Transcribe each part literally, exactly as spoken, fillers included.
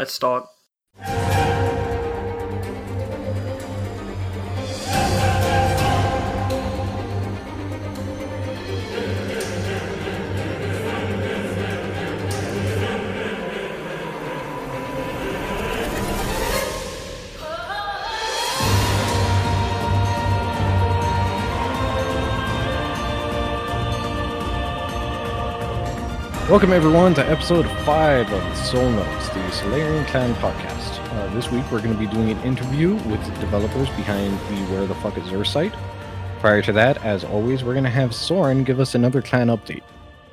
Let's start. Welcome everyone to episode five of Soul Notes, the Solarian Clan podcast. Uh, this week we're going to be doing an interview with the developers behind the Where the Fuck Is Xur site. Prior to that, as always, we're going to have Soren give us another clan update.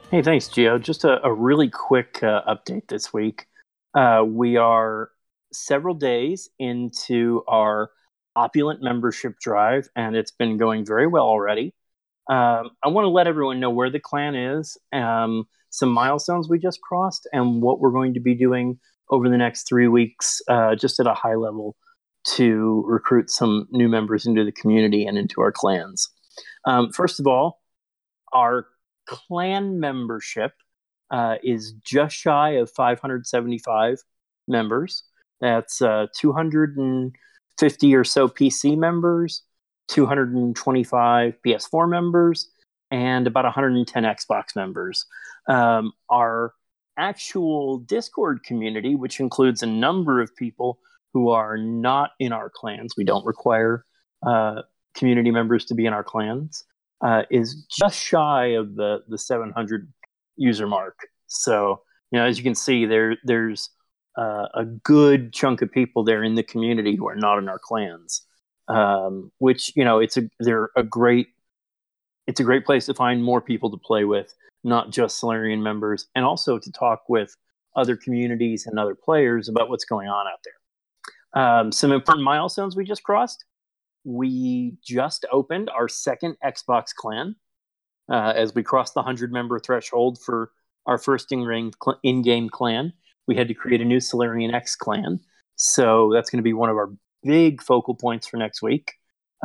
Hey, thanks, Gio. Just a, a really quick uh, update this week. Uh, we are several days into our Opulent membership drive, and it's been going very well already. Um, I want to let everyone know where the clan is, um, some milestones we just crossed, and what we're going to be doing over the next three weeks, uh, just at a high level, to recruit some new members into the community and into our clans. Um, first of all, our clan membership uh, is just shy of five hundred seventy-five members. That's uh, two hundred fifty or so P C members, two hundred twenty-five P S four members, and about one hundred ten Xbox members. Um, our actual Discord community, which includes a number of people who are not in our clans, we don't require uh, community members to be in our clans, uh, is just shy of the, the seven hundred user mark. So, you know, as you can see, there there's uh, a good chunk of people there in the community who are not in our clans. Um, which, you know, it's a they're a great it's a great place to find more people to play with, not just Solarian members, and also to talk with other communities and other players about what's going on out there. Um, some important milestones we just crossed. We just opened our second Xbox clan uh, as we crossed the one hundred member threshold for our first in-game cl- in-game clan. We had to create a new Solarian X clan, so that's going to be one of our big focal points for next week,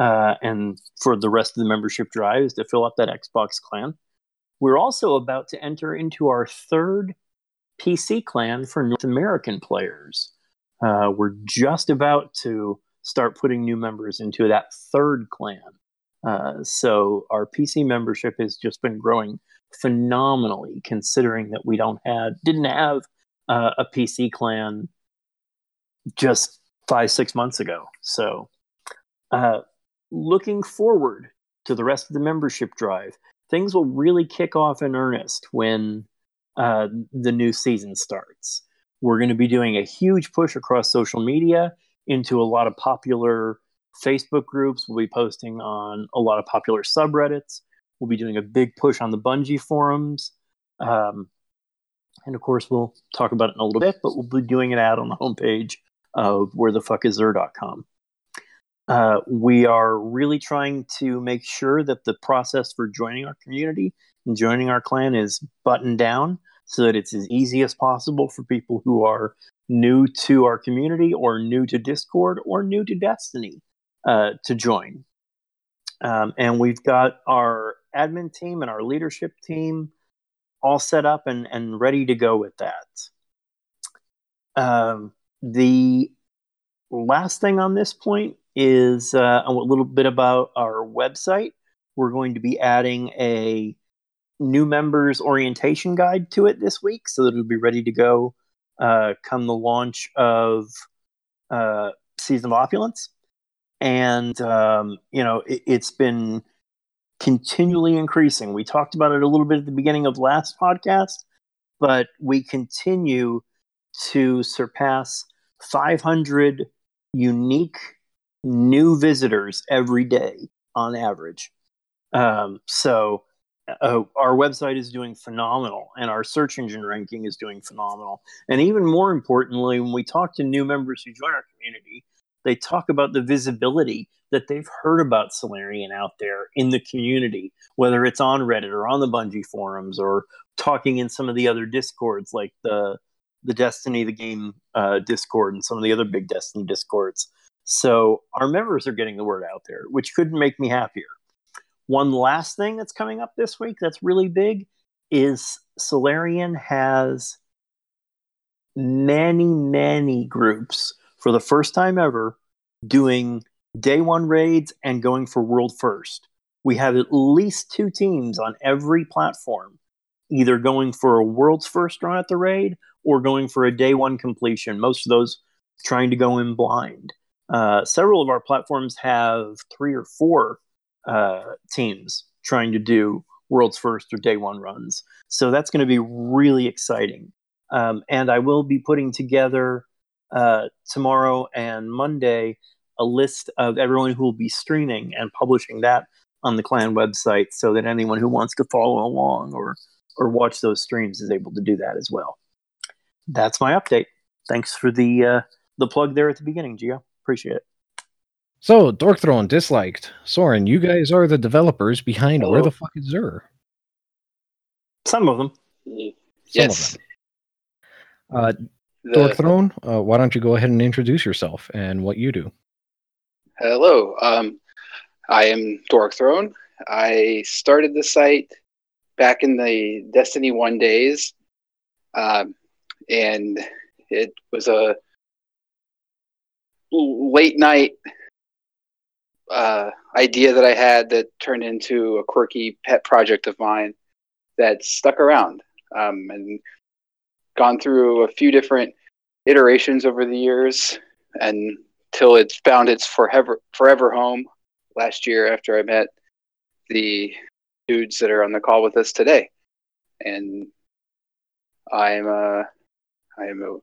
uh, and for the rest of the membership drive, is to fill up that Xbox clan. We're also about to enter into our third P C clan for North American players. Uh, we're just about to start putting new members into that third clan. Uh, so our P C membership has just been growing phenomenally, considering that we don't have didn't have uh, a P C clan just five, six months ago. So uh, looking forward to the rest of the membership drive. Things will really kick off in earnest when uh, the new season starts. We're going to be doing a huge push across social media into a lot of popular Facebook groups. We'll be posting on a lot of popular subreddits. We'll be doing a big push on the Bungie forums. Um, and of course, we'll talk about it in a little bit, but we'll be doing an ad on the homepage of where the fuck is xur dot com. Uh, we are really trying to make sure that the process for joining our community and joining our clan is buttoned down so that it's as easy as possible for people who are new to our community or new to Discord or new to Destiny uh, to join. Um, and we've got our admin team and our leadership team all set up and, and ready to go with that. Um, The last thing on this point is uh, a little bit about our website. We're going to be adding a new members orientation guide to it this week, so that it'll be ready to go uh, come the launch of uh, Season of Opulence. And, um, you know, it, it's been continually increasing. We talked about it a little bit at the beginning of last podcast, but we continue to surpass five hundred unique new visitors every day on average. Um, so uh, our website is doing phenomenal, and our search engine ranking is doing phenomenal. And even more importantly, when we talk to new members who join our community, they talk about the visibility that they've heard about Solarian out there in the community, whether it's on Reddit or on the Bungie forums or talking in some of the other discords like the the Destiny, the game uh, Discord, and some of the other big Destiny Discords. So our members are getting the word out there, which couldn't make me happier. One last thing that's coming up this week that's really big is Solarian has many, many groups for the first time ever doing day one raids and going for world first. We have at least two teams on every platform, either going for a world's first run at the raid or going for a day one completion. Most of those trying to go in blind. Uh, several of our platforms have three or four uh, teams trying to do world's first or day one runs. So that's going to be really exciting. Um, and I will be putting together uh, tomorrow and Monday a list of everyone who will be streaming and publishing that on the clan website so that anyone who wants to follow along or or watch those streams is able to do that as well. That's my update. Thanks for the uh, the plug there at the beginning, Gio. Appreciate it. So, Dorkthrone, Disliked, Soren, you guys are the developers behind Hello. Where the Fuck Is Xur? Some of them. Some yes. Of them. Uh, the... Dorkthrone, uh, why don't you go ahead and introduce yourself and what you do? Hello. Um, I am Dorkthrone. I started the site back in the Destiny one days, um, and it was a late night uh, idea that I had that turned into a quirky pet project of mine that stuck around um, and gone through a few different iterations over the years until it found its forever, forever home last year after I met the dudes that are on the call with us today. And I'm a, I'm a,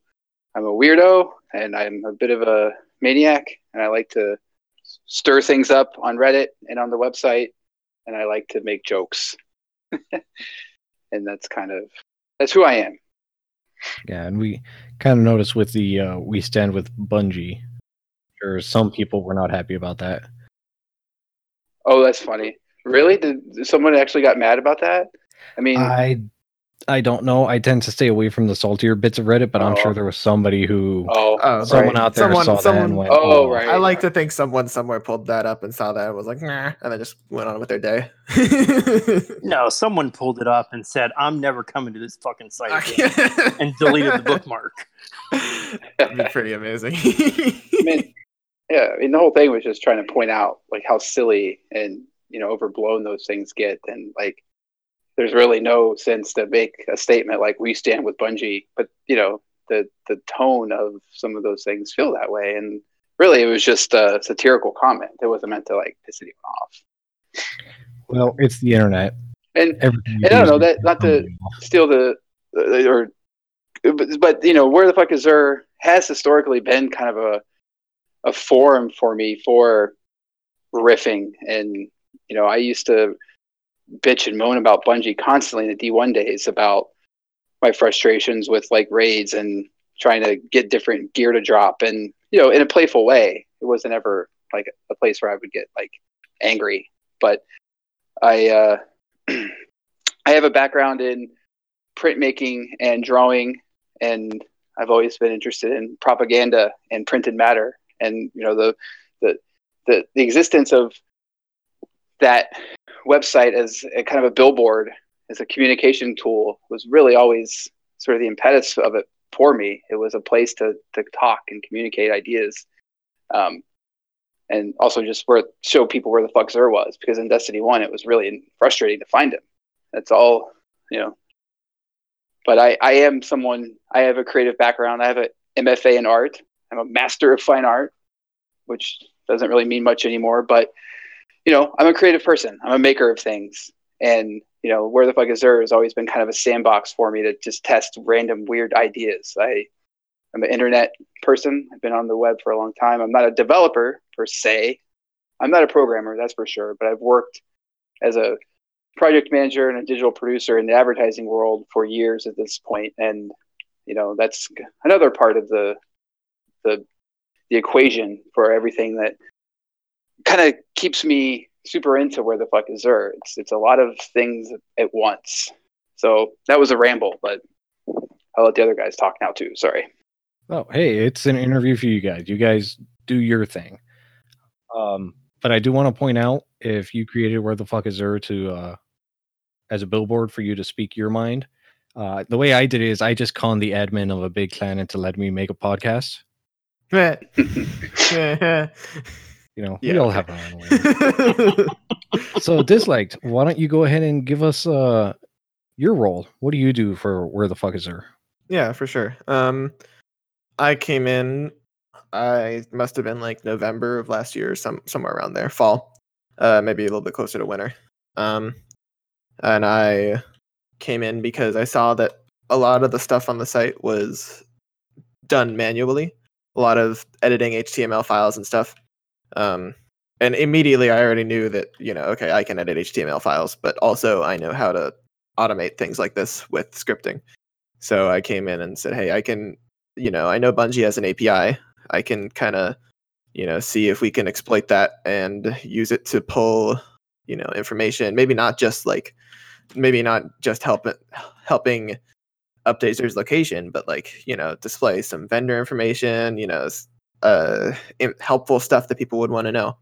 I'm a weirdo and I'm a bit of a maniac and I like to stir things up on Reddit and on the website and I like to make jokes. And that's kind of, that's who I am. Yeah. And we kind of noticed with the, uh, we stand with Bungie. Sure, some people were not happy about that. Oh, that's funny. Really? Did someone actually got mad about that? I mean, I, I don't know. I tend to stay away from the saltier bits of Reddit, but oh. I'm sure there was somebody who, oh, uh, someone right. out there someone, saw someone, that and went, oh, oh, right. I like to think someone somewhere pulled that up and saw that and was like, nah, and then just went on with their day. No, someone pulled it up and said, I'm never coming to this fucking site again, and deleted the bookmark. That'd be pretty amazing. I mean, yeah, I mean, the whole thing was just trying to point out like how silly and, you know, overblown those things get, and like, there's really no sense to make a statement like we stand with Bungie, but you know, the the tone of some of those things feel that way. And really it was just a satirical comment. It wasn't meant to like piss anyone off. Well, it's the internet. And, and I don't know that not to steal the, the or, but, but you know, Where the Fuck Is Xur has historically been kind of a, a forum for me for riffing. And, you know, I used to bitch and moan about Bungie constantly in the D one days about my frustrations with like raids and trying to get different gear to drop, and you know, in a playful way. It wasn't ever like a place where I would get like angry, but I uh I have a background in printmaking and drawing, and I've always been interested in propaganda and printed matter, and you know, the the the, the existence of that website as a kind of a billboard, as a communication tool, was really always sort of the impetus of it for me. It was a place to to talk and communicate ideas, um, and also just where show people where the fuck Xur was, because in Destiny One it was really frustrating to find him. That's all, you know. But I I am someone. I have a creative background. I have an M F A in art. I'm a master of fine art, which doesn't really mean much anymore, but you know, I'm a creative person. I'm a maker of things. And, you know, Where the Fuck Is Xur has always been kind of a sandbox for me to just test random weird ideas. I, I'm an internet person. I've been on the web for a long time. I'm not a developer, per se. I'm not a programmer, that's for sure. But I've worked as a project manager and a digital producer in the advertising world for years at this point. And, you know, that's another part of the the, the equation for everything that kind of keeps me super into Where the Fuck Is Xur. It's, it's a lot of things at once. So that was a ramble, but I'll let the other guys talk now too. Sorry. Oh, hey, it's an interview for you guys. You guys do your thing. Um, but I do want to point out, if you created Where the Fuck Is Xur to, uh, as a billboard for you to speak your mind, Uh, the way I did it is I just conned the admin of a big clan into let me make a podcast. You know, yeah, we all have our own way. So, Disliked, why don't you go ahead and give us uh, your role? What do you do for Where the Fuck Is Xur? Yeah, for sure. Um, I came in, I must have been like November of last year, some somewhere around there, fall, uh, maybe a little bit closer to winter. Um, and I came in because I saw that a lot of the stuff on the site was done manually, a lot of editing H T M L files and stuff. Um, and immediately I already knew that, you know, okay, I can edit H T M L files, but also I know how to automate things like this with scripting. So I came in and said, hey, I can, you know, I know Bungie has an A P I. I can kind of, you know, see if we can exploit that and use it to pull, you know, information. Maybe not just like, maybe not just help helping update Xur's location, but like, you know, display some vendor information, you know, uh, helpful stuff that people would want to know.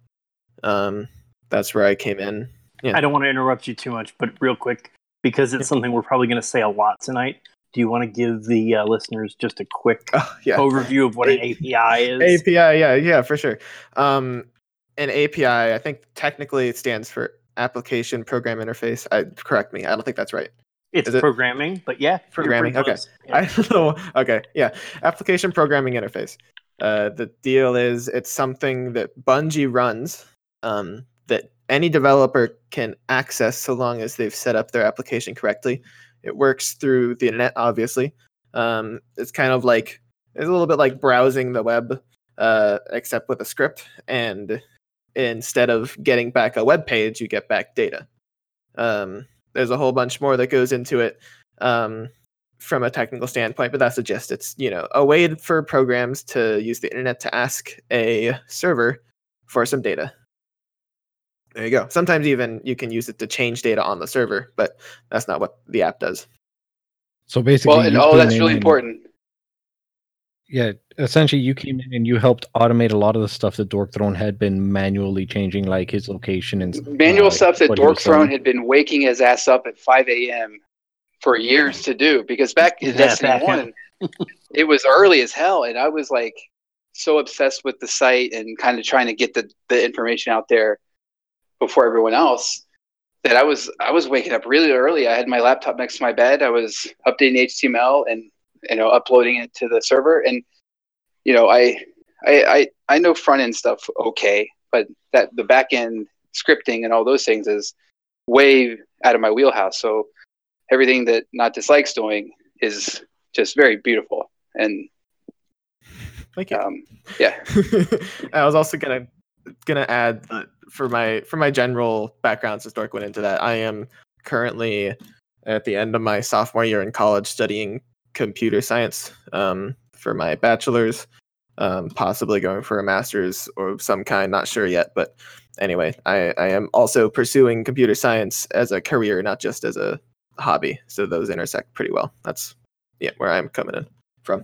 Um, that's where I came in. Yeah. I don't want to interrupt you too much, but real quick, because it's something we're probably going to say a lot tonight. Do you want to give the uh, listeners just a quick oh, yeah. overview of what an A P I is? A P I, yeah, yeah, for sure. Um, an A P I, I think technically it stands for Application Program Interface. I, correct me, I don't think that's right. It's is programming, it? But yeah. Programming, okay. Yeah. I don't know. Okay, yeah. Application Programming Interface. Uh, the deal is it's something that Bungie runs um, that any developer can access so long as they've set up their application correctly. It works through the internet, obviously. Um, it's kind of like, it's a little bit like browsing the web, uh, except with a script. And instead of getting back a web page, you get back data. Um, there's a whole bunch more that goes into it um, from a technical standpoint, but that's the gist. It's, you know, a way for programs to use the internet to ask a server for some data. There you go. Sometimes even you can use it to change data on the server, but that's not what the app does. So basically, well, and, oh, that's really and, important. Yeah, essentially, you came in and you helped automate a lot of the stuff that Dorkthrone had been manually changing, like his location and manual uh, stuff that Dorkthrone had been waking his ass up at five a.m. for years to do. Because back in yeah, Destiny one, it was early as hell, and I was like so obsessed with the site and kind of trying to get the, the information out there before everyone else, that I was I was waking up really early. I had my laptop next to my bed. I was updating H T M L and, you know, uploading it to the server. And, you know, I I I, I know front end stuff okay, but that the back end scripting and all those things is way out of my wheelhouse. So everything that Not Dislike's doing is just very beautiful. And thank you. Um, yeah. I was also gonna gonna add that for my for my general background, since Dork went into that, I am currently at the end of my sophomore year in college studying computer science um, for my bachelor's, um, possibly going for a master's of some kind, not sure yet. But anyway, I, I am also pursuing computer science as a career, not just as a hobby. So those intersect pretty well. That's yeah, where I'm coming in from.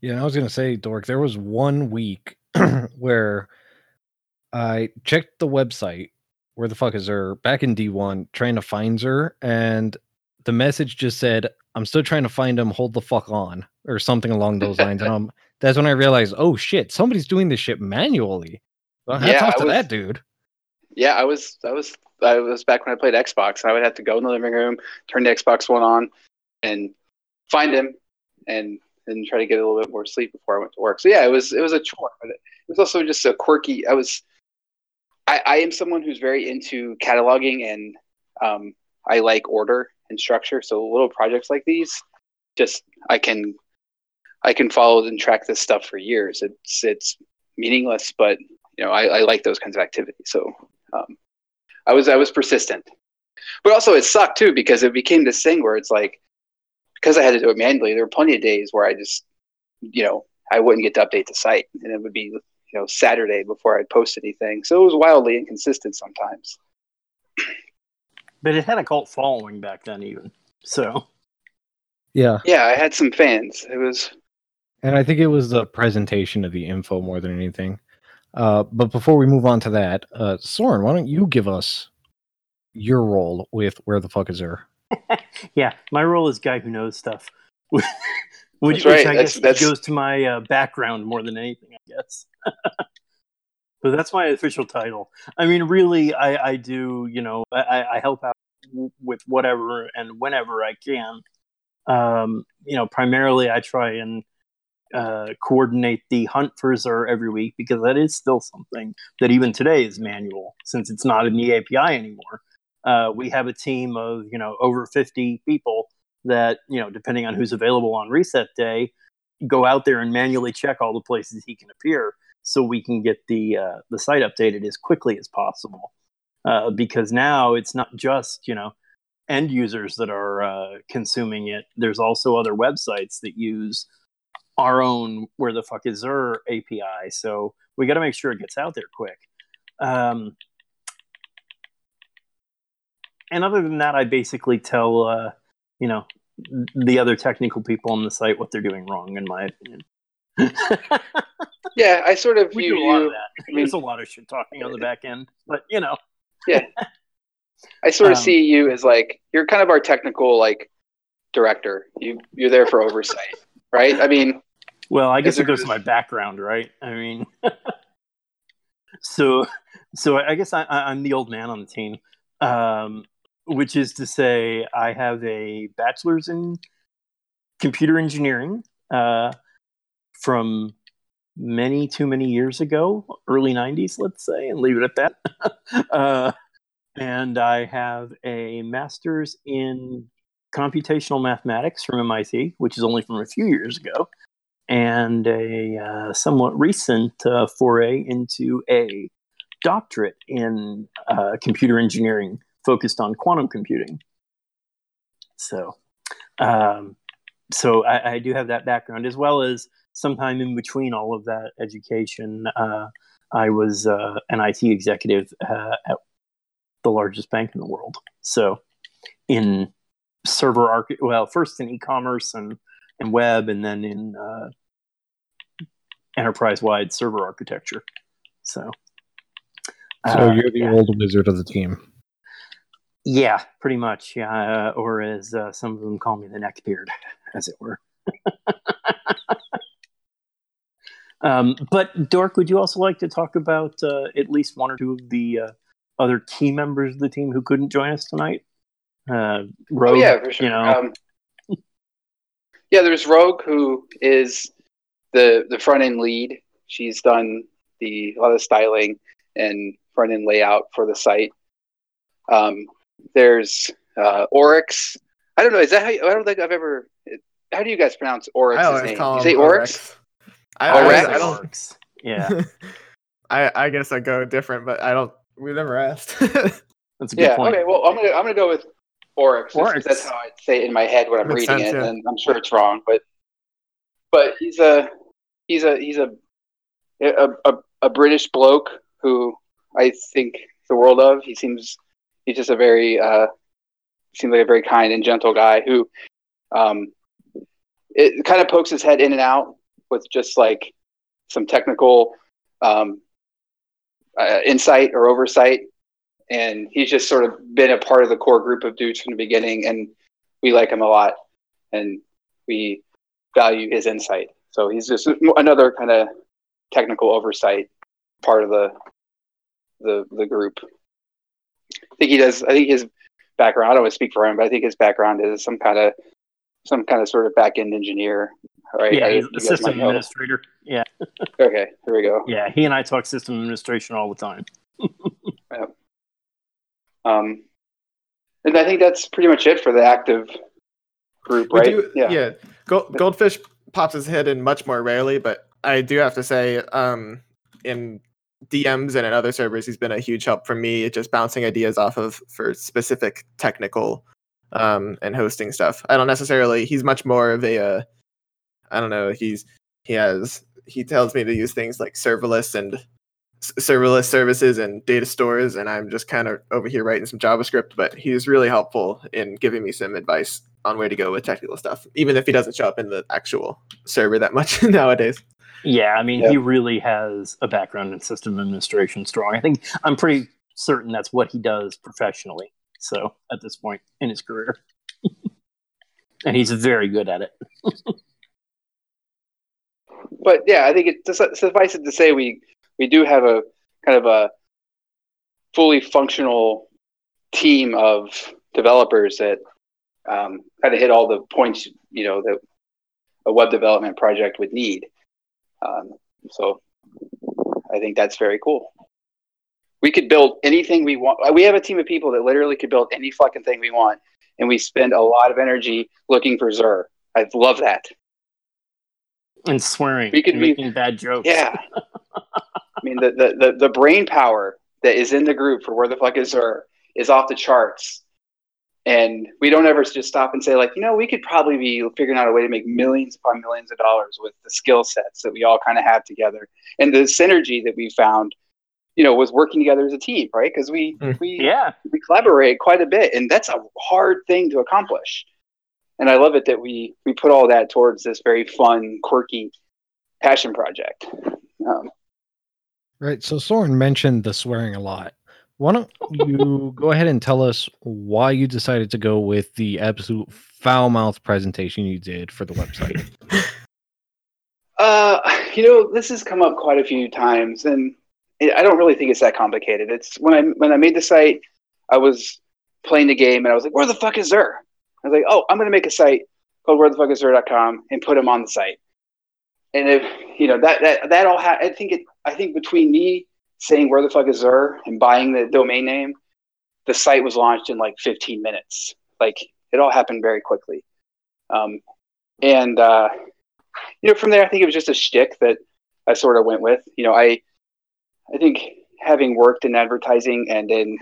Yeah, I was going to say, Dork, there was one week where I checked the website, Where the Fuck Is Xur, back in D one, trying to find Xur, and the message just said, I'm still trying to find him, hold the fuck on, or something along those lines. And I'm, that's when I realized, oh shit, somebody's doing this shit manually. Well, yeah, talk to I was, that dude. Yeah, I was, I was, I was back when I played Xbox, and I would have to go in the living room, turn the Xbox One on, and find him, and and try to get a little bit more sleep before I went to work. So yeah, it was it was a chore, but it was also just a quirky. I was. I, I am someone who's very into cataloging, and um, I like order and structure. So little projects like these, just I can, I can follow and track this stuff for years. It's it's meaningless, but you know I, I like those kinds of activities. So um, I was I was persistent, but also it sucked too because it became this thing where it's like because I had to do it manually. There were plenty of days where I just you know I wouldn't get to update the site, and it would be, you know, Saturday before I'd post anything. So it was wildly inconsistent sometimes. But it had a cult following back then even. So yeah. Yeah, I had some fans. It was And I think it was the presentation of the info more than anything. Uh, but before we move on to that, uh, Soren, why don't you give us your role with Where the Fuck Is Xur? Yeah, my role is guy who knows stuff. Which, that's right. which I that's, guess that's... goes to my uh, background more than anything, I guess. So that's my official title. I mean, really, I, I do, you know, I, I help out with whatever and whenever I can. Um, you know, primarily I try and uh, coordinate the hunt for Xur every week, because that is still something that even today is manual, since it's not in the A P I anymore. Uh, we have a team of, you know, over fifty people that, you know, depending on who's available on reset day, go out there and manually check all the places he can appear, so we can get the uh, the site updated as quickly as possible. Uh, because now it's not just, you know, end users that are uh, consuming it. There's also other websites that use our own Where the Fuck Is Xur A P I. So we got to make sure it gets out there quick. Um, and other than that, I basically tell, uh, you know, the other technical people on the site what they're doing wrong, in my opinion. Yeah, I sort of... We you, do a lot you, of that. I mean, there's a lot of shit talking on the back end, but, you know. Yeah. I sort of um, see you as, like, you're kind of our technical, like, director. You, you're there for oversight, right? I mean... Well, I guess it goes to my background, right? I mean... so, so I guess I, I'm the old man on the team, um, which is to say I have a bachelor's in computer engineering uh, from... many too many years ago, early nineties, let's say, and leave it at that. uh, and I have a master's in computational mathematics from M I T, which is only from a few years ago, and a uh, somewhat recent uh, foray into a doctorate in uh, computer engineering focused on quantum computing. So, um, so I, I do have that background, as well as sometime in between all of that education, uh, I was uh, an I T executive uh, at the largest bank in the world. So in server, arch- well, first in e-commerce and, and web, and then in uh, enterprise-wide server architecture. So, uh, so you're the yeah. old wizard of the team. Yeah, pretty much. Yeah, uh, or as uh, some of them call me, the neckbeard, as it were. Um, but, Dork, would you also like to talk about uh, at least one or two of the uh, other key members of the team who couldn't join us tonight? Uh, Rogue, oh, yeah, for sure. You know. Um, yeah, there's Rogue, who is the the front-end lead. She's done the a lot of styling and front-end layout for the site. Um, there's uh, Oryx. I don't know. Is that how you, I don't think I've ever... How do you guys pronounce Oryx's name? You say Oryx? Oryx. I, I, I don't. Works. Yeah, I I guess I go different, but I don't. We never asked. That's a good yeah, point. Okay. Well, I'm gonna I'm gonna go with Oryx. Oryx. That's how I say it in my head when I'm Makes reading sense, it, yeah. and I'm sure it's wrong, but but he's a he's a he's a a, a a British bloke who I think the world of. He seems he's just a very uh seems like a very kind and gentle guy who um it kind of pokes his head in and out with just like some technical um, uh, insight or oversight. And he's just sort of been a part of the core group of dudes from the beginning, and we like him a lot and we value his insight. So he's just another kind of technical oversight part of the, the, the group. I think he does. I think his background, I don't want to speak for him, but I think his background is some kind of, some kind of sort of back-end engineer. Right. Yeah, he's the system administrator. Yeah. Okay, here we go. Yeah, he and I talk system administration all the time. Yeah. Um, and I think that's pretty much it for the active group, right? Do, yeah. yeah. Gold, Goldfish pops his head in much more rarely, but I do have to say, um, in D Ms and in other servers, he's been a huge help for me, just bouncing ideas off of for specific technical um, and hosting stuff. I don't necessarily, he's much more of a... Uh, I don't know. He's he has he tells me to use things like serverless and s- serverless services and data stores, and I'm just kind of over here writing some JavaScript. But he's really helpful in giving me some advice on where to go with technical stuff, even if he doesn't show up in the actual server that much nowadays. Yeah, I mean, yep. He really has a background in system administration strong. I think I'm pretty certain that's what he does professionally. So at this point in his career, And he's very good at it. But yeah, I think it suffice it to say we we do have a kind of a fully functional team of developers that um, kind of hit all the points, you know, that a web development project would need. Um, so I think that's very cool. We could build anything we want. We have a team of people that literally could build any fucking thing we want, and we spend a lot of energy looking for Xur. I love that. And swearing. We could and be, making bad jokes. Yeah. I mean, the, the, the, the brain power that is in the group for Where the Fuck Is Xur is off the charts. And we don't ever just stop and say, like, you know, we could probably be figuring out a way to make millions upon millions of dollars with the skill sets that we all kind of have together. And the synergy that we found, you know, was working together as a team, right? Because we, mm. we, yeah. we collaborate quite a bit. And that's a hard thing to accomplish. And I love it that we, we put all that towards this very fun, quirky passion project. Um, right. So Soren mentioned the swearing a lot. Why don't you go ahead and tell us why you decided to go with the absolute foul-mouthed presentation you did for the website? Uh, you know, this has come up quite a few times, and I don't really think it's that complicated. It's when I when I made the site, I was playing the game, and I was like, "Where the fuck is Xur?" I was like, "Oh, I'm going to make a site called where the fuck is xur dot com and put him on the site." And if you know that that that all, ha- I think it. I think between me saying "Where the fuck is Xur" and buying the domain name, the site was launched in like fifteen minutes. Like it all happened very quickly. Um, and uh, you know, from there, I think it was just a shtick that I sort of went with. You know, I I think having worked in advertising and in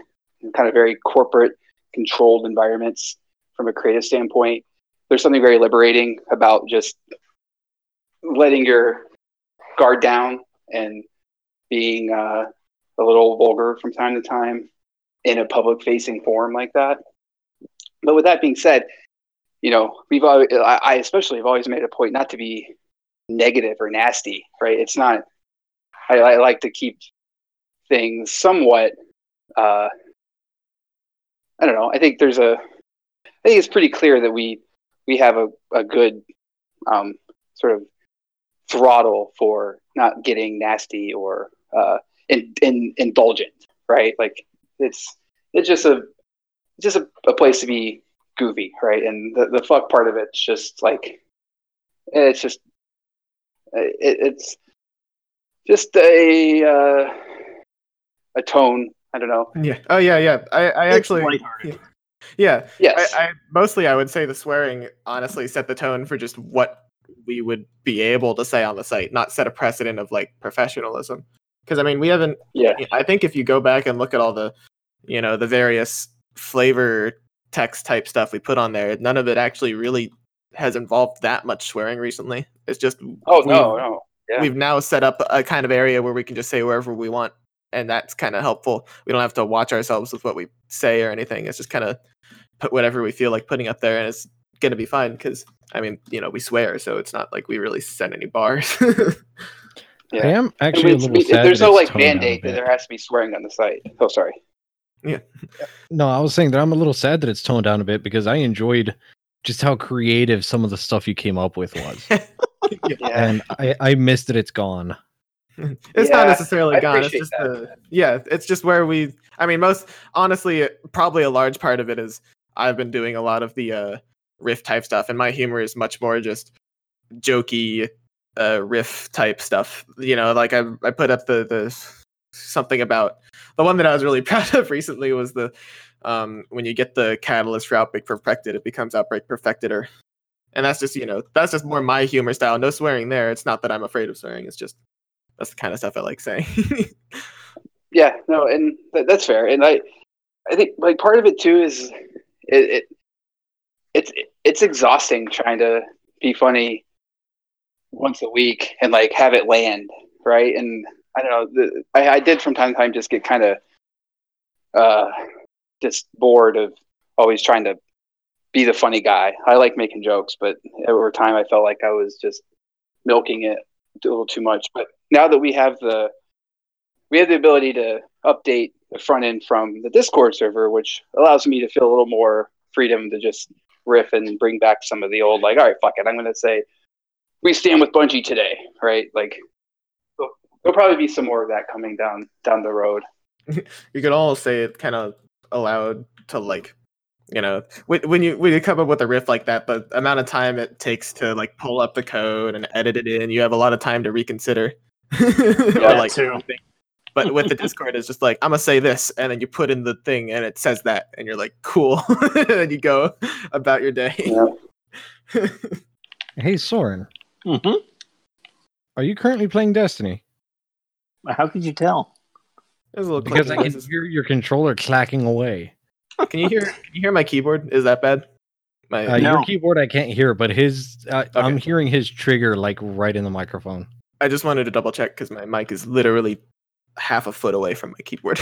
kind of very corporate controlled environments, from a creative standpoint, there's something very liberating about just letting your guard down and being uh, a little vulgar from time to time in a public-facing forum like that. But with that being said, you know, we've always, I especially have always made a point not to be negative or nasty, right? It's not. I, I like to keep things somewhat. Uh, I don't know. I think there's a. I think it's pretty clear that we we have a, a good um, sort of throttle for not getting nasty or uh, in, in, indulgent, right? Like it's it's just a it's just a, a place to be goofy, right? And the, the fuck part of it's just like it's just it, it's just a uh, a tone. I don't know. Yeah. Oh yeah, yeah. I, I actually. Yeah. Yeah, yes. I, I, mostly I would say the swearing honestly set the tone for just what we would be able to say on the site, not set a precedent of like professionalism. Because I mean, we haven't. Yeah. I think if you go back and look at all the, you know, the various flavor text type stuff we put on there, none of it actually really has involved that much swearing recently. It's just oh no no yeah. We've now set up a kind of area where we can just say wherever we want. And that's kind of helpful. We don't have to watch ourselves with what we say or anything. It's just kind of put whatever we feel like putting up there, and it's going to be fine because, I mean, you know, we swear, so it's not like we really set any bars. Yeah. I am actually I mean, a little sad. There's no, like, mandate that there has to be swearing on the site. Oh, sorry. Yeah. No, I was saying that I'm a little sad that it's toned down a bit because I enjoyed just how creative some of the stuff you came up with was. Yeah. And I, I miss that it's gone. It's yeah, not necessarily I gone. It's just the, yeah, it's just where we, I mean, most, honestly, probably a large part of it is I've been doing a lot of the uh, riff type stuff, and my humor is much more just jokey uh, riff type stuff. You know, like I I put up the, the something about, the one that I was really proud of recently was the, um, when you get the catalyst for Outbreak Perfected, it becomes Outbreak Perfected or, and that's just, you know, that's just more my humor style. No swearing there. It's not that I'm afraid of swearing. It's just, that's the kind of stuff I like saying. Yeah, no, and th- that's fair. And I, I think like part of it too is it, it, it's it's exhausting trying to be funny once a week and like have it land right. And I don't know, the, I, I did from time to time just get kind of uh, just bored of always trying to be the funny guy. I like making jokes, but over time I felt like I was just milking it a little too much. But now that we have the we have the ability to update the front end from the Discord server, which allows me to feel a little more freedom to just riff and bring back some of the old, like, all right, fuck it, I'm going to say, we stand with Bungie today, right? Like, there'll probably be some more of that coming down down the road. You could all say it kind of allowed to, like, you know, when, when you when you come up with a riff like that, the amount of time it takes to, like, pull up the code and edit it in, you have a lot of time to reconsider. Yeah, like, too. But with the Discord, it's just like, I'm going to say this, and then you put in the thing, and it says that, and you're like, cool. And you go about your day. Yeah. Hey, Soren. Mm-hmm. Are you currently playing Destiny? How could you tell? There's a little because I can hear your controller clacking away. Can you hear? Can you hear my keyboard? Is that bad? My uh, no. Your keyboard I can't hear, but his uh, okay. I'm hearing his trigger like right in the microphone. I just wanted to double check because my mic is literally half a foot away from my keyboard.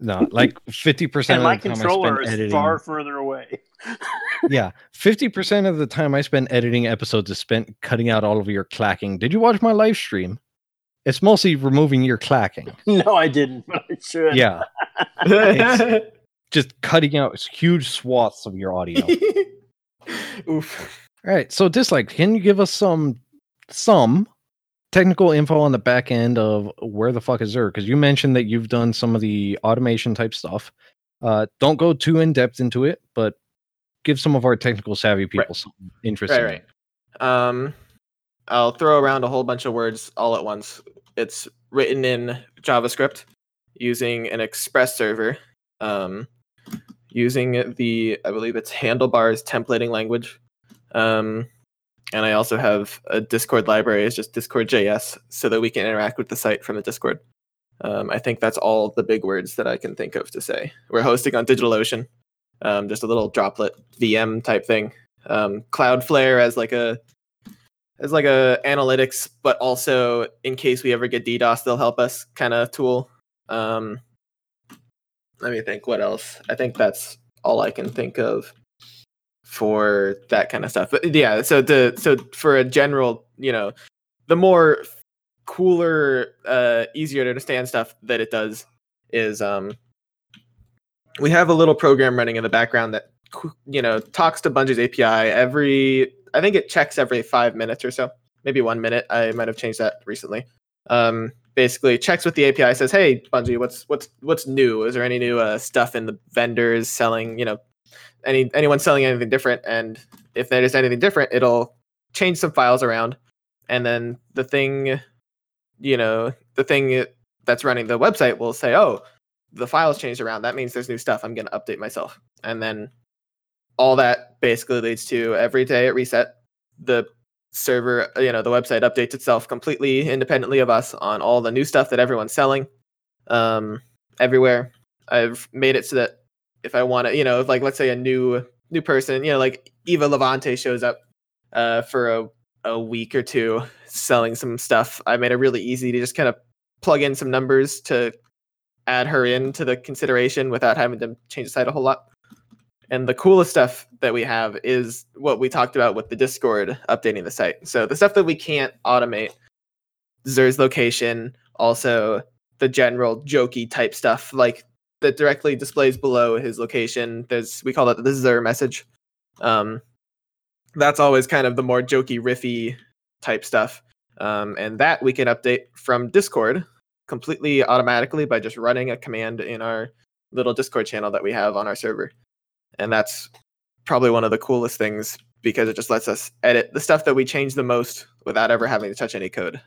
No, like fifty percent of the time I spend editing. And my controller is far further away. Yeah, fifty percent of the time I spend editing episodes is spent cutting out all of your clacking. Did you watch my live stream? It's mostly removing your clacking. No, I didn't, but I should. Yeah, it's just cutting out huge swaths of your audio. Oof. All right, so Dislike, can you give us some some technical info on the back end of Where the Fuck Is Xur? Because you mentioned that you've done some of the automation type stuff. Uh, don't go too in depth into it, but give some of our technical savvy people right. something interesting. Right, right. Um, I'll throw around a whole bunch of words all at once. It's written in JavaScript using an Express server, um, using the, I believe it's Handlebars templating language. Um, And I also have a Discord library. It's just Discord dot J S so that we can interact with the site from the Discord. Um, I think that's all the big words that I can think of to say. We're hosting on DigitalOcean, um, just a little droplet V M type thing. Um, Cloudflare as like a as like a analytics, but also in case we ever get DDoS, they'll help us kind of tool. Um, let me think what else. I think that's all I can think of for that kind of stuff. But yeah, so the so for a general, you know, the more cooler, uh, easier to understand stuff that it does is um, we have a little program running in the background that, you know, talks to Bungie's A P I every, I think it checks every five minutes or so, maybe one minute. I might have changed that recently. Um, basically checks with the A P I, says, hey, Bungie, what's what's what's new? Is there any new uh, stuff in the vendors selling, you know, Any anyone selling anything different, and if there is anything different, it'll change some files around, and then the thing, you know, the thing that's running the website will say, "Oh, the file's changed around. That means there's new stuff. I'm going to update myself." And then all that basically leads to every day at reset, the server, you know, the website updates itself completely independently of us on all the new stuff that everyone's selling, um, everywhere. I've made it so that if I want to, you know, if like, let's say a new new person, you know, like Eva Levante shows up uh, for a, a week or two selling some stuff. I made it really easy to just kind of plug in some numbers to add her into the consideration without having to change the site a whole lot. And the coolest stuff that we have is what we talked about with the Discord updating the site. So the stuff that we can't automate, Xur's location, also the general jokey type stuff, like that directly displays below his location. There's, we call that the Xur message. Um, that's always kind of the more jokey, riffy type stuff. Um, and that we can update from Discord completely automatically by just running a command in our little Discord channel that we have on our server. And that's probably one of the coolest things because it just lets us edit the stuff that we change the most without ever having to touch any code,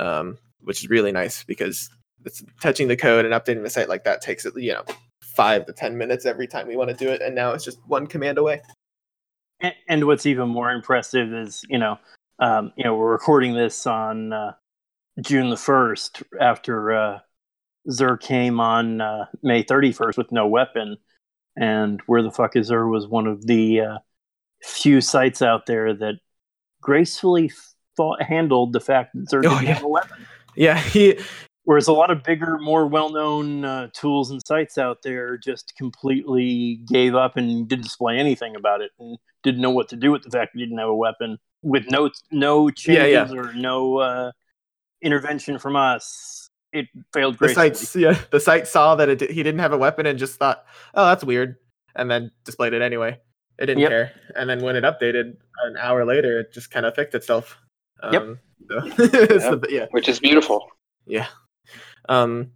um, which is really nice because it's touching the code and updating the site like that takes it, you know, five to ten minutes every time we want to do it, and now it's just one command away. And, and what's even more impressive is, you know, um, you know, we're recording this on uh, June the first after uh, Xur came on uh, May thirty first with no weapon, and Where the Fuck Is Xur was one of the uh, few sites out there that gracefully fought, handled the fact that Xur didn't oh, yeah. have a weapon. Yeah, he. Whereas a lot of bigger, more well-known uh, tools and sites out there just completely gave up and didn't display anything about it and didn't know what to do with the fact that we didn't have a weapon with no no changes yeah, yeah. or no uh, intervention from us. It failed gracefully. The site, yeah, the site saw that it, he didn't have a weapon and just thought, oh, that's weird, and then displayed it anyway. It didn't yep. care. And then when it updated an hour later, it just kind of fixed itself. Um, yep. So, yep. So, yeah. Which is beautiful. Yeah. Um,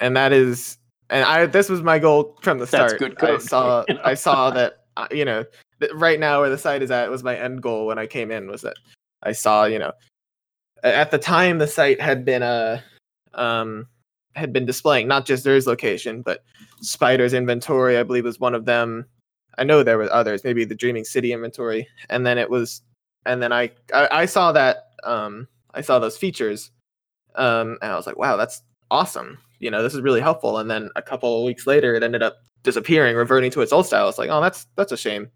and that is, and I this was my goal from the start. That's good code. I saw, I saw that, you know, right now where the site is at was my end goal when I came in, was that I saw, you know, at the time the site had been a, um, had been displaying not just Xur's location, but Spider's inventory, I believe, was one of them. I know there were others, maybe the Dreaming City inventory, and then it was, and then I, I, I saw that, um, I saw those features, um, and I was like, wow, that's awesome. You know, this is really helpful. And then a couple of weeks later, it ended up disappearing, reverting to its old style. It's like, oh, that's that's a shame.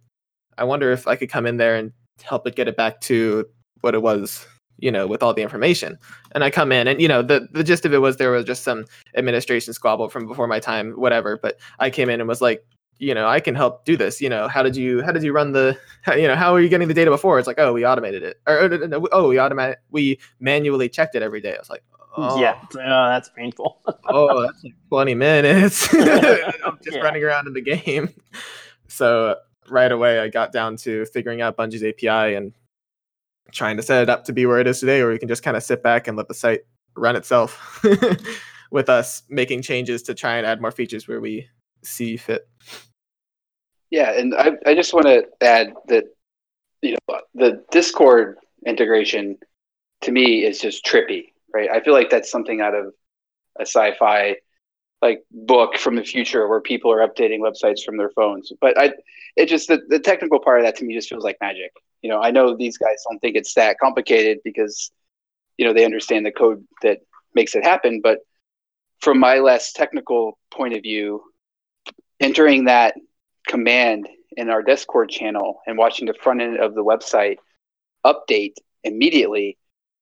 I wonder if I could come in there and help it get it back to what it was, you know, with all the information. And I come in, and you know, the the gist of it was there was just some administration squabble from before my time, whatever. But I came in and was like, you know, I can help do this. You know, how did you, how did you run the, how, you know, how are you getting the data before? It's like, oh, we automated it. Or, oh, no, no, oh we automatic, we manually checked it every day. I was like, oh. Yeah, oh, that's painful. Oh, that's like twenty minutes. I'm just yeah. running around in the game. So right away, I got down to figuring out Bungie's A P I and trying to set it up to be where it is today, where you can just kind of sit back and let the site run itself with us making changes to try and add more features where we see fit. Yeah, and I, I just want to add that, you know, the Discord integration to me is just trippy, right? I feel like that's something out of a sci-fi like book from the future where people are updating websites from their phones. But I, it just the, the technical part of that to me just feels like magic. You know, I know these guys don't think it's that complicated because, you know, they understand the code that makes it happen. But from my less technical point of view, entering that command in our Discord channel and watching the front end of the website update immediately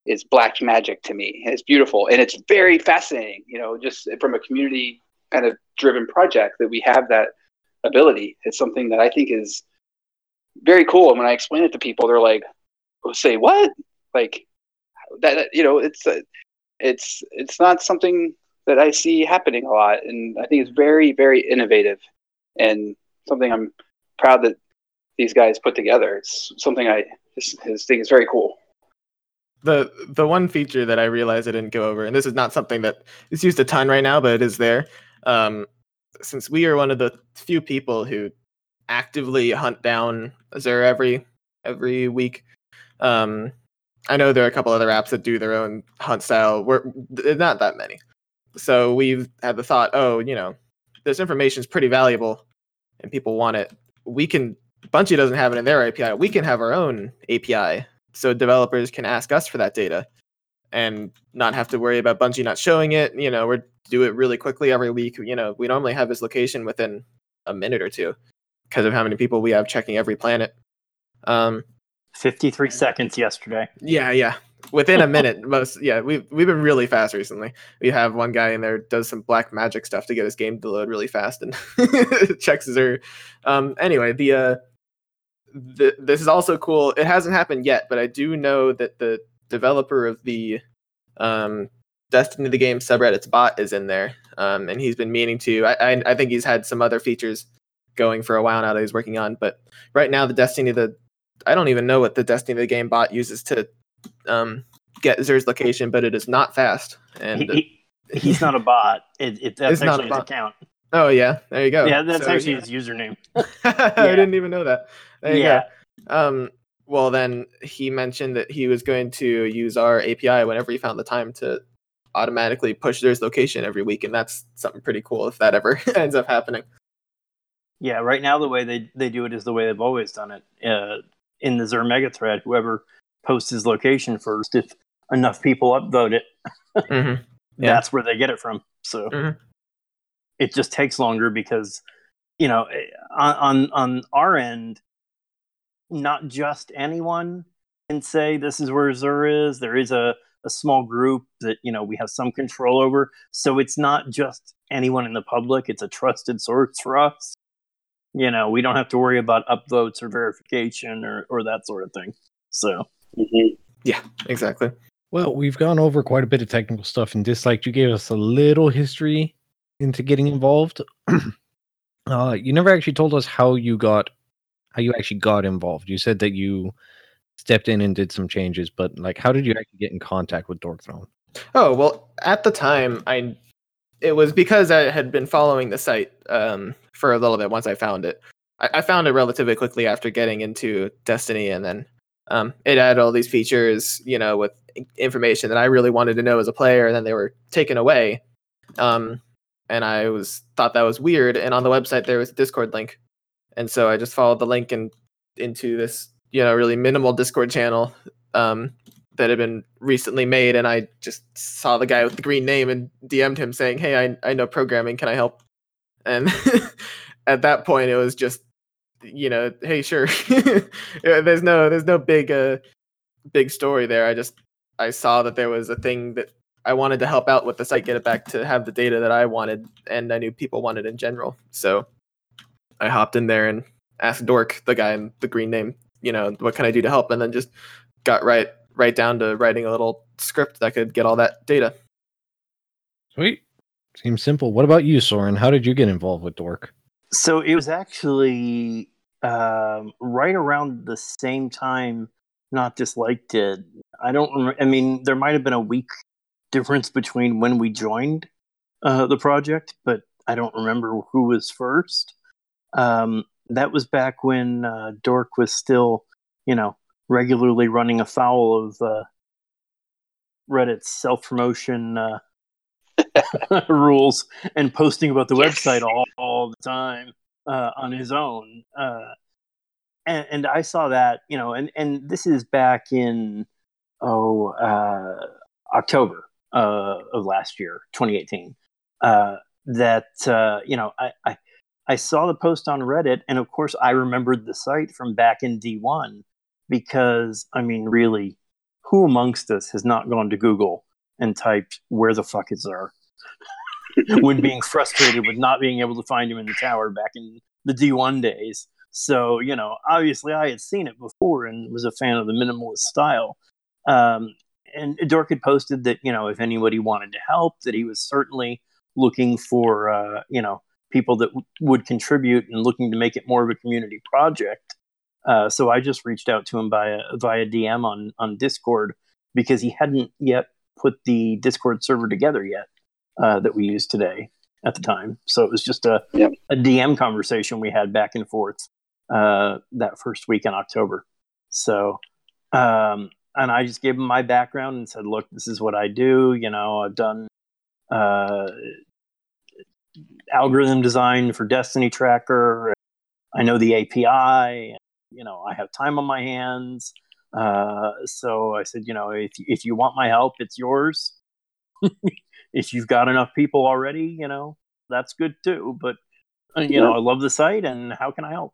is black magic to me. It's beautiful. And it's very fascinating, you know, just from a community kind of driven project that we have that ability. It's something that I think is very cool. And when I explain it to people, they're like, oh, say what? Like that, you know, it's, a, it's, it's not something that I see happening a lot. And I think it's very, very innovative and something I'm proud that these guys put together. It's something I just, just think is very cool. The the one feature that I realized I didn't go over, and this is not something that is used a ton right now, but it is there. Um, since we are one of the few people who actively hunt down Xur every every week, um, I know there are a couple other apps that do their own hunt style. We're not that many. So we've had the thought, oh, you know, this information is pretty valuable and people want it. We can, Bungie doesn't have it in their A P I. We can have our own A P I so developers can ask us for that data and not have to worry about Bungie not showing it. You know, we do it really quickly every week. You know, we normally have his location within a minute or two because of how many people we have checking every planet. Um, fifty-three seconds yesterday. Yeah, yeah. Within a minute, most yeah, we've we've been really fast recently. We have one guy in there does some black magic stuff to get his game to load really fast and checks Xur. Um, anyway, the uh, the this is also cool. It hasn't happened yet, but I do know that the developer of the um, Destiny the Game subreddit's bot is in there, um, and he's been meaning to. I, I I think he's had some other features going for a while now that he's working on, but right now the Destiny the I don't even know what the Destiny the Game bot uses to um get Xur's location, but it is not fast, and he, he, he's not a bot. It, it that's it's actually not a bot. His account. Oh yeah, there you go. Yeah, that's so, actually yeah. his username. yeah. I didn't even know that. There yeah. You go. Um. Well, then he mentioned that he was going to use our A P I whenever he found the time to automatically push Xur's location every week, and that's something pretty cool if that ever ends up happening. Yeah. Right now, the way they they do it is the way they've always done it. Uh, in the Xur mega thread, whoever post his location first. If enough people upvote it, mm-hmm. yeah. that's where they get it from. So mm-hmm. it just takes longer because, you know, on, on on our end, not just anyone can say this is where Xur is. There is a, a small group that, you know, we have some control over. So it's not just anyone in the public. It's a trusted source for us. You know, we don't have to worry about upvotes or verification or, or that sort of thing. So. Mm-hmm. Yeah, exactly. Well, we've gone over quite a bit of technical stuff and Disliked. You gave us a little history into getting involved. uh, you never actually told us how you got how you actually got involved. You said that you stepped in and did some changes, but like, how did you actually get in contact with Dorkthrone? Oh, well, at the time, I it was because I had been following the site um, for a little bit once I found it. I, I found it relatively quickly after getting into Destiny, and then um, it had all these features, you know, with information that I really wanted to know as a player, and then they were taken away. Um, and I was thought that was weird, and on the website there was a Discord link. And so I just followed the link and into this, you know, really minimal Discord channel um, that had been recently made. And I just saw the guy with the green name and D M'd him saying, hey, I, I know programming. Can I help? And at that point, it was just, you know, hey, sure. there's no there's no big, uh, big story there. I just I saw that there was a thing that I wanted to help out with the site, get it back to have the data that I wanted. And I knew people wanted in general. So I hopped in there and asked Dork, the guy in the green name, you know, what can I do to help? And then just got right right down to writing a little script that could get all that data. Sweet. Seems simple. What about you, Soren? How did you get involved with Dork? So it was actually um, right around the same time Not Disliked did. I don't remember. I mean, there might have been a week difference between when we joined uh, the project, but I don't remember who was first. Um, that was back when uh, Dork was still, you know, regularly running afoul of uh, Reddit's self-promotion uh, rules and posting about the website all, all the time uh, on his own. Uh, and, and I saw that, you know, and, and this is back in, oh, uh, October uh, of last year, twenty eighteen, uh, that, uh, you know, I... I I saw the post on Reddit, and of course I remembered the site from back in D one because, I mean, really, who amongst us has not gone to Google and typed, where the fuck is Xur? when being frustrated with not being able to find him in the tower back in the D one days. So, you know, obviously I had seen it before and was a fan of the minimalist style. Um, and Dork had posted that, you know, if anybody wanted to help, that he was certainly looking for, uh, you know, people that w- would contribute and looking to make it more of a community project. Uh, so I just reached out to him via, via D M on, on Discord because he hadn't yet put the Discord server together yet uh, that we use today at the time. So it was just a, yep. a D M conversation we had back and forth uh, that first week in October. So, um, and I just gave him my background and said, look, this is what I do. You know, I've done... Uh, algorithm design for Destiny Tracker. I know the A P I. And, you know, I have time on my hands. Uh, so I said, you know, if if you want my help, it's yours. if you've got enough people already, you know, that's good too. But, uh, you yeah. know, I love the site and how can I help?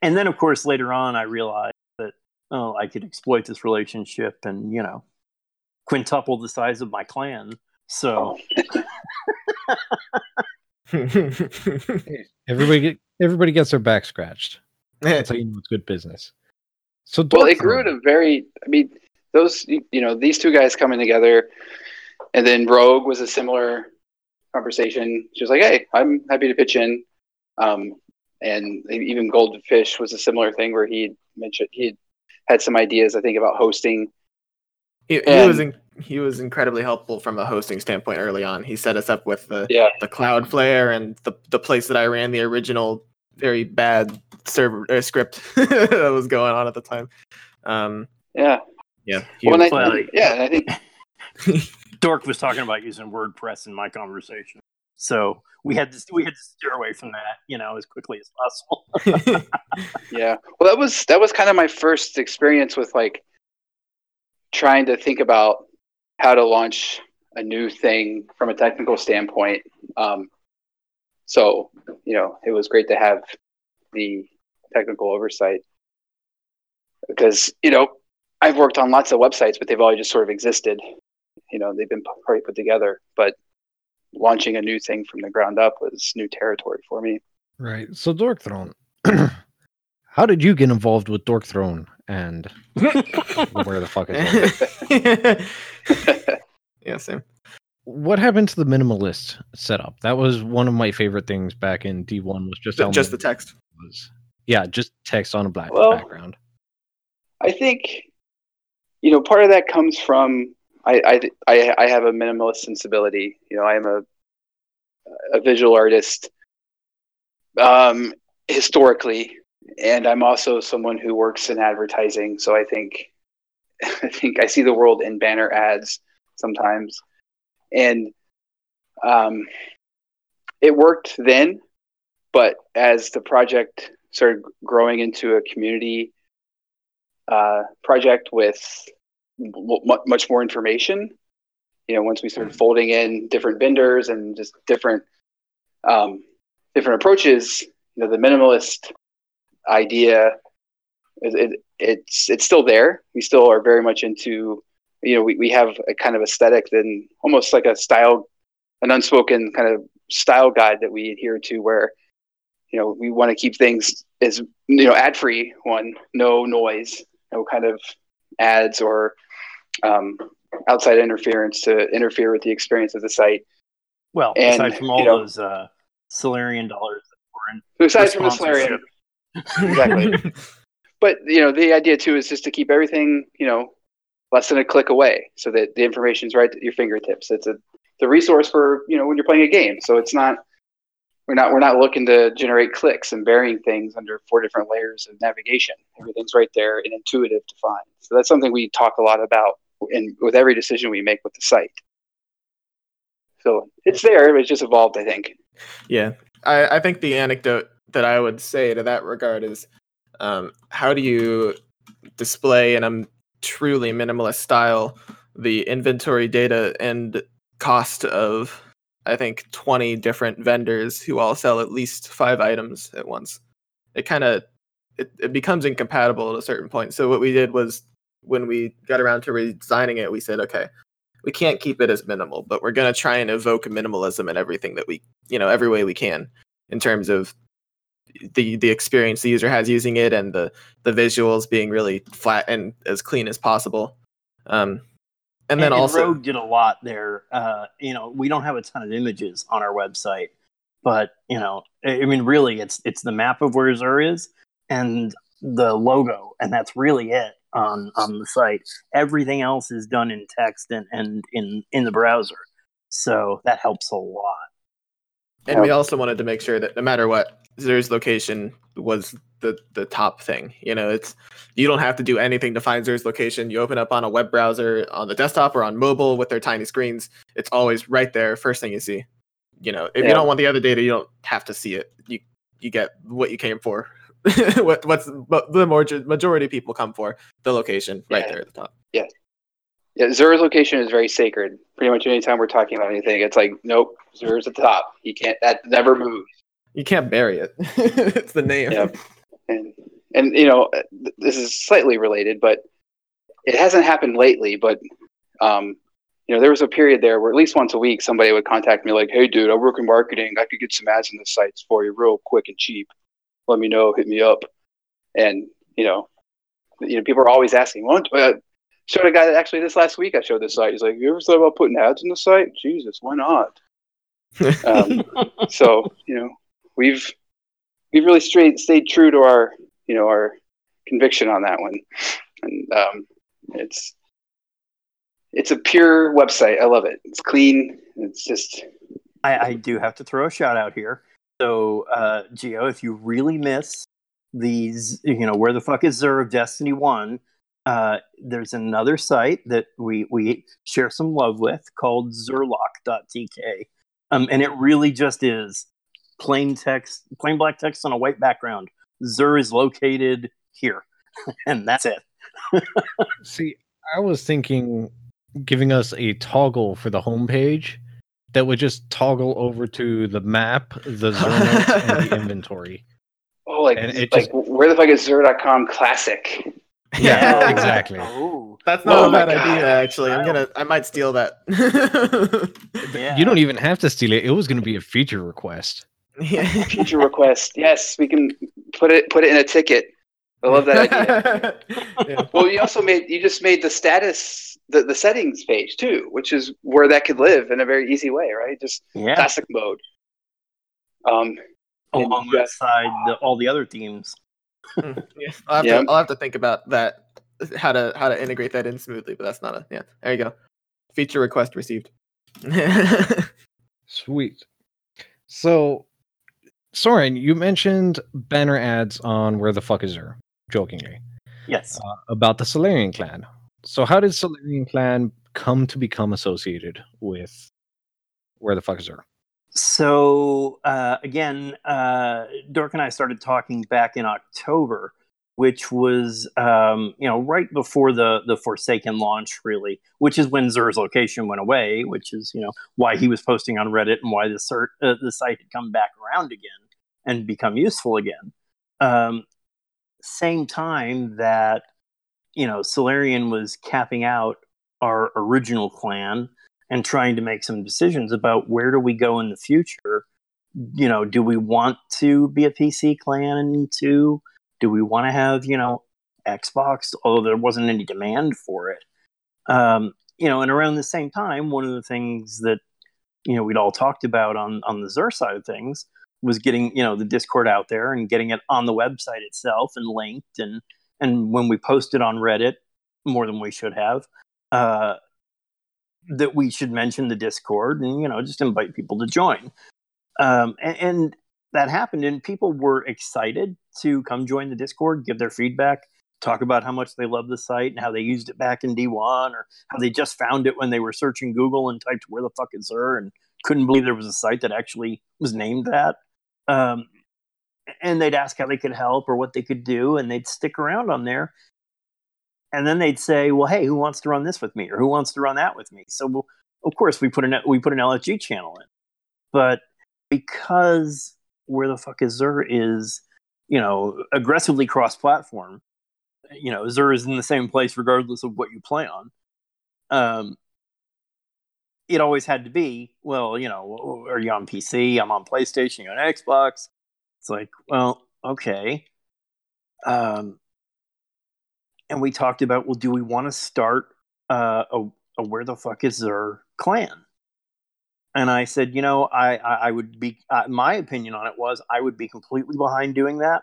and then, of course, later on, I realized that, oh, I could exploit this relationship and, you know, quintuple the size of my clan. So everybody, get, everybody gets their back scratched. That's how you know it's good business. So Dorkthrone. Well, it grew to very. I mean, those you know these two guys coming together, and then Rogue was a similar conversation. She was like, "Hey, I'm happy to pitch in," um, and even Goldfish was a similar thing where he mentioned he had some ideas. I think about hosting. He, he was in, he was incredibly helpful from a hosting standpoint early on. He set us up with the yeah. the Cloudflare and the the place that I ran the original very bad server uh, script that was going on at the time. Um, yeah, yeah, well, was, I, like, yeah. I think Dork was talking about using WordPress in my conversation, so we had to we had to steer away from that, you know, as quickly as possible. yeah, well, that was that was kind of my first experience with like. Trying to think about how to launch a new thing from a technical standpoint. Um, so, you know, it was great to have the technical oversight because, you know, I've worked on lots of websites, but they've all just sort of existed. You know, they've been already put together, but launching a new thing from the ground up was new territory for me. Right. So Dorkthrone, how did you get involved with Dorkthrone? And where the fuck is it? yeah, same. what happened to the minimalist setup? That was one of my favorite things back in D one, was just how just the text was. Yeah, just text on a black well, background. I think, you know, part of that comes from I, I, I, I have a minimalist sensibility. You know, I am a a visual artist um, historically, and I'm also someone who works in advertising. So I think I think I see the world in banner ads sometimes, and um, it worked then. But as the project started growing into a community uh, project with m- much more information, you know, once we started folding in different vendors and just different um, different approaches, you know, the minimalist idea, it, it, it's it's still there. We still are very much into, you know, we, we have a kind of aesthetic and almost like a style, an unspoken kind of style guide that we adhere to where, you know, we want to keep things as, you know, ad-free one, no noise, no kind of ads or um, outside interference to interfere with the experience of the site. Well, and, aside from all you know, those uh, Solarian dollars that were in aside from the Solarian. Exactly. But, you know, the idea, too, is just to keep everything, you know, less than a click away so that the information's right at your fingertips. It's a the resource for, you know, when you're playing a game. So it's not, we're not, we're not looking to generate clicks and burying things under four different layers of navigation. Everything's right there and intuitive to find. So that's something we talk a lot about in with every decision we make with the site. So it's there. It's just evolved, I think. Yeah. I, I think the anecdote that I would say to that regard is, um, how do you display in a truly minimalist style the inventory data and cost of, I think, twenty different vendors who all sell at least five items at once? It kind of it, it becomes incompatible at a certain point. So what we did was, when we got around to redesigning it, we said, okay, we can't keep it as minimal, but we're going to try and evoke minimalism in everything that we, you know, every way we can in terms of the the experience the user has using it and the the visuals being really flat and as clean as possible. Um, and then and, also, and Rogue did a lot there. Uh, you know, we don't have a ton of images on our website, but you know, I mean, really, it's it's the map of where Xur is and the logo, and that's really it on on the site. Everything else is done in text and and in in the browser, so that helps a lot. And we also wanted to make sure that no matter what, Xur's location was the, the top thing. You know, it's you don't have to do anything to find Xur's location. You open up on a web browser, on the desktop or on mobile with their tiny screens. It's always right there, first thing you see. You know, if yeah. you don't want the other data, you don't have to see it. You you get what you came for. what what's what the majority of people come for, the location right yeah. there at the top. Yeah, yeah. Xur's location is very sacred. Pretty much any time we're talking about anything, it's like, nope, Xur's at the top. You can't. That never moves. You can't bury it. It's the name. Yeah. And, and, you know, this is slightly related, but it hasn't happened lately. But, um, you know, there was a period there where at least once a week somebody would contact me like, hey, dude, I work in marketing. I could get some ads on the sites for you real quick and cheap. Let me know. Hit me up. And, you know, you know, people are always asking, well, I showed a guy that actually this last week I showed this site. He's like, you ever thought about putting ads on the site? Jesus, why not? um, so, you know. We've we've really straight, stayed true to our you know our conviction on that one, and um, it's it's a pure website. I love it. It's clean. It's just. I, I do have to throw a shout out here. So, uh, Gio, if you really miss these, you know, where the fuck is Xur of Destiny one? Uh, there's another site that we we share some love with called Xurlock dot t k, um, and it really just is. Plain text, plain black text on a white background. Xur is located here, and that's it. See, I was thinking giving us a toggle for the homepage that would just toggle over to the map, the Xur notes, and the inventory. Oh, like, like just... where the fuck is Xur dot com classic? Yeah, yeah, exactly. Oh, that's not oh a bad God. idea, actually. I'm gonna, I might steal that. Yeah. You don't even have to steal it. It was gonna be a feature request. Yeah. Feature request. Yes, we can put it put it in a ticket. I love that idea. Yeah. Well, you also made you just made the status the, the settings page too, which is where that could live in a very easy way, right? Just yeah. classic mode. Um, Along with side the, all the other themes. yeah. I'll, have yeah. to, I'll have to think about that, how to how to integrate that in smoothly, but that's not a, yeah, there you go. Feature request received. Sweet. So, Soren, you mentioned banner ads on Where the Fuck Is Xur, jokingly. Yes. Uh, about the Solarian clan. So how did Solarian clan come to become associated with Where the Fuck Is Xur? So, uh, again, uh, Dork and I started talking back in October, which was, um, you know, right before the, the Forsaken launch, really, which is when Xur's location went away, which is, you know, why he was posting on Reddit and why the, cert, uh, the site had come back around again and become useful again. Um, same time that, you know, Solarian was capping out our original clan and trying to make some decisions about where do we go in the future. You know, do we want to be a P C clan too? Do we want to have, you know, Xbox? Although there wasn't any demand for it. Um, you know, and around the same time, one of the things that, you know, we'd all talked about on, on the Xur side of things was getting, you know, the Discord out there and getting it on the website itself and linked. And, and when we posted on Reddit, more than we should have, uh, that we should mention the Discord and, you know, just invite people to join. Um, and, and that happened, and people were excited to come join the Discord, give their feedback, talk about how much they love the site and how they used it back in D one, or how they just found it when they were searching Google and typed Where the Fuck Is Xur and couldn't believe there was a site that actually was named that. Um, and they'd ask how they could help or what they could do, and they'd stick around on there. And then they'd say, well, hey, who wants to run this with me? Or who wants to run that with me? So, we'll, of course, we put an we put an L F G channel in. But because Where the Fuck Is Xur is, you know, aggressively cross-platform, you know, Xur is in the same place regardless of what you play on. Um, it always had to be, well, you know, are you on P C? I'm on PlayStation. You're on Xbox. It's like, well, okay. Um... And we talked about, well, do we want to start uh, a, a Where the Fuck Is Xur clan? And I said, you know, I, I, I would be, uh, my opinion on it was I would be completely behind doing that.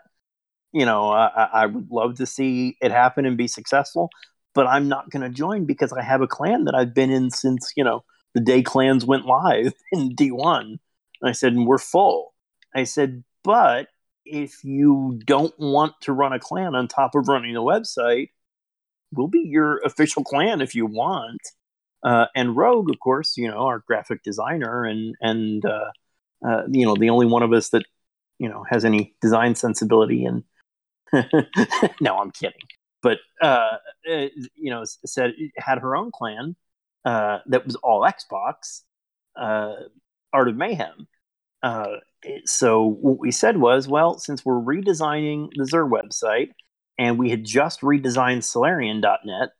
You know, I, I would love to see it happen and be successful, but I'm not going to join because I have a clan that I've been in since, you know, the day clans went live in D one. And I said, and we're full. I said, but if you don't want to run a clan on top of running the website, we'll be your official clan if you want. Uh, and Rogue, of course, you know, our graphic designer and, and uh, uh, you know, the only one of us that, you know, has any design sensibility. And no, I'm kidding. But, uh, you know, said had her own clan uh, that was all Xbox, uh, Art of Mayhem. Uh, so what we said was, well, since we're redesigning the Xur website and we had just redesigned Solarian dot net,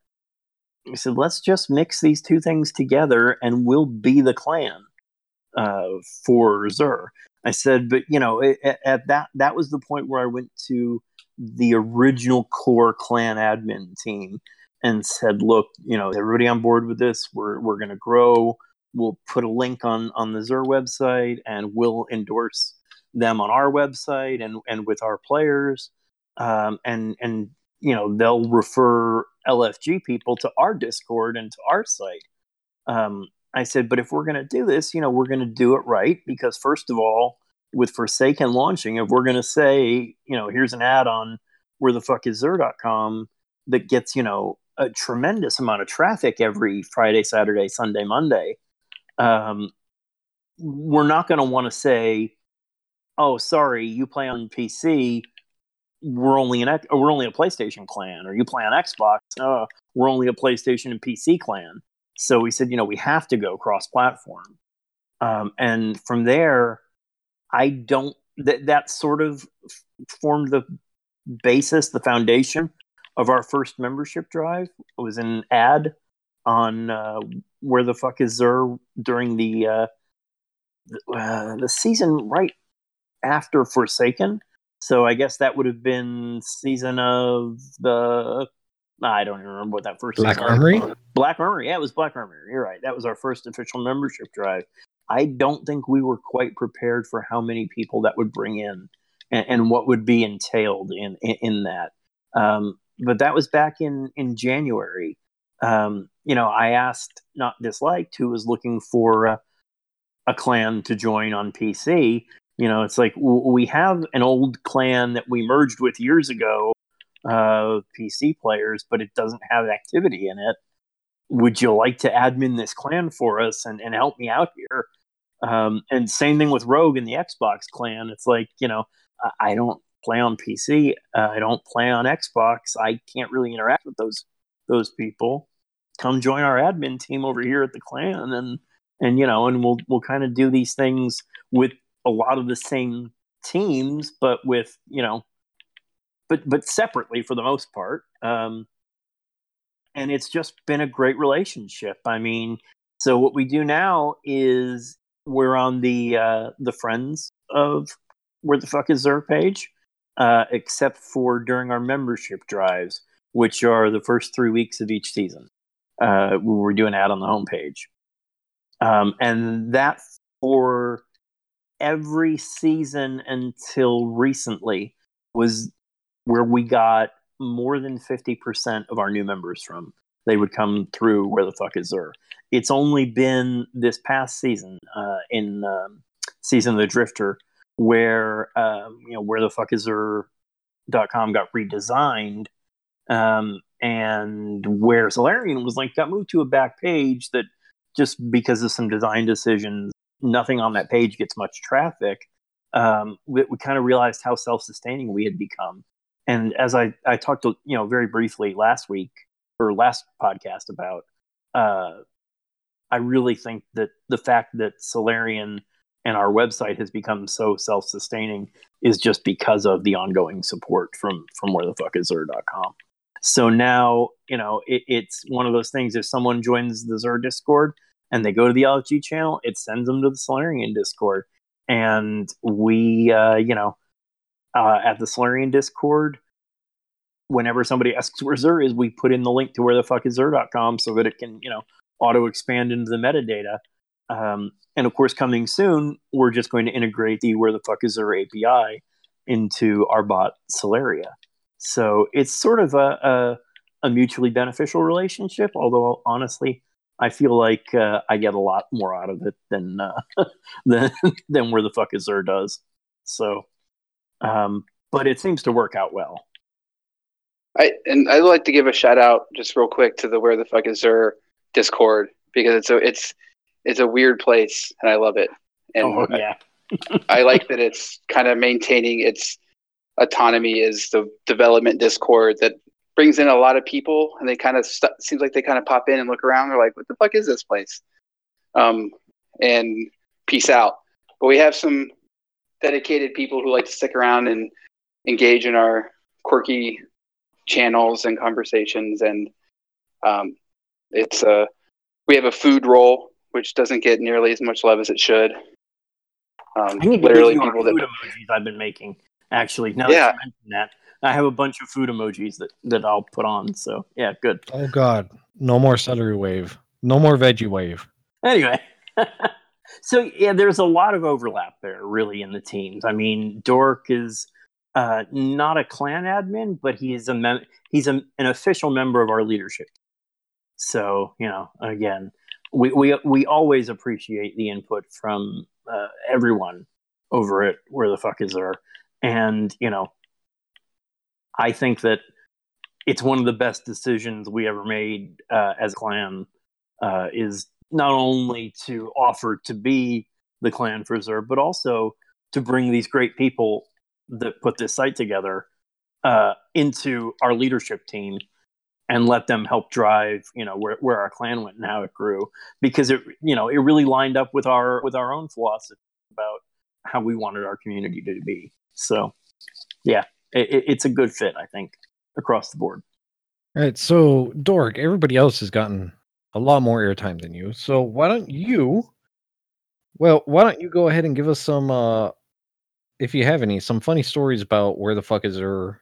we said, let's just mix these two things together and we'll be the clan, uh, for Xur. I said, but you know, at, at that, that was the point where I went to the original core clan admin team and said, look, you know, everybody on board with this, we're, we're going to grow. We'll put a link on, on the Xur website and we'll endorse them on our website and, and with our players. Um, and, and, you know, they'll refer L F G people to our Discord and to our site. Um, I said, but if we're going to do this, you know, we're going to do it right. Because first of all, with Forsaken launching, if we're going to say, you know, here's an ad on where the fuck is Xur dot com that gets, you know, a tremendous amount of traffic every Friday, Saturday, Sunday, Monday. Um, we're not going to want to say, "Oh, sorry, you play on P C. We're only an we're only a PlayStation clan, or you play on Xbox. Oh, we're only a PlayStation and P C clan." So we said, you know, we have to go cross-platform, um, and from there, I don't. That that sort of formed the basis, the foundation of our first membership drive. It was an ad on uh, Where the Fuck Is Xur during the uh, the, uh, the season right after Forsaken. So I guess that would have been season of the I don't even remember what that first Black Armory? Was. Black Armory. Yeah, it was Black Armory. You're right. That was our first official membership drive. I don't think we were quite prepared for how many people that would bring in and, and what would be entailed in, in, in that. Um, but that was back in, in January. Um, you know, I asked Not Disliked who was looking for uh, a clan to join on P C. You know, it's like w- we have an old clan that we merged with years ago, uh, P C players, but it doesn't have activity in it. Would you like to admin this clan for us and, and help me out here? Um, and same thing with Rogue and the Xbox clan. It's like, you know, I, I don't play on P C. Uh, I don't play on Xbox. I can't really interact with those those people. Come join our admin team over here at the clan, and and you know, and we'll we'll kind of do these things with a lot of the same teams, but with you know, but but separately for the most part. Um, and it's just been a great relationship. I mean, so what we do now is we're on the uh, the friends of Where the Fuck Is Xur page, uh, except for during our membership drives, which are the first three weeks of each season. Uh, we were doing an ad on the homepage. Um, and that for every season until recently was where we got more than fifty percent of our new members from. They would come through Where the Fuck Is Xur. It's only been this past season, uh, in um, Season of the Drifter, where um, you know Where the Fuck Is Xur dot com got redesigned, um, and where Solarian was like got moved to a back page that just because of some design decisions, nothing on that page gets much traffic. Um, we, we kind of realized how self-sustaining we had become. And as I, I talked to, you know, very briefly last week or last podcast about, uh, I really think that the fact that Solarian and our website has become so self-sustaining is just because of the ongoing support from from Where the Fuck Is Xur dot com. So now, you know, it, it's one of those things. If someone joins the Xur Discord and they go to the L F G channel, it sends them to the Solarian Discord. And we, uh, you know, uh, at the Solarian Discord, whenever somebody asks where Xur is, we put in the link to Where the Fuck Is Xur dot com so that it can, you know, auto-expand into the metadata. Um, and of course, coming soon, we're just going to integrate the Where the Fuck Is Xur A P I into our bot Solaria. So it's sort of a, a, a mutually beneficial relationship, although honestly, I feel like uh, I get a lot more out of it than uh, than, than Where the Fuck Is Xur does. So, um, but it seems to work out well. I and I'd like to give a shout out just real quick to the Where the Fuck Is Xur Discord, because it's a, it's it's a weird place and I love it. And oh, yeah. I, I like that it's kind of maintaining its autonomy is the development Discord that brings in a lot of people, and they kind of st- seems like they kind of pop in and look around. They're like, "What the fuck is this place?" Um, and peace out. But we have some dedicated people who like to stick around and engage in our quirky channels and conversations. And um, it's a we have a food roll which doesn't get nearly as much love as it should. Um, I need literally, to give you people food that emojis I've been making. Actually, now yeah. that you mention that, I have a bunch of food emojis that, that I'll put on. So, yeah, good. Oh, God. No more celery wave. No more veggie wave. Anyway. So, yeah, there's a lot of overlap there, really, in the teams. I mean, Dork is uh, not a clan admin, but he is a mem- he's a, an official member of our leadership. So, you know, again, we, we, we always appreciate the input from uh, everyone over at Where the Fuck Is Xur. And, you know, I think that it's one of the best decisions we ever made uh, as a clan uh, is not only to offer to be the clan for Xur, but also to bring these great people that put this site together uh, into our leadership team and let them help drive, you know, where, where our clan went and how it grew. Because, it, you know, it really lined up with our with our own philosophy about how we wanted our community to be. So, yeah, it, it's a good fit, I think, across the board. All right, so, Dork, everybody else has gotten a lot more airtime than you. So why don't you, well, why don't you go ahead and give us some, uh, if you have any, some funny stories about Where the Fuck Is Xur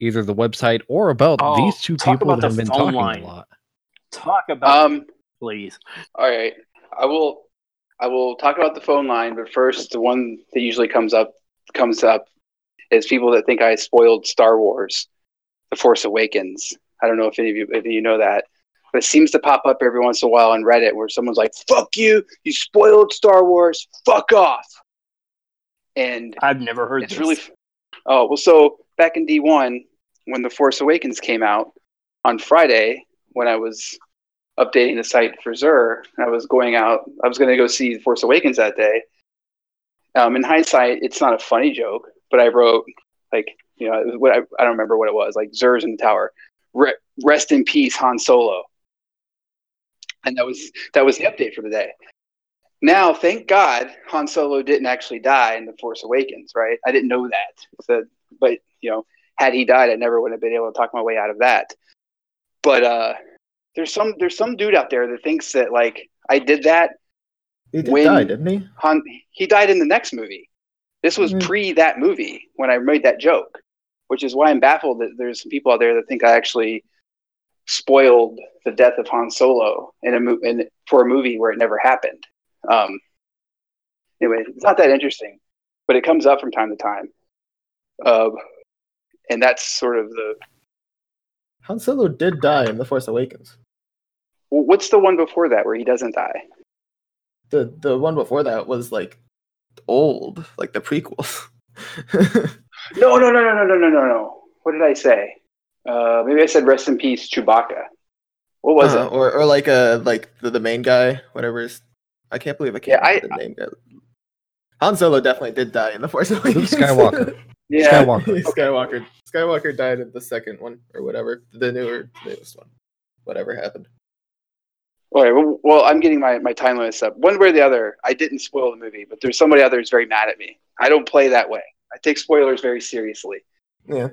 either the website or about oh, these two people that have been talking line. a lot. Talk about um, it, please. All right. I will I will talk about the phone line, but first the one that usually comes up comes up is people that think I spoiled Star Wars, The Force Awakens. I don't know if any of you if you know that. But it seems to pop up every once in a while on Reddit where someone's like, fuck you, you spoiled Star Wars, fuck off. And I've never heard it's this. Really, oh, well, so back in D one, when The Force Awakens came out on Friday, when I was updating the site for Xur, I was going out, I was going to go see The Force Awakens that day. Um, in hindsight, it's not a funny joke, but I wrote, like, you know, it was what I, I don't remember what it was, like, Xur's in the tower. Re- rest in peace, Han Solo. And that was that was the update for the day. Now, thank God, Han Solo didn't actually die in The Force Awakens, right? I didn't know that. So, but, you know, had he died, I never would have been able to talk my way out of that. But uh, there's some there's some dude out there that thinks that, like, I did that. He did when die, didn't he? Han, he died in the next movie. This was mm-hmm. pre that movie when I made that joke, which is why I'm baffled that there's some people out there that think I actually spoiled the death of Han Solo in a mo- in, for a movie where it never happened. Um, anyway, it's not that interesting, but it comes up from time to time. Uh, and that's sort of the... Han Solo did die in The Force Awakens. Well, what's the one before that where he doesn't die? The the one before that was, like, old, like the prequels. no, no, no, no, no, no, no, no, no. What did I say? Uh, maybe I said rest in peace, Chewbacca. What was uh, it? Or, or like, a, like the, the main guy, whatever his... I can't believe I can't yeah, remember I, the name. I, Han Solo definitely did die in The Force Awakens. Luke Skywalker. yeah. Skywalker. Okay. Skywalker. Skywalker died in the second one, or whatever. The newer, newest one. Whatever happened. All right, well, well I'm getting my, my time limits up. One way or the other, I didn't spoil the movie, but there's somebody out there who's very mad at me. I don't play that way. I take spoilers very seriously. Yeah.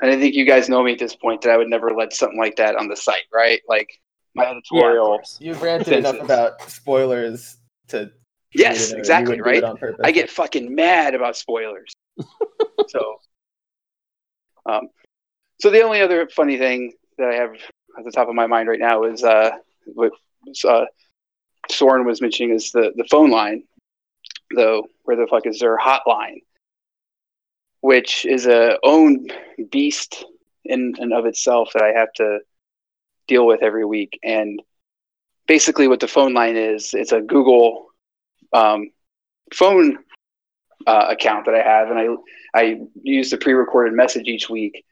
And I think you guys know me at this point that I would never let something like that on the site, right? Like, my editorial. Yeah, you've ranted enough about spoilers to. Yes, exactly right. I get fucking mad about spoilers. so, um, so the only other funny thing that I have at the top of my mind right now is uh, what uh, Soren was mentioning is the the phone line, though. Where the fuck is Xur hotline, which is a own beast in and of itself that I have to deal with every week. And basically what the phone line is, it's a Google um, phone uh, account that I have, and I I use the pre-recorded message each week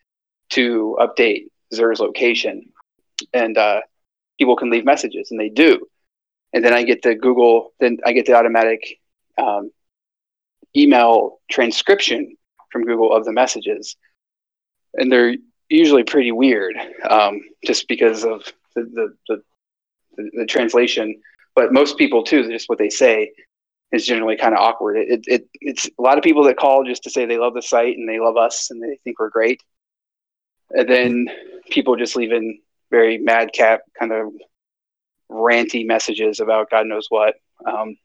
to update Xur's location, and uh, people can leave messages, and they do. And then I get the Google, then I get the automatic um, email transcription from Google of the messages, and they're usually pretty weird, um, just because of the the, the the translation. But most people too, just what they say is generally kind of awkward. It, it it's a lot of people that call just to say they love the site and they love us and they think we're great, and then people just leave in very madcap kind of ranty messages about God knows what. Um,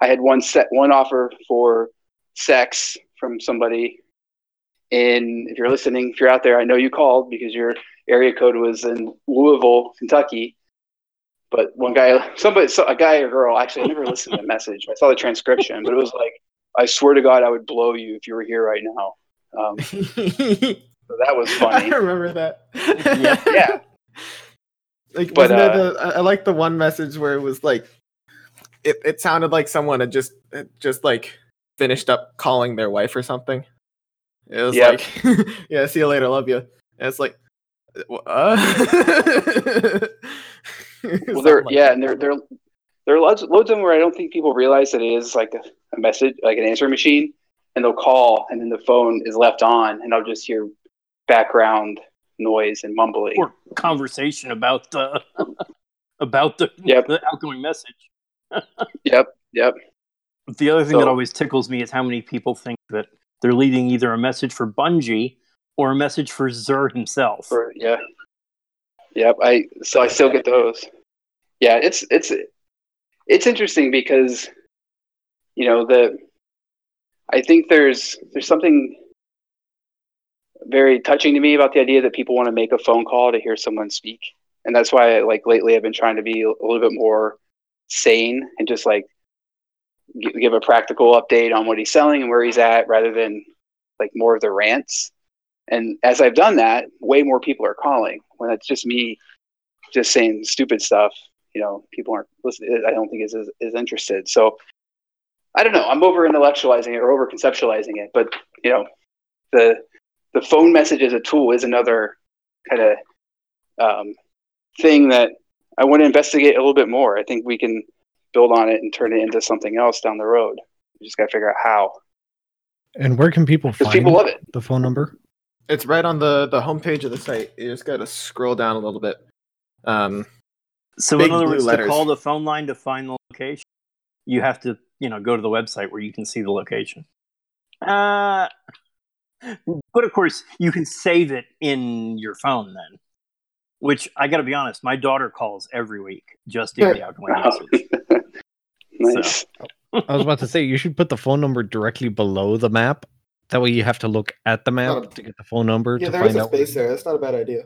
I had one set one offer for sex from somebody. And if you're listening, if you're out there, I know you called because your area code was in Louisville, Kentucky. But one guy, somebody, a guy or girl, actually, I never listened to the message. I saw the transcription, but it was like, I swear to God, I would blow you if you were here right now. Um, so that was funny. I remember that. yeah. yeah. Like, but wasn't uh, that the, I like the one message where it was like, it, it sounded like someone had just, just like finished up calling their wife or something. It was yep. like, yeah, see you later, love you. And it's like, uh? well, there, like yeah, that. and there, there, there are loads, loads of them where I don't think people realize that it is like a, a message, like an answering machine, and they'll call, and then the phone is left on, and I'll just hear background noise and mumbling or conversation about the about the, yep. the outgoing message. yep, yep. The other thing so, that always tickles me is how many people think that they're leaving either a message for Bungie or a message for Xur himself. Yeah, yeah. I so I still get those. Yeah, it's it's it's interesting because you know the I think there's there's something very touching to me about the idea that people want to make a phone call to hear someone speak. And that's why, like, lately I've been trying to be a little bit more sane and just, like, give a practical update on what he's selling and where he's at, rather than, like, more of the rants. And as I've done that, way more people are calling. When it's just me just saying stupid stuff, you know, people aren't listening. I don't think is is interested. So I don't know. I'm over intellectualizing it or over conceptualizing it, but you know, the the phone message as a tool is another kind of um, thing that I want to investigate a little bit more. I think we can build on it and turn it into something else down the road. We just got to figure out how. And where can people find people love it. The phone number? It's right on the, the homepage of the site. You just got to scroll down a little bit. Um, so in other words, letters. To call the phone line to find the location, you have to, you know, go to the website where you can see the location. Uh, but of course, you can save it in your phone then, which I got to be honest, my daughter calls every week just to get out when answers. Nice. So. I was about to say, you should put the phone number directly below the map. That way you have to look at the map oh. to get the phone number. Yeah, to there find is a out space there. That's not a bad idea.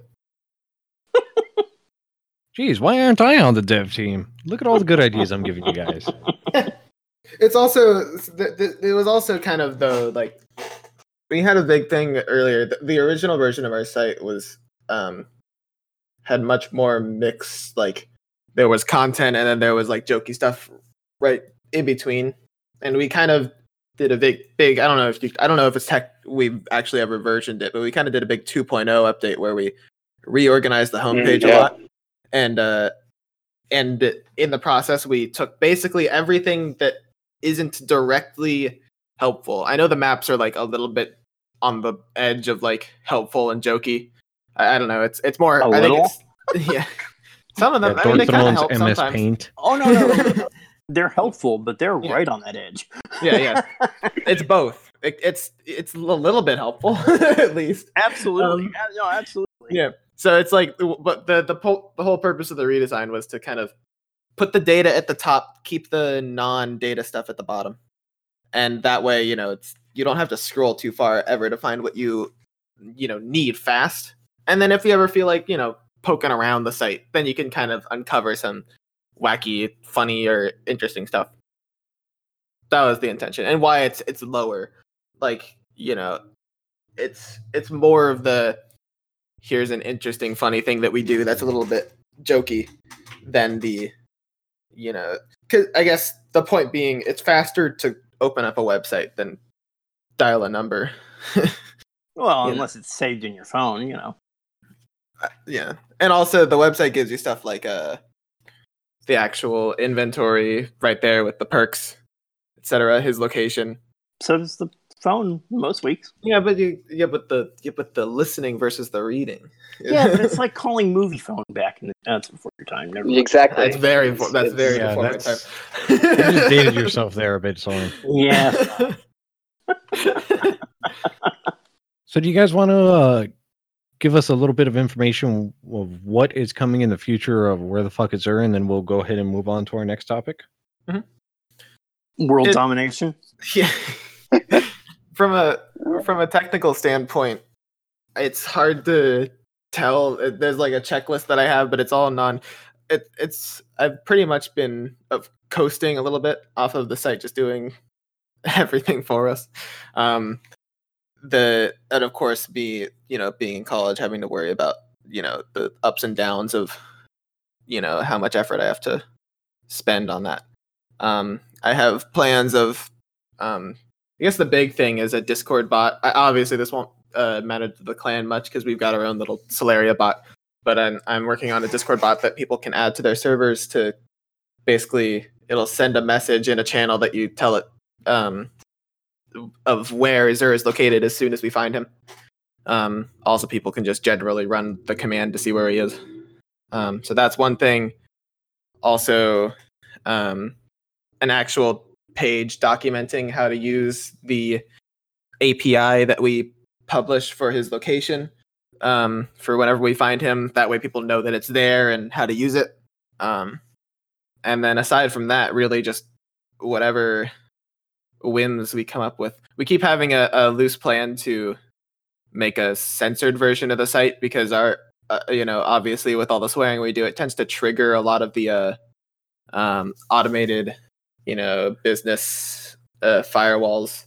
Jeez, why aren't I on the dev team? Look at all the good ideas I'm giving you guys. It's also, it was also kind of though, like, we had a big thing earlier. The original version of our site was, um, had much more mixed, like, there was content and then there was, like, jokey stuff right in between. And we kind of did a big, big, I don't know if you, I don't know if it's tech, we've actually ever versioned it, but we kind of did a big two point oh update where we reorganized the homepage mm, yeah. a lot. And uh, and in the process, we took basically everything that isn't directly helpful. I know the maps are like a little bit on the edge of like helpful and jokey. I, I don't know. It's it's more. A I little? Think it's, yeah. Some of them. Yeah, I mean, they kind of help M S sometimes. Paint. Oh no, no. They're helpful, but they're yeah. right on that edge. Yeah, yeah. It's both. It, it's it's a little bit helpful at least. Absolutely. Um, no, absolutely. Yeah. So it's like, but the the, po- the whole purpose of the redesign was to kind of put the data at the top, keep the non-data stuff at the bottom, and that way, you know, it's you don't have to scroll too far ever to find what you, you know, need fast. And then if you ever feel like, you know, poking around the site, then you can kind of uncover some wacky, funny, or interesting stuff. That was the intention, and why it's it's lower, like you know, it's it's more of the. Here's an interesting, funny thing that we do that's a little bit jokey than the, you know, because I guess the point being it's faster to open up a website than dial a number. Well, unless know? It's saved in your phone, you know. Uh, yeah. And also the website gives you stuff like uh, the actual inventory right there with the perks, et cetera, his location. So does the phone most weeks. Yeah, but you, yeah, but the yeah, but the listening versus the reading. Yeah, but it's like calling movie phone back in the that's before your time. Never exactly. That's very it's, that's it's, very yeah, before that's, my time. You just dated yourself there a bit, Soren. Yeah. So do you guys want to uh, give us a little bit of information of what is coming in the future of Where the Fuck Is Xur, and then we'll go ahead and move on to our next topic? Mm-hmm. World it, domination? Yeah. From a from a technical standpoint, it's hard to tell. There's like a checklist that I have, but it's all non. It, it's I've pretty much been coasting a little bit off of the site, just doing everything for us. Um, the and of course, be you know being in college, having to worry about you know the ups and downs of you know how much effort I have to spend on that. Um, I have plans of. Um, I guess the big thing is a Discord bot. I, obviously, this won't uh, matter to the clan much because we've got our own little Solaria bot. But I'm, I'm working on a Discord bot that people can add to their servers to basically, it'll send a message in a channel that you tell it um, of where Xur is located as soon as we find him. Um, also, people can just generally run the command to see where he is. Um, so that's one thing. Also, um, an actual page documenting how to use the A P I that we publish for his location um, for whenever we find him. That way people know that it's there and how to use it. Um, and then aside from that, really just whatever whims we come up with. We keep having a, a loose plan to make a censored version of the site, because our uh, you know, obviously with all the swearing we do, it tends to trigger a lot of the uh, um, automated, you know, business uh, firewalls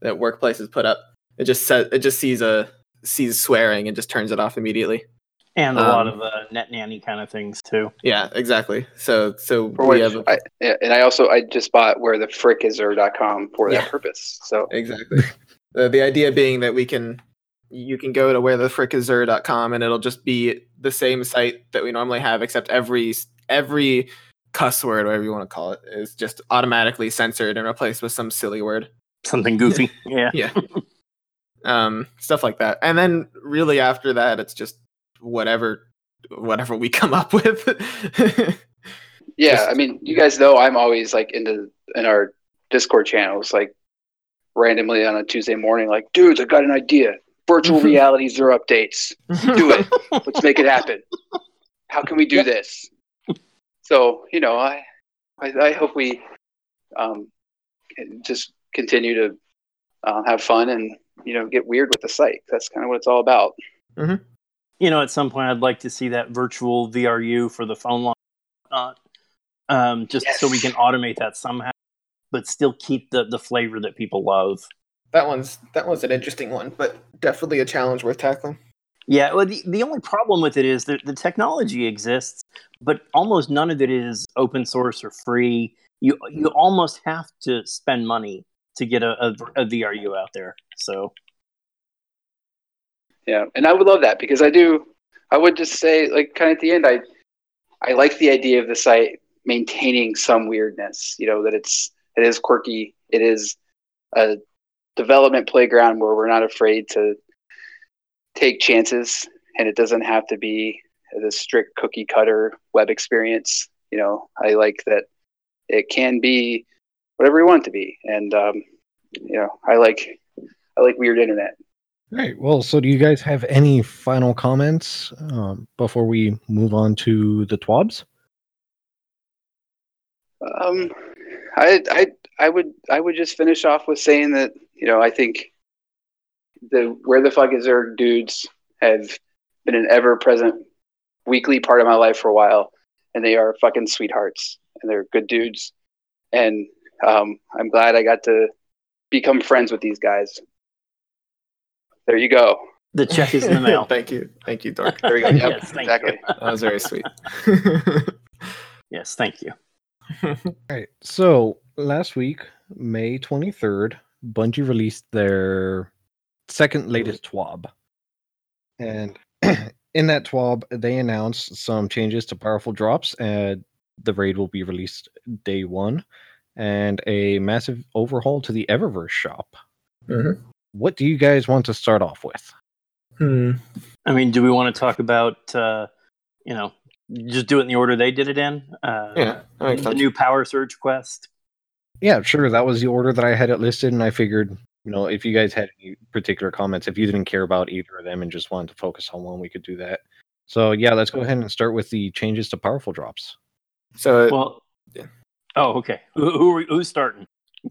that workplaces put up. It just says, it just sees a sees swearing and just turns it off immediately. And a um, lot of uh, net nanny kind of things too. Yeah, exactly. So, so for we have. A... I, yeah, and I also I just bought Where the Frick Is Xur dot com for yeah. that purpose. So exactly. The, the idea being that we can, you can go to Where the Frick Is Xur dot com and it'll just be the same site that we normally have, except every every cuss word, whatever you want to call it, is just automatically censored and replaced with some silly word, something goofy. Yeah, yeah, um, stuff like that. And then really after that, it's just. whatever whatever we come up with. yeah Just, I mean, you guys know I'm always like into in our Discord channels, like randomly on a Tuesday morning, like, dudes, I got an idea, virtual reality Xur updates, do it. Let's make it happen. How can we do this? So, you know, I I, I hope we um can just continue to uh, have fun and, you know, get weird with the site. That's kind of what it's all about. Mm-hmm. You know, at some point, I'd like to see that virtual V R U for the phone line, uh, um, just yes. so we can automate that somehow, but still keep the, the flavor that people love. That one's that one's an interesting one, but definitely a challenge worth tackling. Yeah, well, the, the only problem with it is that the technology exists, but almost none of it is open source or free. You you almost have to spend money to get a, a, a V R U out there, so... Yeah, and I would love that, because I do, I would just say, like, kind of at the end, I I like the idea of the site maintaining some weirdness, you know, that it's, it is quirky, it is a development playground where we're not afraid to take chances, and it doesn't have to be this strict cookie-cutter web experience, you know. I like that it can be whatever you want it to be, and, um, you know, I like I like weird internet. All right. Well, so do you guys have any final comments um, before we move on to the twabs? Um, I, I, I would, I would just finish off with saying that, you know, I think the Where the Fuck Is Xur dudes have been an ever-present weekly part of my life for a while, and they are fucking sweethearts, and they're good dudes, and um, I'm glad I got to become friends with these guys. There you go. The check is in the mail. Thank you. Thank you, Dork. There we go. Yep, yes, exactly. You. That was very sweet. Yes, thank you. All right. So last week, May twenty-third, Bungie released their second latest twab. And in that twab, they announced some changes to powerful drops. And the raid will be released day one. And a massive overhaul to the Eververse shop. Mm-hmm. What do you guys want to start off with? Hmm. I mean, do we want to talk about, uh, you know, just do it in the order they did it in? Uh, yeah. The sense. New Power Surge quest? Yeah, sure. That was the order that I had it listed, and I figured, you know, if you guys had any particular comments, if you didn't care about either of them and just wanted to focus on one, we could do that. So, yeah, let's go ahead and start with the changes to powerful drops. So, well, yeah. Oh, okay. Who, who Who's starting?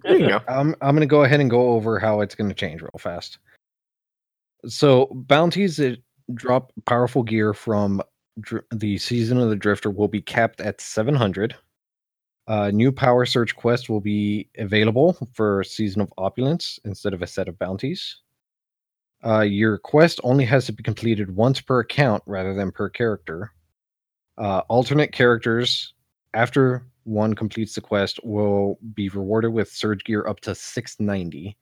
There you go. I'm, I'm going to go ahead and go over how it's going to change real fast. So bounties that drop powerful gear from dr- the Season of the Drifter will be capped at seven hundred. Uh, new Power Surge quest will be available for Season of Opulence instead of a set of bounties. Uh, your quest only has to be completed once per account rather than per character. Uh, alternate characters after... one completes the quest will be rewarded with surge gear up to six ninety.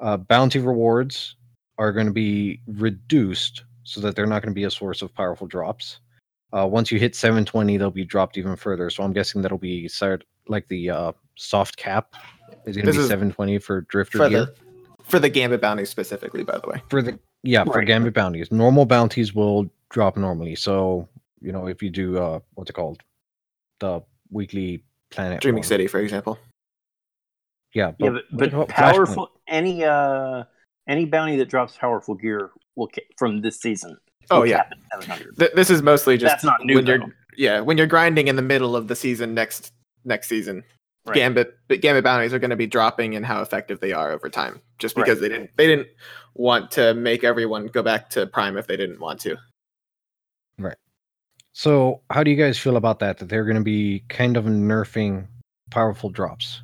Uh, bounty rewards are going to be reduced so that they're not going to be a source of powerful drops. Uh, once you hit seven twenty, they'll be dropped even further. So I'm guessing that'll be like the uh, soft cap is going to be seven twenty for drifter for gear. The, for the Gambit bounties specifically, by the way. For the yeah, right. For Gambit bounties, normal bounties will drop normally. So you know, if you do uh, what's it called, the weekly planet Dreaming one. City, for example. Yeah, but, yeah, but, but powerful any uh any bounty that drops powerful gear will ca- from this season. Oh yeah, Th- this is mostly just that's not new. When you're, yeah, when you're grinding in the middle of the season next next season, right. Gambit Gambit bounties are going to be dropping and how effective they are over time, just because right. they didn't they didn't want to make everyone go back to Prime if they didn't want to. Right. So how do you guys feel about that? That they're going to be kind of nerfing powerful drops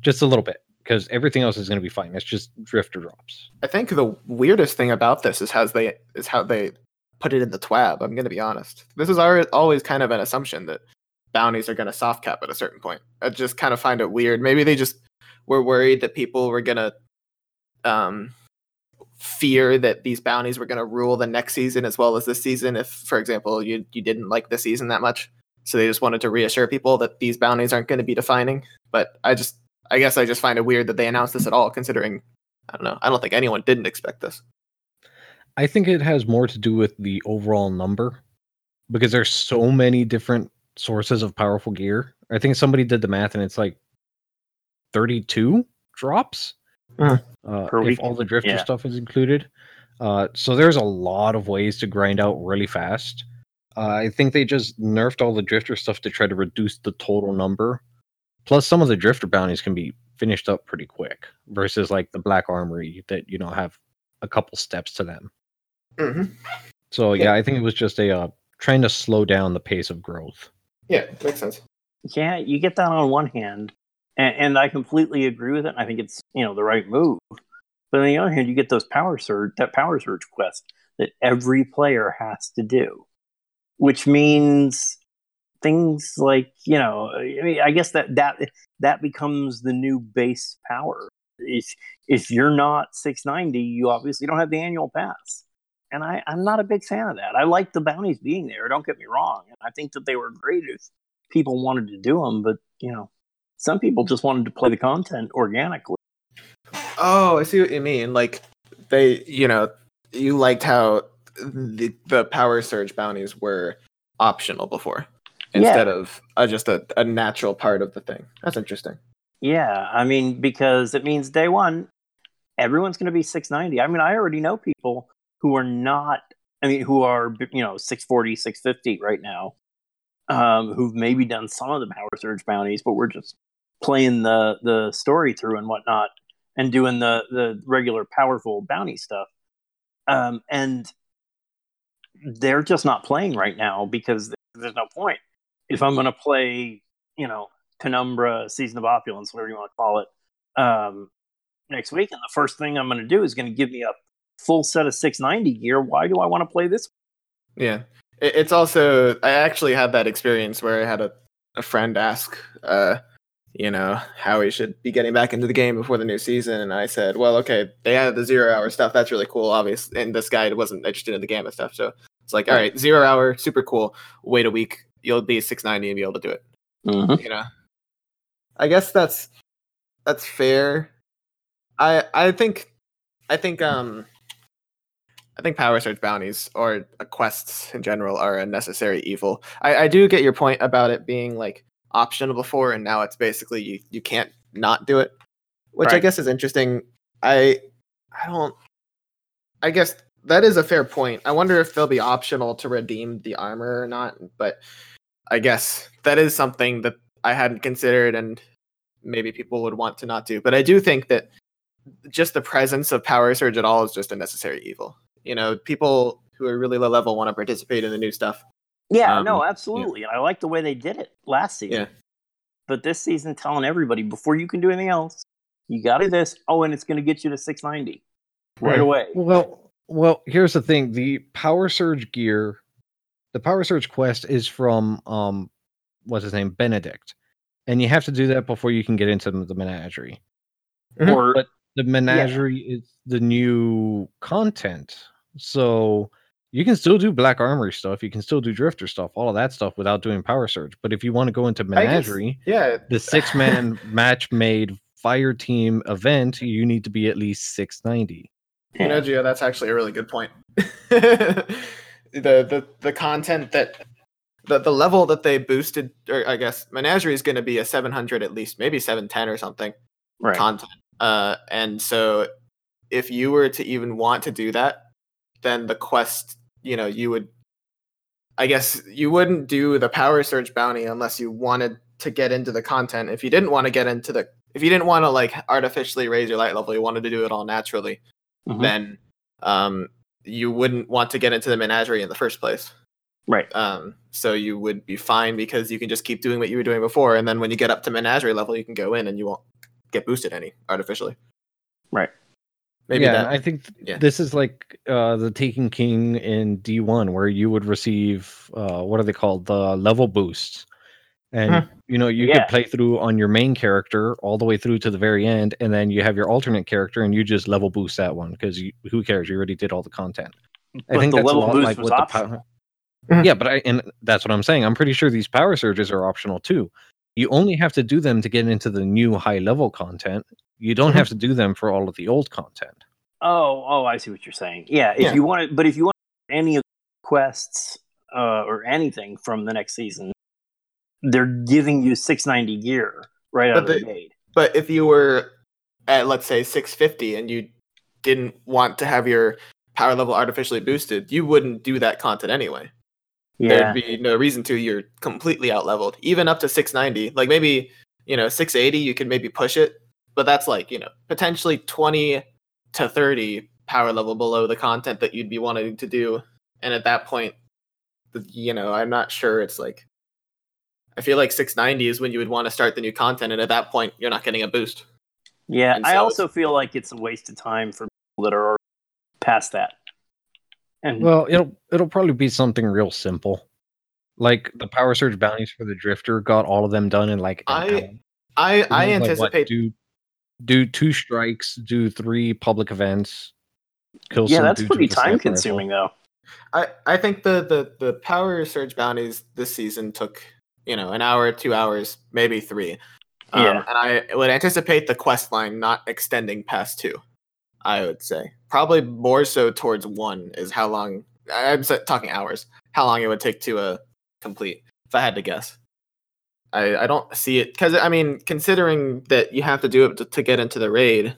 just a little bit, because everything else is going to be fine. It's just drifter drops. I think the weirdest thing about this is how they is how they put it in the twab. I'm going to be honest. This is always kind of an assumption that bounties are going to soft cap at a certain point. I just kind of find it weird. Maybe they just were worried that people were going to um, fear that these bounties were going to rule the next season as well as this season. If, for example, you you didn't like the season that much. So they just wanted to reassure people that these bounties aren't going to be defining. But I just, I guess I just find it weird that they announced this at all, considering, I don't know, I don't think anyone didn't expect this. I think it has more to do with the overall number, because there's so many different sources of powerful gear. I think somebody did the math and it's like thirty-two drops uh, uh, per if week. All the drifter yeah. stuff is included. Uh, so there's a lot of ways to grind out really fast. Uh, I think they just nerfed all the drifter stuff to try to reduce the total number. Plus, some of the drifter bounties can be finished up pretty quick versus like the Black Armory that, you know, have a couple steps to them. Mm-hmm. So, yeah, yeah, I think it was just a uh, trying to slow down the pace of growth. Yeah, makes sense. Yeah, you get that on one hand, and, and I completely agree with it. I think it's, you know, the right move. But on the other hand, you get those power surge, that power surge quest that every player has to do. Which means things like, you know, I mean, I guess that that that becomes the new base power. If if you're not six ninety, you obviously don't have the annual pass. And I, I'm not a big fan of that. I like the bounties being there. Don't get me wrong. And I think that they were great if people wanted to do them. But, you know, some people just wanted to play the content organically. Oh, I see what you mean. Like, they, you know, you liked how The, the power surge bounties were optional before instead yeah. of uh, just a, a natural part of the thing. That's interesting. Yeah, I mean, because it means day one, everyone's going to be six ninety. I mean, I already know people who are not, I mean, who are, you know, six forty, six fifty right now, um, who've maybe done some of the power surge bounties, but we're just playing the, the story through and whatnot and doing the, the regular powerful bounty stuff. Um, and they're just not playing right now because there's no point. If I'm going to play, you know, Penumbra, Season of Opulence, whatever you want to call it, um, next week, and the first thing I'm going to do is going to give me a full set of six ninety gear, why do I want to play this? Yeah. It's also, I actually had that experience where I had a, a friend ask, uh, you know, how he should be getting back into the game before the new season. And I said, well, okay, they added the zero hour stuff. That's really cool, obviously. And this guy wasn't interested in the Gambit stuff. So it's like, all right, zero hour, super cool. Wait a week. You'll be six ninety and be able to do it. Mm-hmm. You know, I guess that's, that's fair. I, I think, I think, um, I think power surge bounties or quests in general are a necessary evil. I, I do get your point about it being like optional before, and now it's basically you, you can't not do it, which right. I guess is interesting. I I don't I guess that is a fair point. I wonder if they'll be optional to redeem the armor or not, but I guess that is something that I hadn't considered and maybe people would want to not do. But I do think that just the presence of power surge at all is just a necessary evil. You know, people who are really low level want to participate in the new stuff. Yeah, um, no, absolutely. Yeah. And I like the way they did it last season. Yeah. But this season, telling everybody, before you can do anything else, you got to do this. Oh, and it's going to get you to six ninety right, right away. Well, well, here's the thing. The Power Surge gear, the Power Surge quest is from, um, what's his name, Benedict. And you have to do that before you can get into the Menagerie. Mm-hmm. Or, but the Menagerie yeah. is the new content. So you can still do Black Armory stuff. You can still do Drifter stuff, all of that stuff without doing Power Surge. But if you want to go into Menagerie, guess, yeah. the six-man match-made fire team event, you need to be at least six ninety. You know, Gio, that's actually a really good point. the, the the content that the, the level that they boosted, or I guess Menagerie is going to be a seven hundred at least, maybe seven ten or something right. content. Uh, and so if you were to even want to do that, then the quest, you know, you would, I guess you wouldn't do the power surge bounty unless you wanted to get into the content. If you didn't want to get into the, if you didn't want to like artificially raise your light level, you wanted to do it all naturally, mm-hmm. then um, you wouldn't want to get into the Menagerie in the first place. Right. Um, so you would be fine because you can just keep doing what you were doing before. And then when you get up to Menagerie level, you can go in and you won't get boosted any artificially. Right. Maybe yeah, that, I think th- yeah. this is like uh, the Taken King in D one, where you would receive, uh, what are they called? The level boosts. And, huh. you know, you yeah. could play through on your main character all the way through to the very end. And then you have your alternate character and you just level boost that one because who cares? You already did all the content. But I think the that's level a lot boost like was with optional. The power. Yeah, but I and that's what I'm saying. I'm pretty sure these power surges are optional too. You only have to do them to get into the new high level content. You don't have to do them for all of the old content. Oh, oh, I see what you're saying. Yeah, if yeah. you want to, but if you want any of the quests uh, or anything from the next season, they're giving you six ninety gear right but out of the gate. But if you were at, let's say, six fifty and you didn't want to have your power level artificially boosted, you wouldn't do that content anyway. Yeah. There'd be no lereason to. You're completely out-leveled. Even up to six ninety. Like, maybe, you know, six eighty, you could maybe push it. But that's, like, you know, potentially twenty to thirty power level below the content that you'd be wanting to do. And at that point, you know, I'm not sure it's, like... I feel like six ninety is when you would want to start the new content, and at that point, you're not getting a boost. Yeah, so I also feel like it's a waste of time for people that are past that. And well, it'll it'll probably be something real simple, like the power surge bounties for the Drifter got all of them done in like. An I hour. I you know, I like anticipate what, do do two strikes, do three public events. Kill yeah, some that's pretty time consuming though. I, I think the, the, the power surge bounties this season took you know an hour, two hours, maybe three. Um, yeah, and I would anticipate the quest line not extending past two. I would say probably more so towards one is how long I'm talking hours, how long it would take to uh, complete. If I had to guess, I, I don't see it because I mean, considering that you have to do it to, to get into the raid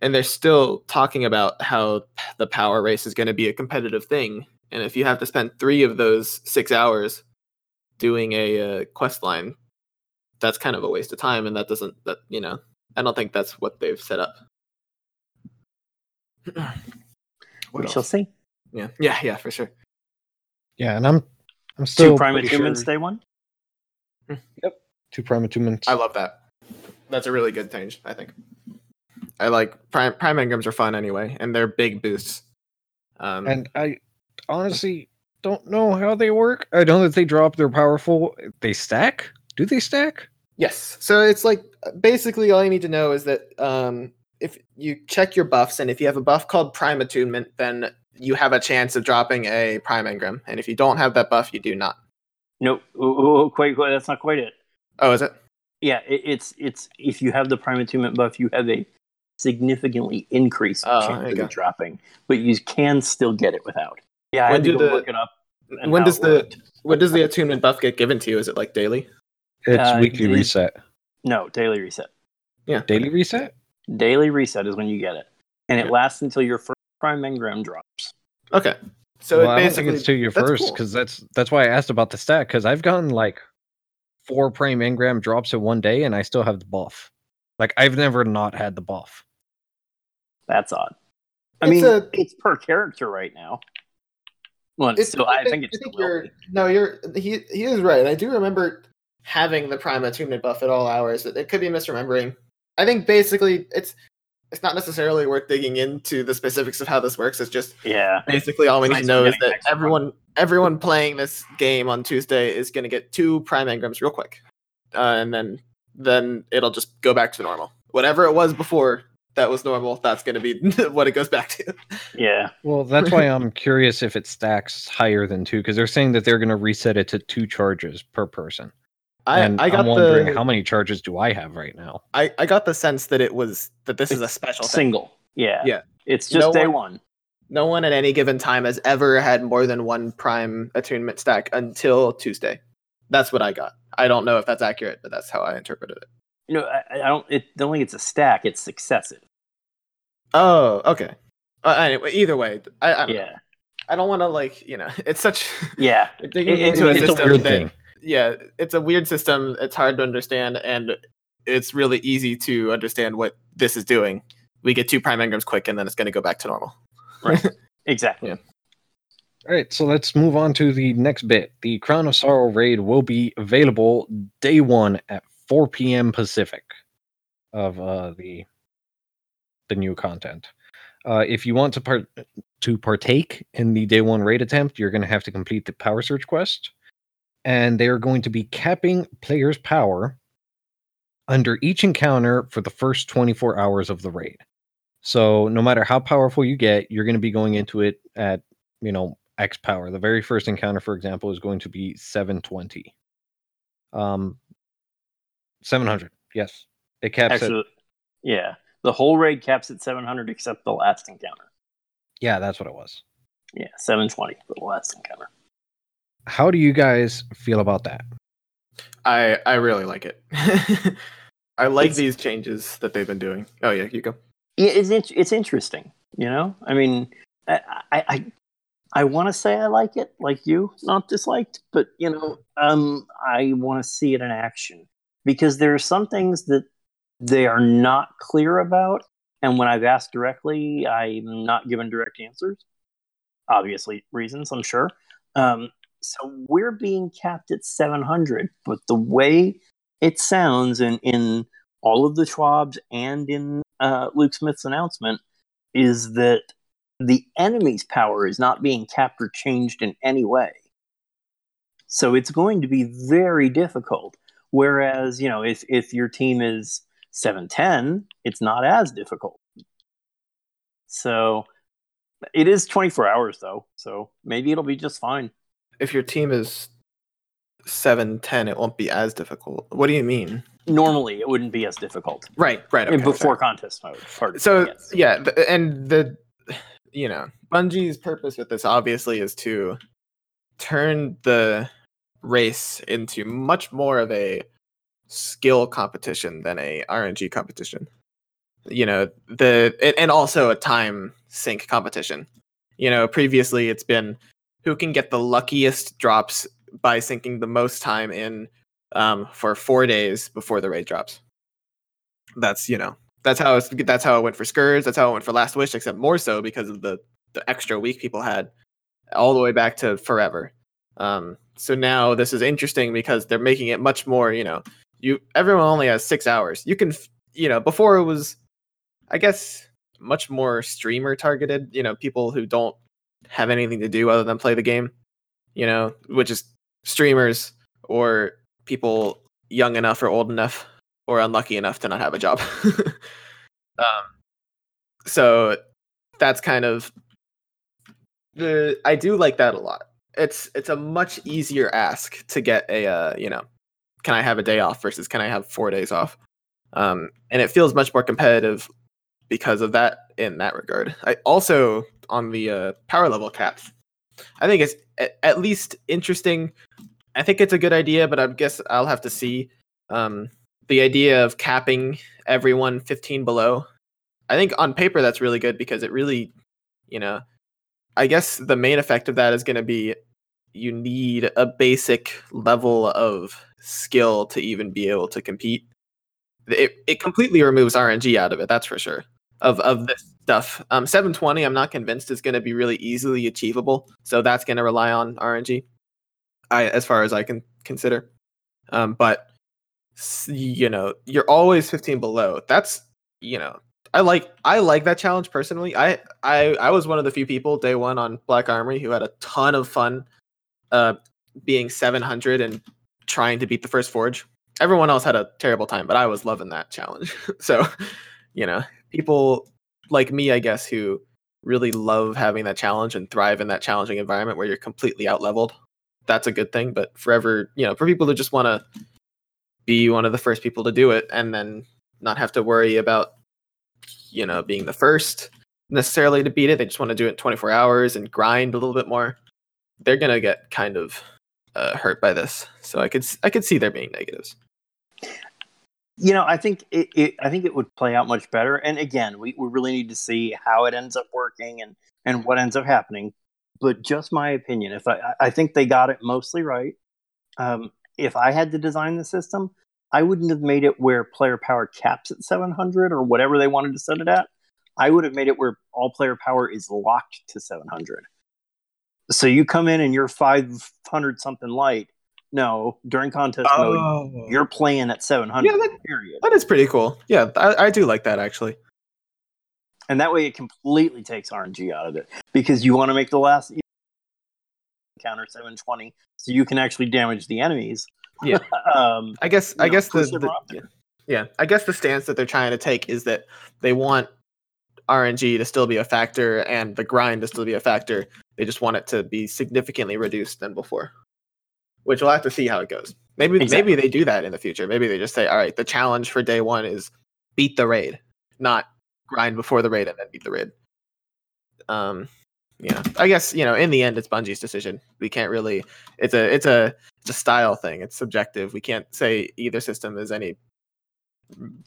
and they're still talking about how the power race is going to be a competitive thing. And if you have to spend three of those six hours doing a uh, quest line, that's kind of a waste of time. And that doesn't, that, you know, I don't think that's what they've set up. What we shall see. Yeah, yeah, yeah, for sure. Yeah, and I'm, I'm still two prime attunements sure. day one. Yep, two prime attunements. I love that. That's a really good change. I think. I like prime prime engrams are fun anyway, and they're big boosts. Um, and I honestly don't know how they work. I know that they drop. They're powerful. They stack. Do they stack? Yes. So it's like basically all you need to know is that. Um, If you check your buffs, and if you have a buff called Prime Attunement, then you have a chance of dropping a Prime Engram. And if you don't have that buff, you do not. Nope. Oh, quite, quite, that's not quite it. Oh, is it? Yeah, it, it's it's if you have the Prime Attunement buff, you have a significantly increased oh, chance of dropping. But you can still get it without. Yeah, when I do to the, look it up. When does, the, when does the Attunement buff get given to you? Is it like daily? It's uh, weekly daily, reset. No, daily reset. Yeah. Daily reset? Daily reset is when you get it, and it lasts until your first prime engram drops. Okay, so well, it basically I don't think it's to your first because that's, cool. that's that's why I asked about the stack because I've gotten like four prime engram drops in one day, and I still have the buff. Like I've never not had the buff. That's odd. I it's mean, a, it's per character right now. Well, it's, so I, I think, think it's I think you're, no, you're he he is right. I do remember having the prime attunement buff at all hours. It could be misremembering. I think basically it's it's not necessarily worth digging into the specifics of how this works. It's just yeah. basically all we need to know is that everyone everyone playing this game on Tuesday is going to get two prime engrams real quick, uh, and then then it'll just go back to normal. Whatever it was before that was normal, that's going to be what it goes back to. Yeah. Well, that's why I'm curious if it stacks higher than two because they're saying that they're going to reset it to two charges per person. I, and I got I'm wondering the, how many charges do I have right now? I, I got the sense that it was that this it's is a special single. Thing. Yeah, yeah. It's just no day one, one. No one at any given time has ever had more than one prime attunement stack until Tuesday. That's what I got. I don't know if that's accurate, but that's how I interpreted it. You know, I, I don't. It, I don't think it's a stack. It's successive. Oh, okay. Uh, anyway, either way, I, I don't yeah. know. I don't want to like you know. It's such yeah. digging it, into it, a system a weird thing. thing. yeah, it's a weird system. It's hard to understand, and it's really easy to understand what this is doing. We get two Prime Engrams quick, and then it's going to go back to normal. Right. Exactly. Yeah. All right, so let's move on to the next bit. The Crown of Sorrow raid will be available day one at four p.m. Pacific of uh, the the new content. Uh, if you want to part to partake in the day one raid attempt, you're going to have to complete the power surge quest, and they are going to be capping players' power under each encounter for the first twenty-four hours of the raid. So no matter how powerful you get, you're going to be going into it at, you know, X power. The very first encounter, for example, is going to be seven twenty. Um, seven hundred, yes. It caps Actually, at... Yeah, the whole raid caps at seven hundred except the last encounter. Yeah, that's what it was. Yeah, seven twenty for the last encounter. How do you guys feel about that? I I really like it. I like it's, these changes that they've been doing. Oh, yeah, you go. Yeah, it's, it's interesting, you know? I mean, I... I, I I want to say I like it, like you, not disliked, but, you know, um, I want to see it in action. Because there are some things that they are not clear about, and when I've asked directly, I'm not given direct answers. Obviously, reasons, I'm sure. Um, so we're being capped at seven hundred, but the way it sounds in, in all of the Schwab's and in uh, Luke Smith's announcement is that the enemy's power is not being capped or changed in any way. So it's going to be very difficult. Whereas, you know, if, if your team is seven ten, it's not as difficult. So it is twenty-four hours, though. So maybe it'll be just fine. If your team is seven ten, it won't be as difficult. What do you mean? Normally, it wouldn't be as difficult. Right, right. Okay, before sorry. contest mode. Pardon, so, yes. yeah, the, and the... You know, Bungie's purpose with this obviously is to turn the race into much more of a skill competition than a R N G competition. You know, the and also a time sync competition. You know, previously it's been who can get the luckiest drops by syncing the most time in um, for four days before the raid drops. That's, you know. That's how it's, that's how it went for Scourge. That's how it went for Last Wish, except more so because of the, the extra week people had all the way back to forever. Um, so now this is interesting because they're making it much more, you know, you everyone only has six hours. You can, you know, before it was, I guess, much more streamer targeted, you know, people who don't have anything to do other than play the game, you know, which is streamers or people young enough or old enough or unlucky enough to not have a job. um, so that's kind of the. I do like that a lot. It's it's a much easier ask to get a uh, you know, can I have a day off versus can I have four days off, um, and it feels much more competitive because of that in that regard. I also on the uh, power level caps, I think it's at least interesting. I think it's a good idea, but I guess I'll have to see. Um, The idea of capping everyone fifteen below, I think on paper that's really good because it really, you know, I guess the main effect of that is going to be you need a basic level of skill to even be able to compete. It it completely removes R N G out of it, that's for sure, of of this stuff. Um, seven twenty, I'm not convinced is going to be really easily achievable, so that's going to rely on R N G, I as far as I can consider. Um, but you know, you're always fifteen below. That's, you know, I like I like that challenge personally. I, I, I was one of the few people day one on Black Armory who had a ton of fun uh, being seven hundred and trying to beat the first Forge. Everyone else had a terrible time, but I was loving that challenge. So, you know, people like me, I guess, who really love having that challenge and thrive in that challenging environment where you're completely out-leveled, that's a good thing. But forever, you know, for people who just want to be one of the first people to do it and then not have to worry about, you know, being the first necessarily to beat it. They just want to do it in twenty-four hours and grind a little bit more. They're going to get kind of uh, hurt by this. So I could, I could see there being negatives. You know, I think it, it, I think it would play out much better. And again, we, we really need to see how it ends up working and, and what ends up happening. But just my opinion, if I, I think they got it mostly right. Um, if I had to design the system, I wouldn't have made it where player power caps at seven hundred or whatever they wanted to set it at. I would have made it where all player power is locked to seven hundred. So you come in and you're five hundred something light. No, during contest oh. mode, you're playing at seven hundred, yeah, that, period. That is pretty cool. Yeah, I, I do like that, actually. And that way it completely takes R N G out of it. Because you want to make the last counter seven twenty so you can actually damage the enemies. Yeah, um, I guess. I know, guess the, the yeah. I guess the stance that they're trying to take is that they want R N G to still be a factor and the grind to still be a factor. They just want it to be significantly reduced than before, which we'll have to see how it goes. Maybe exactly. Maybe they do that in the future. Maybe they just say, all right, the challenge for day one is beat the raid, not grind before the raid and then beat the raid. Um. Yeah, I guess, you know, in the end, it's Bungie's decision. We can't really, it's a, it's a, it's a style thing. It's subjective. We can't say either system is any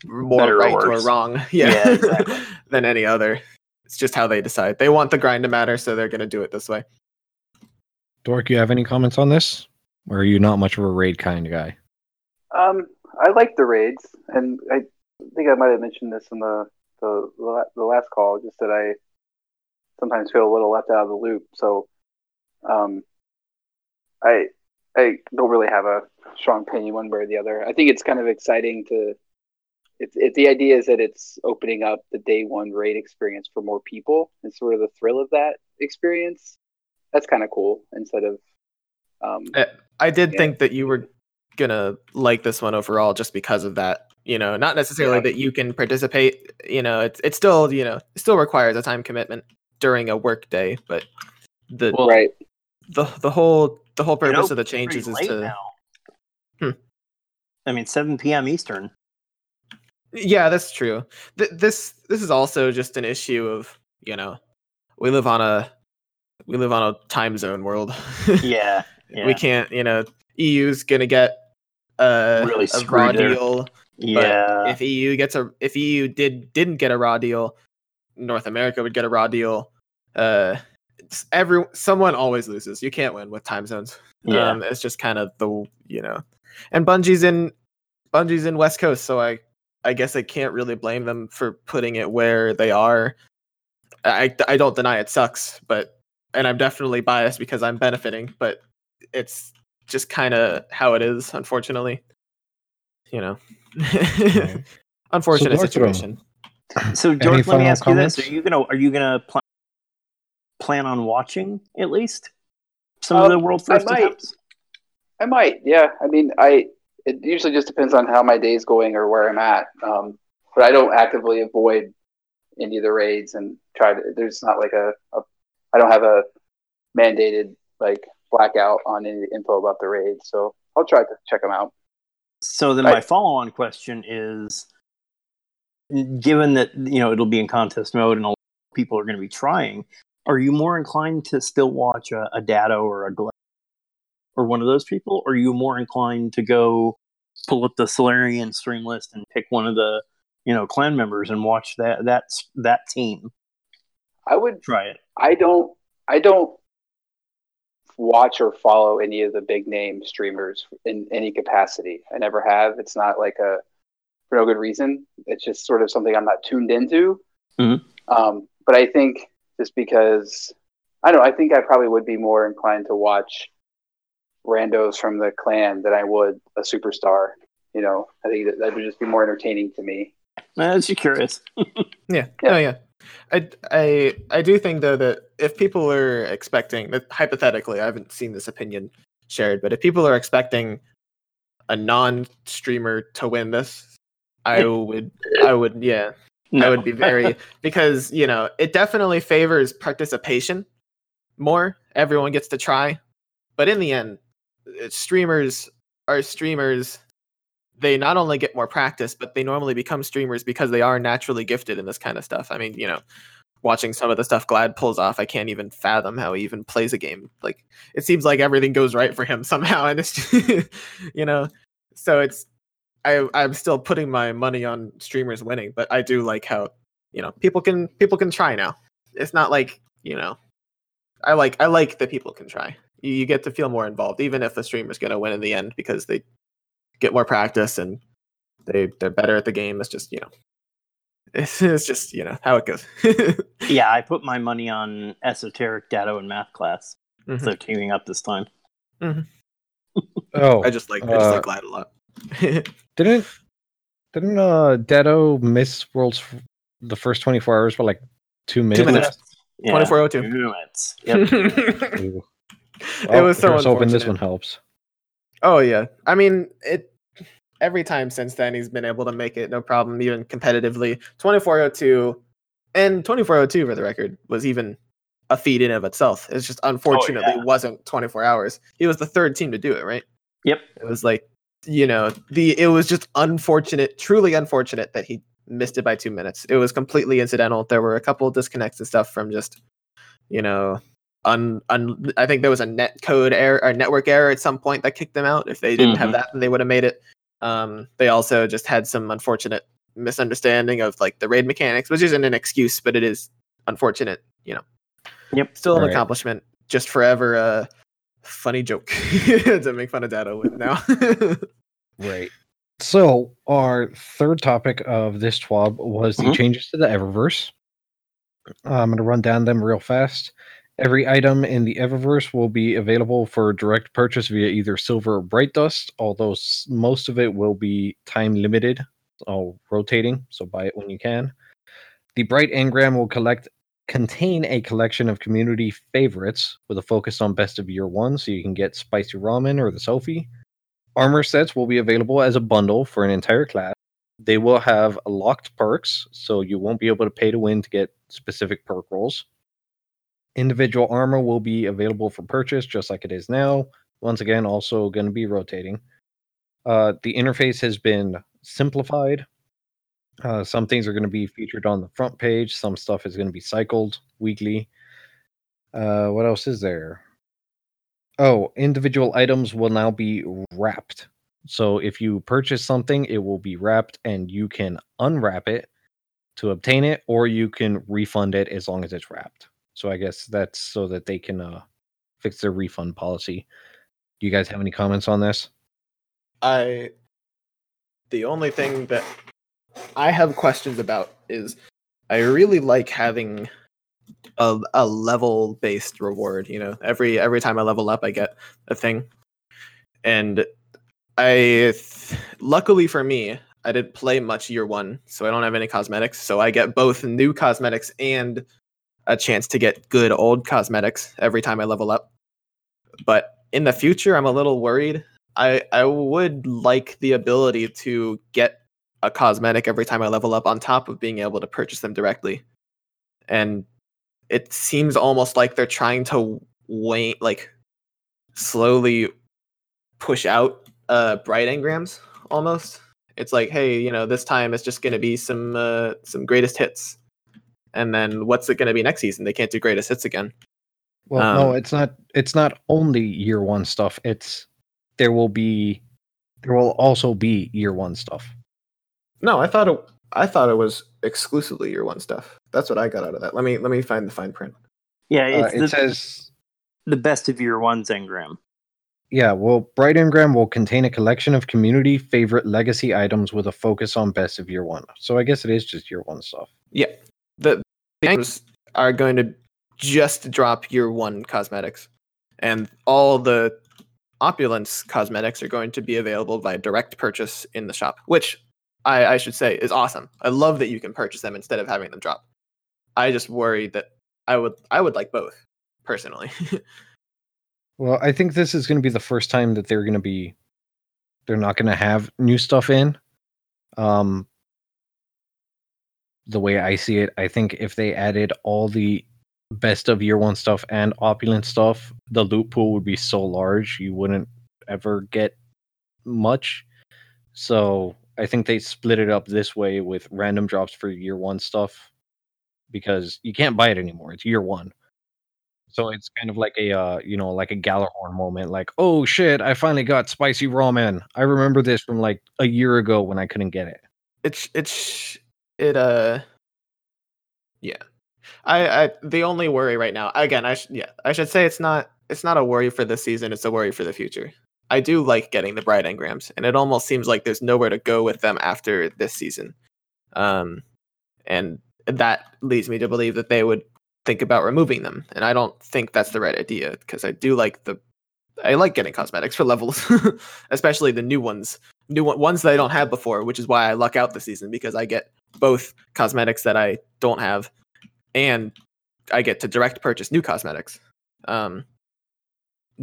more better right or, or wrong yeah, yeah, exactly. than any other. It's just how they decide. They want the grind to matter, so they're going to do it this way. Dork, you have any comments on this? Or are you not much of a raid kind of guy? Um, I like the raids, and I think I might have mentioned this in the the, the last call, just that I sometimes feel a little left out of the loop, so um, I I don't really have a strong opinion one way or the other. I think it's kind of exciting to if if the idea is that it's opening up the day one raid experience for more people and sort of the thrill of that experience. That's kind of cool. Instead of um, I did yeah. think that you were gonna like this one overall just because of that. You know, not necessarily yeah. that you can participate. You know, it's it's still you know it still requires a time commitment during a work day, but the well, right. the the whole the whole purpose of the changes is to hmm. I mean seven p.m. Eastern. Yeah, that's true. Th- this this is also just an issue of, you know, we live on a we live on a time zone world. yeah, yeah. We can't, you know, E U's going to get a, really a raw deal. Yeah. But if E U gets a if E U did didn't get a raw deal, North America would get a raw deal. Uh, every someone always loses. You can't win with time zones. Yeah, um, it's just kind of the you know. And Bungie's in Bungie's in West Coast, so I I guess I can't really blame them for putting it where they are. I I don't deny it sucks, but and I'm definitely biased because I'm benefiting, but it's just kind of how it is, unfortunately. You know, okay. Unfortunate so situation. So, George, let me ask comments? you this: Are you gonna are you gonna pl- plan on watching at least some um, of the world first attempts? I might, yeah. I mean, I it usually just depends on how my day's going or where I'm at. Um, but I don't actively avoid any of the raids and try to. There's not like a, a I don't have a mandated like blackout on any info about the raids, so I'll try to check them out. So then, I, my follow-on question is. Given that, you know, it'll be in contest mode and a lot of people are going to be trying, are you more inclined to still watch a, a Datto or a Glenn or one of those people? Or are you more inclined to go pull up the Solarian stream list and pick one of the, you know, clan members and watch that that, that team? I would try it. I don't, I don't watch or follow any of the big name streamers in any capacity. I never have. It's not like a for no good reason. It's just sort of something I'm not tuned into. Mm-hmm. Um, but I think just because, I don't know, I think I probably would be more inclined to watch randos from the clan than I would a superstar. You know, I think that, that would just be more entertaining to me. That's curious. yeah. yeah. Oh, yeah. I, I, I do think, though, that if people are expecting, that hypothetically, I haven't seen this opinion shared, but if people are expecting a non-streamer to win this, I would, I would, yeah, no. I would be very, because, you know, it definitely favors participation more. Everyone gets to try. But in the end, streamers are streamers. They not only get more practice, but they normally become streamers because they are naturally gifted in this kind of stuff. I mean, you know, watching some of the stuff Glad pulls off, I can't even fathom how he even plays a game. Like, it seems like everything goes right for him somehow. And it's, you know, so it's, I, I'm still putting my money on streamers winning, but I do like how, you know, people can people can try now. It's not like, you know, I like I like that people can try. you get to feel more involved, even if the stream is going to win in the end because they get more practice and they they're better at the game. It's just, you know, it's, it's just, you know, how it goes. Yeah, I put my money on esoteric Datto in math class. Mm-hmm. So teaming up this time. Mm-hmm. Oh, I just like I just like Glad a lot. didn't didn't uh, Datto miss Worlds f- the first twenty-four hours by like two minutes? Two minutes. Yeah. twenty-four oh two Two minutes. Yep. Well, it was so hoping this one helps. Oh yeah, I mean it. Every time since then, he's been able to make it no problem, even competitively. twenty-four oh two and twenty-four oh two for the record was even a feat in of itself. It's just unfortunately oh, yeah. wasn't twenty-four hours. He was the third team to do it, right? Yep. It was like you know the it was just unfortunate, truly unfortunate that he missed it by two minutes. It was completely incidental. There were a couple of disconnects and stuff from just you know. Un, un, I think there was a net code error or network error at some point that kicked them out. If they didn't mm-hmm. have that, then they would have made it. Um, they also just had some unfortunate misunderstanding of like the raid mechanics, which isn't an excuse, but it is unfortunate. You know, yep, still an right. accomplishment. Just forever a uh, funny joke to make fun of Datto with now. Right. So our third topic of this twab was the mm-hmm. changes to the Eververse. I'm going to run down them real fast. Every item in the Eververse will be available for direct purchase via either Silver or Bright Dust, although most of it will be time limited, so rotating, so buy it when you can. The Bright Engram will collect contain a collection of community favorites with a focus on best of year one, so you can get Spicy Ramen or the Sophie. Armor sets will be available as a bundle for an entire class. They will have locked perks, so you won't be able to pay to win to get specific perk rolls. Individual armor will be available for purchase, just like it is now. Once again, also going to be rotating. Uh, the interface has been simplified. Uh, some things are going to be featured on the front page. Some stuff is going to be cycled weekly. Uh, what else is there? Oh, individual items will now be wrapped. So if you purchase something, it will be wrapped, and you can unwrap it to obtain it, or you can refund it as long as it's wrapped. So I guess that's so that they can uh, fix their refund policy. Do you guys have any comments on this? I, the only thing that I have questions about is I really like having a, a level-based reward. You know, every every time I level up, I get a thing. And I, th- luckily for me, I didn't play much year one, so I don't have any cosmetics. So I get both new cosmetics and a chance to get good old cosmetics every time I level up. But in the future, I'm a little worried. I, I would like the ability to get a cosmetic every time I level up on top of being able to purchase them directly. And it seems almost like they're trying to wait, like slowly push out uh, Bright Engrams almost. It's like, hey, you know, this time it's just going to be some uh, some greatest hits. And then what's it going to be next season? They can't do greatest hits again. Well, um, no, it's not. It's not only year one stuff. It's there will be, there will also be year one stuff. No, I thought it. I thought it was exclusively year one stuff. That's what I got out of that. Let me let me find the fine print. Yeah, it's uh, the, it says the best of year one's engram. Yeah, well, Bright Engram will contain a collection of community favorite legacy items with a focus on best of year one. So I guess it is just year one stuff. Yeah. The games are going to just drop year one cosmetics, and all the opulence cosmetics are going to be available by direct purchase in the shop, which I, I should say is awesome. I love that you can purchase them instead of having them drop. I just worry that I would I would like both personally. Well, I think this is going to be the first time that they're going to be they're not going to have new stuff in. Um. The way I see it, I think if they added all the best of year one stuff and opulent stuff, the loot pool would be so large you wouldn't ever get much. So I think they split it up this way with random drops for year one stuff because you can't buy it anymore. It's year one. So it's kind of like a, uh, you know, like a Galahorn moment. Like, oh shit, I finally got spicy ramen. I remember this from like a year ago when I couldn't get it. It's, it's, It, uh, yeah, I, I, the only worry right now, again, I, sh- yeah, I should say it's not it's not a worry for this season, it's a worry for the future. I do like getting the Bright Engrams, and it almost seems like there's nowhere to go with them after this season. Um, and that leads me to believe that they would think about removing them, and I don't think that's the right idea, because I do like the... I like getting cosmetics for levels, especially the new ones. New one, ones that I don't have before, which is why I luck out this season, because I get both cosmetics that I don't have, and I get to direct purchase new cosmetics. Um,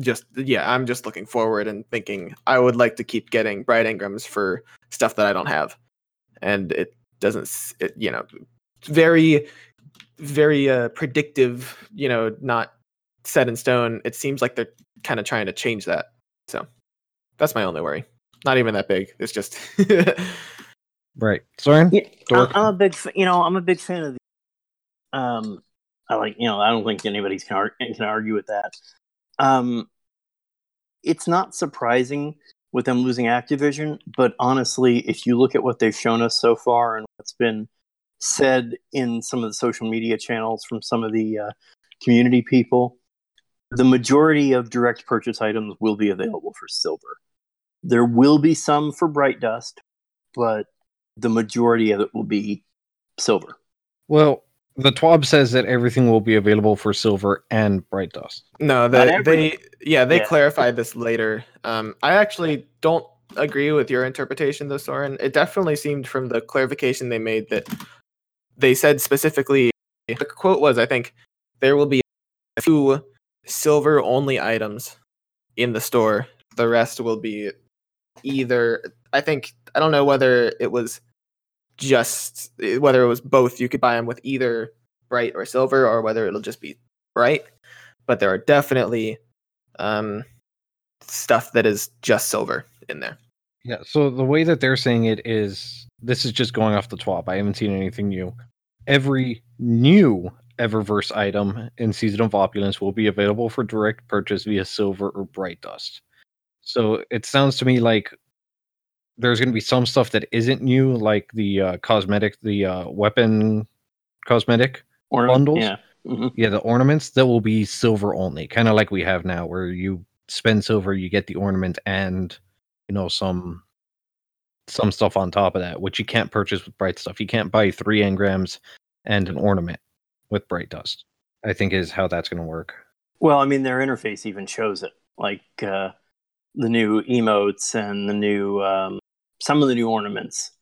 just yeah, I'm just looking forward and thinking I would like to keep getting Bright Engrams for stuff that I don't have, and it doesn't, it, you know, very, very uh, predictive, you know, not set in stone. It seems like they're kind of trying to change that, so that's my only worry. Not even that big. It's just right. Soren, yeah, I'm a big, you know, I'm a big fan of the. Um, I like, you know, I don't think anybody can ar- can argue with that. Um, it's not surprising with them losing Activision, but honestly, if you look at what they've shown us so far and what's been said in some of the social media channels from some of the uh, community people, the majority of direct purchase items will be available for Silver. There will be some for Bright Dust, but the majority of it will be Silver. Well, the TWAB says that everything will be available for Silver and Bright Dust. No, the, they yeah they yeah. clarified this later. Um, I actually don't agree with your interpretation, though, Soren. It definitely seemed from the clarification they made that they said specifically, the quote was, I think, there will be two Silver-only items in the store. The rest will be either, I think, I don't know whether it was just, whether it was both, you could buy them with either Bright or Silver, or whether it'll just be Bright, but there are definitely um, stuff that is just Silver in there. Yeah, so the way that they're saying it is, this is just going off the TWAB, I haven't seen anything new. Every new Eververse item in Season of Opulence will be available for direct purchase via Silver or Bright Dust. So it sounds to me like there's going to be some stuff that isn't new, like the uh, cosmetic, the uh, weapon cosmetic Ornament, bundles. Yeah. Mm-hmm. Yeah, the ornaments that will be Silver only, kind of like we have now, where you spend Silver, you get the ornament and, you know, some some stuff on top of that, which you can't purchase with Bright stuff. You can't buy three engrams and an ornament with Bright Dust, I think is how that's going to work. Well, I mean, their interface even shows it. Like, uh... the new emotes and the new, um, some of the new ornaments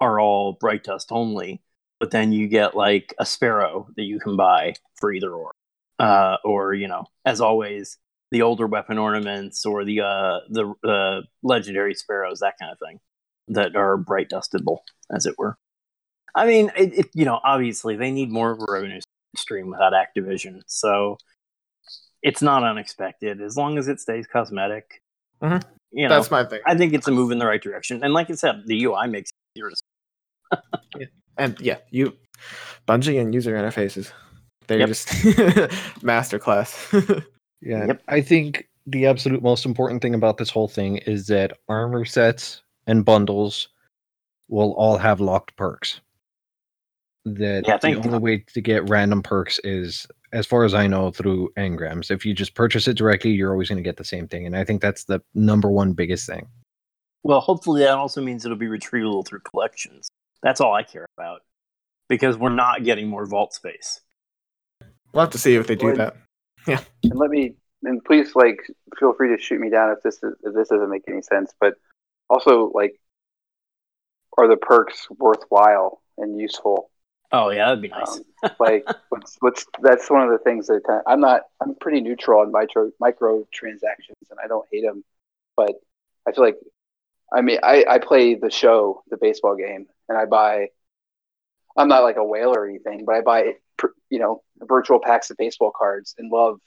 are all Bright Dust only, but then you get like a sparrow that you can buy for either or, uh, or, you know, as always, the older weapon ornaments or the, uh, the, uh, legendary sparrows, that kind of thing that are Bright Dustable, as it were. I mean, it, it, you know, obviously they need more of a revenue stream without Activision. So it's not unexpected as long as it stays cosmetic. Mm-hmm. You know, that's my thing. I think it's a move in the right direction, and like I said, the U I makes it easier. yeah. And yeah, you, Bungie and user interfaces—they're yep. just masterclass. yeah, yep. I think the absolute most important thing about this whole thing is that armor sets and bundles will all have locked perks. That yeah, the only way to get random perks is, as far as I know, through engrams. If you just purchase it directly, you're always going to get the same thing. And I think that's the number one biggest thing. Well, hopefully that also means it'll be retrievable through collections. That's all I care about, because we're not getting more vault space. We'll have to see if they do well, that. Yeah. And let me, and please, like, feel free to shoot me down if this is, if this doesn't make any sense. But also, like, are the perks worthwhile and useful? Oh yeah, that'd be nice. um, like, what's what's that's one of the things that kind of, I'm not. I'm pretty neutral on micro microtransactions, and I don't hate them. But I feel like, I mean, I, I play the show, the baseball game, and I buy. I'm not like a whale or anything, but I buy, you know, virtual packs of baseball cards and love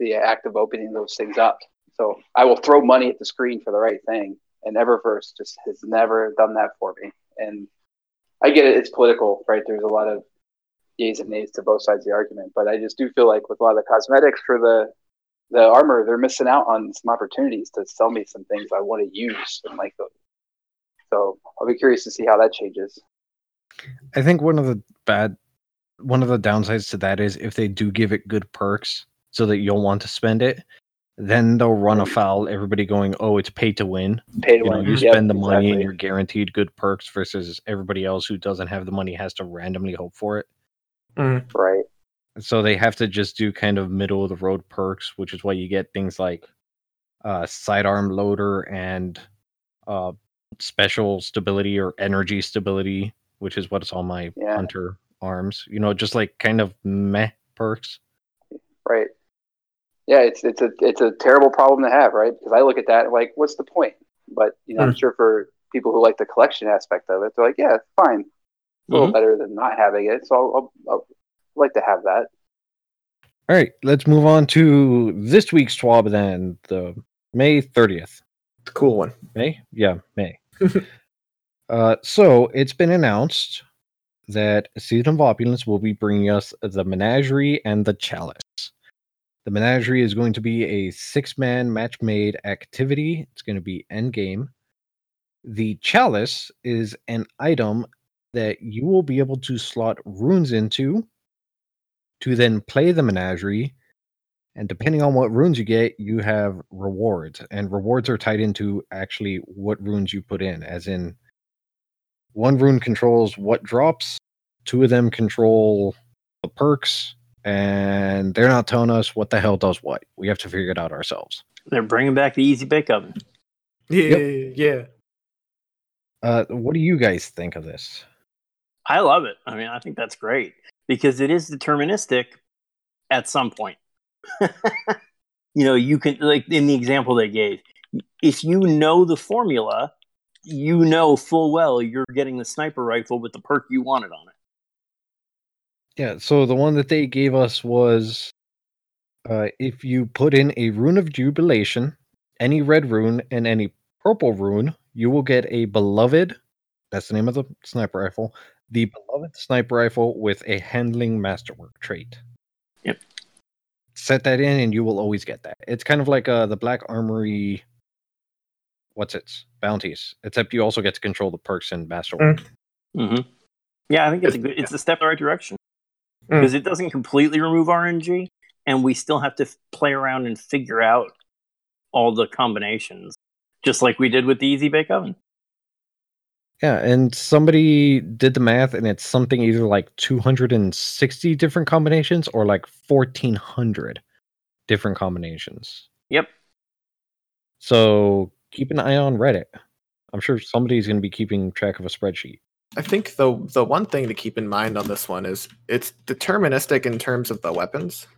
the act of opening those things up. So I will throw money at the screen for the right thing, and Eververse just has never done that for me. And I get it, it's political, right? There's a lot of yeas and nays to both sides of the argument, but I just do feel like with a lot of the cosmetics for the the armor, they're missing out on some opportunities to sell me some things I want to use and like those. So I'll be curious to see how that changes. I think one of the bad, one of the downsides to that is if they do give it good perks so that you'll want to spend it, then they'll run afoul. Everybody going, oh, it's pay to win. Pay to you win. Know, you yep, spend the money exactly. and you're guaranteed good perks versus everybody else who doesn't have the money has to randomly hope for it. Mm. Right. So they have to just do kind of middle of the road perks, which is why you get things like uh, sidearm loader and uh, special stability or energy stability, which is what's on my yeah. hunter arms. You know, just like kind of meh perks. Right. Yeah, it's it's a it's a terrible problem to have, right? Because I look at that and like, what's the point? But you know, mm. I'm sure for people who like the collection aspect of it, they're like, yeah, it's fine. It's a little mm-hmm. better than not having it. So I'll, I'll, I'll like to have that. All right, let's move on to this week's swab then, the May thirtieth. The cool one. May? Yeah, May. uh, so it's been announced that Season of Opulence will be bringing us the Menagerie and the Chalice. The Menagerie is going to be a six-man match-made activity. It's going to be endgame. The Chalice is an item that you will be able to slot runes into to then play the Menagerie. And depending on what runes you get, you have rewards. And rewards are tied into actually what runes you put in. As in, one rune controls what drops. Two of them control the perks. And they're not telling us what the hell does what. We have to figure it out ourselves. They're bringing back the easy bake oven. Yeah, yep. yeah. Uh, what do you guys think of this? I love it. I mean, I think that's great. Because it is deterministic at some point. You know, you can, like in the example they gave, if you know the formula, you know full well you're getting the sniper rifle with the perk you wanted on it. Yeah, so the one that they gave us was uh, if you put in a rune of jubilation, any red rune, and any purple rune, you will get a beloved, that's the name of the sniper rifle, the beloved sniper rifle with a handling masterwork trait. Yep. Set that in and you will always get that. It's kind of like uh, the Black Armory, what's its? Bounties. Except you also get to control the perks and masterwork. Mm-hmm. Yeah, I think it's a, good, it's a step in the right direction. Because it doesn't completely remove R N G, and we still have to f- play around and figure out all the combinations, just like we did with the Easy Bake Oven. Yeah, and somebody did the math, and it's something either like two hundred sixty different combinations or like fourteen hundred different combinations. Yep. So keep an eye on Reddit. I'm sure somebody's going to be keeping track of a spreadsheet. I think the the one thing to keep in mind on this one is it's deterministic in terms of the weapons,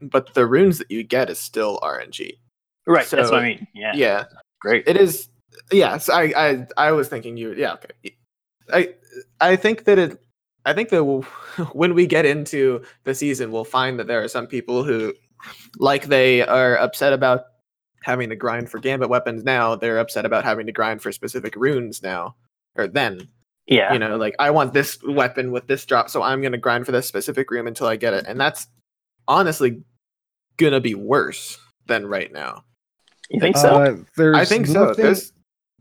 but the runes that you get is still R N G. Right, so, that's what I mean. Yeah, yeah, great. It is. Yeah, so I, I I was thinking you. Yeah, okay. I I think that it. I think that we'll, when we get into the season, we'll find that there are some people who, like, they are upset about having to grind for Gambit weapons now. They're upset about having to grind for specific runes now, or then. Yeah, you know, like, I want this weapon with this drop, so I'm going to grind for this specific room until I get it. And that's honestly going to be worse than right now. You think so? Uh, there's I think nothing... so. There's,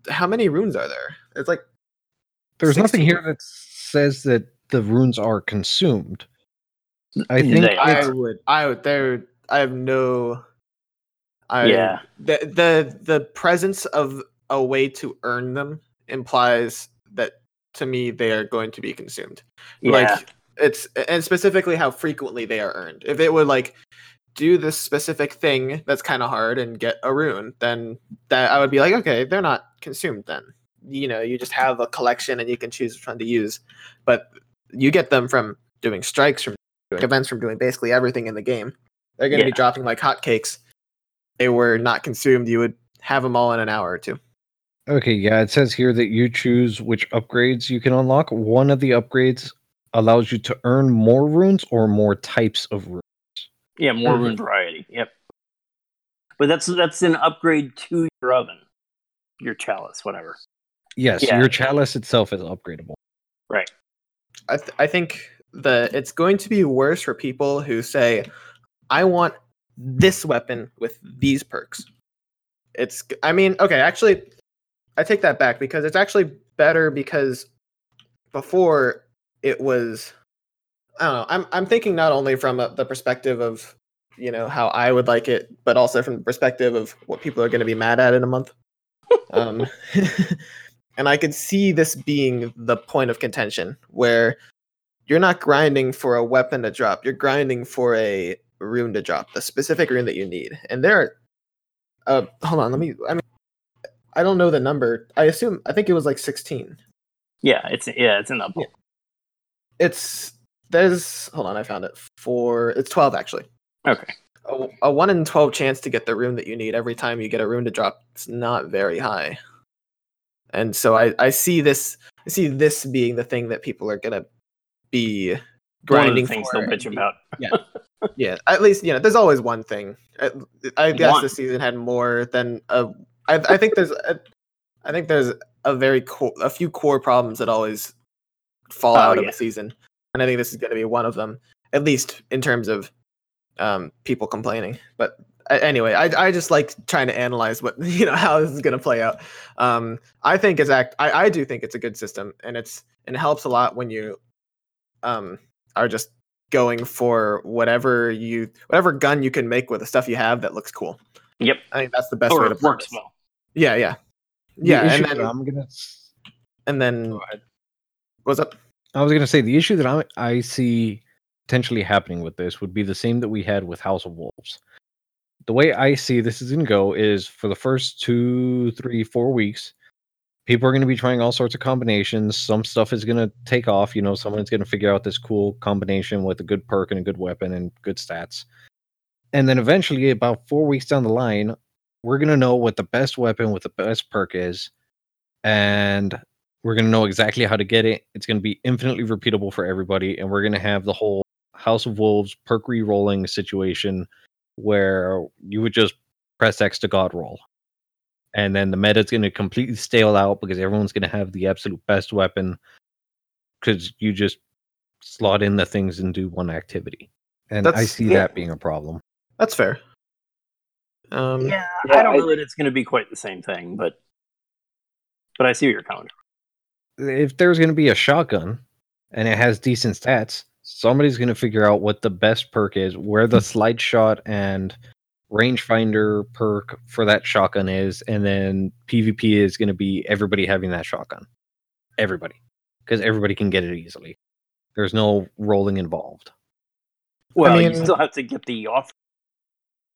how many runes are there? It's like There's sixteen. Nothing here that says that the runes are consumed. I think they, I would I would there I have no I yeah. the the the presence of a way to earn them implies that to me, they are going to be consumed. Yeah. Like, it's, and specifically how frequently they are earned. If it would, like, do this specific thing that's kind of hard and get a rune, then that I would be like, okay, they're not consumed then. You know, you just have a collection and you can choose which one to use. But you get them from doing strikes, from doing events, from doing basically everything in the game. They're going to yeah. be dropping like hotcakes. They were not consumed. You would have them all in an hour or two. Okay, yeah, it says here that you choose which upgrades you can unlock. One of the upgrades allows you to earn more runes or more types of runes. Yeah, more mm-hmm. rune variety, yep. But that's that's an upgrade to your oven, your chalice, whatever. Yes, yeah. Your chalice itself is upgradable. Right. I th- I think the it's going to be worse for people who say, I want this weapon with these perks. It's, I mean, okay, actually... I take that back because it's actually better because before it was, I don't know, I'm I'm thinking not only from a, the perspective of you know, how I would like it, but also from the perspective of what people are going to be mad at in a month. um, and I could see this being the point of contention where you're not grinding for a weapon to drop. You're grinding for a rune to drop, the specific rune that you need. And there are, uh, hold on, let me, I mean, I don't know the number. I assume, I think it was like sixteen. Yeah, it's, yeah, it's in the pool. It's, there's, hold on, I found it. Four, it's twelve actually. Okay. A, a one in twelve chance to get the rune that you need every time you get a rune to drop. It's not very high. And so I, I see this I see this being the thing that people are going to be grinding for. One of the things they'll bitch about. Yeah. Yeah. At least, you know, there's always one thing. I, I guess one. This season had more than a... I, I think there's a, I think there's a very co- a few core problems that always fall oh, out of yeah. a season. And I think this is going to be one of them, at least in terms of um people complaining. But uh, anyway, I I just like trying to analyze what, you know, how this is going to play out. um I think it's act I, I do think it's a good system, and it's and it helps a lot when you um are just going for whatever you whatever gun you can make with the stuff you have that looks cool. Yep, I think that's the best or way to play works this. Well. Yeah, yeah, yeah. The and then I'm gonna and then Go what's up? I was gonna say the issue that I I see potentially happening with this would be the same that we had with House of Wolves. The way I see this is going to go is for the first two, three, four weeks, people are going to be trying all sorts of combinations. Some stuff is going to take off. You know, someone's going to figure out this cool combination with a good perk and a good weapon and good stats. And then eventually, about four weeks down the line, we're going to know what the best weapon with the best perk is. And we're going to know exactly how to get it. It's going to be infinitely repeatable for everybody. And we're going to have the whole House of Wolves perk re-rolling situation where you would just press X to god roll, and then the meta is going to completely stale out because everyone's going to have the absolute best weapon because you just slot in the things and do one activity. And that's, I see yeah. that being a problem. That's fair. Um, yeah, I don't I, know that it's going to be quite the same thing, but but I see what you're coming from. If there's going to be a shotgun and it has decent stats, somebody's going to figure out what the best perk is, where the slide shot and rangefinder perk for that shotgun is, and then PvP is going to be everybody having that shotgun. Everybody. Because everybody can get it easily. There's no rolling involved. Well, I mean, you still have to get the off.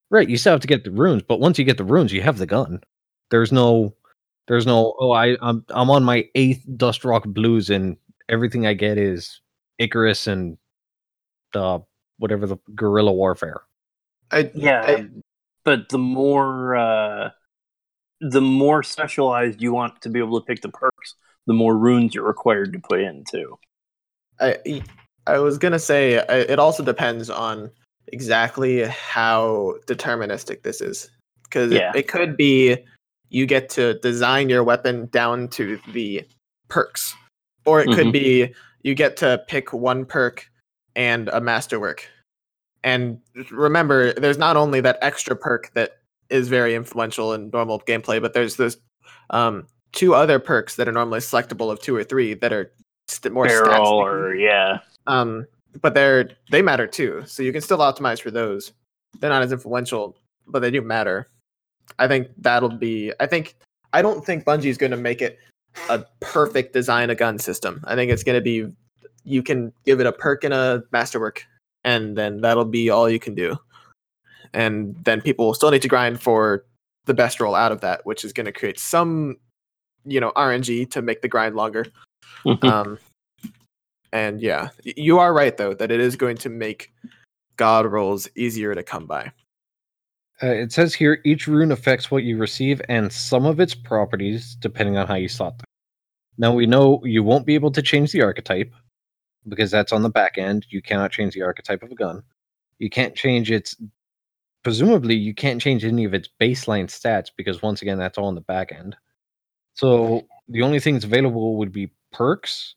Right, you still have to get the runes, but once you get the runes, you have the gun. There's no, there's no, oh, I, I'm, I'm on my eighth Dust Rock Blues, and everything I get is Icarus and Uh, whatever the guerrilla warfare. I, yeah, I, but the more uh, the more specialized you want to be able to pick the perks, the more runes you're required to put in too. I I was gonna say I, it also depends on exactly how deterministic this is, because yeah. it, it could be you get to design your weapon down to the perks, or it mm-hmm. could be you get to pick one perk and a masterwork. And remember, there's not only that extra perk that is very influential in normal gameplay, but there's those um, two other perks that are normally selectable of two or three that are st- more barrel stats. Or, yeah. Um, but they're they matter too, so you can still optimize for those. They're not as influential, but they do matter. I think that'll be. I think I don't think Bungie's going to make it a perfect design a gun system. I think it's going to be. You can give it a perk and a masterwork, and then that'll be all you can do. And then people will still need to grind for the best roll out of that, which is going to create some, you know, R N G to make the grind longer. Mm-hmm. Um, and yeah, you are right, though, that it is going to make god rolls easier to come by. Uh, it says here, each rune affects what you receive and some of its properties, depending on how you slot them. Now, we know you won't be able to change the archetype, because that's on the back end. You cannot change the archetype of a gun. You can't change its... Presumably, you can't change any of its baseline stats, because once again, that's all on the back end. So, the only things available would be perks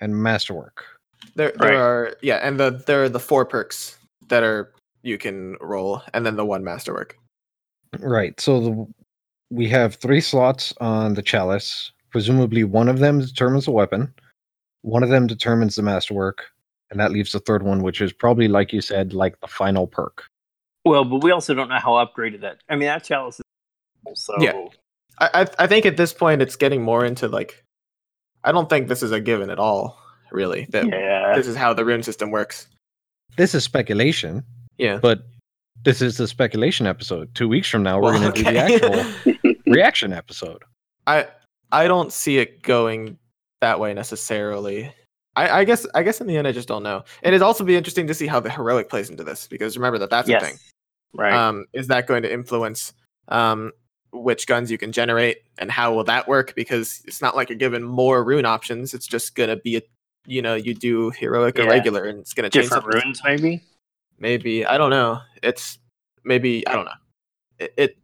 and masterwork. There there right. are... Yeah, and the there are the four perks that are you can roll, and then the one masterwork. Right, so the, we have three slots on the Chalice. Presumably, one of them determines the weapon. One of them determines the masterwork, and that leaves the third one, which is probably, like you said, like the final perk. Well, but we also don't know how upgraded that. I mean, that Chalice is. So. Yeah. I I think at this point it's getting more into like. I don't think this is a given at all, really. That yeah. This is how the rune system works. This is speculation. Yeah. But this is the speculation episode. Two weeks from now, we're well, going to okay. do the actual reaction episode. I I don't see it going that way necessarily. I, I guess I guess in the end, I just don't know. And it'd also be interesting to see how the heroic plays into this, because remember that that's yes. a thing. Right. Um, is that going to influence um, which guns you can generate, and how will that work? Because it's not like you're given more rune options. It's just going to be, a, you know, you do heroic yeah. or regular, and it's going to change different runes, maybe? Maybe. I don't know. It's maybe, I don't know. It. it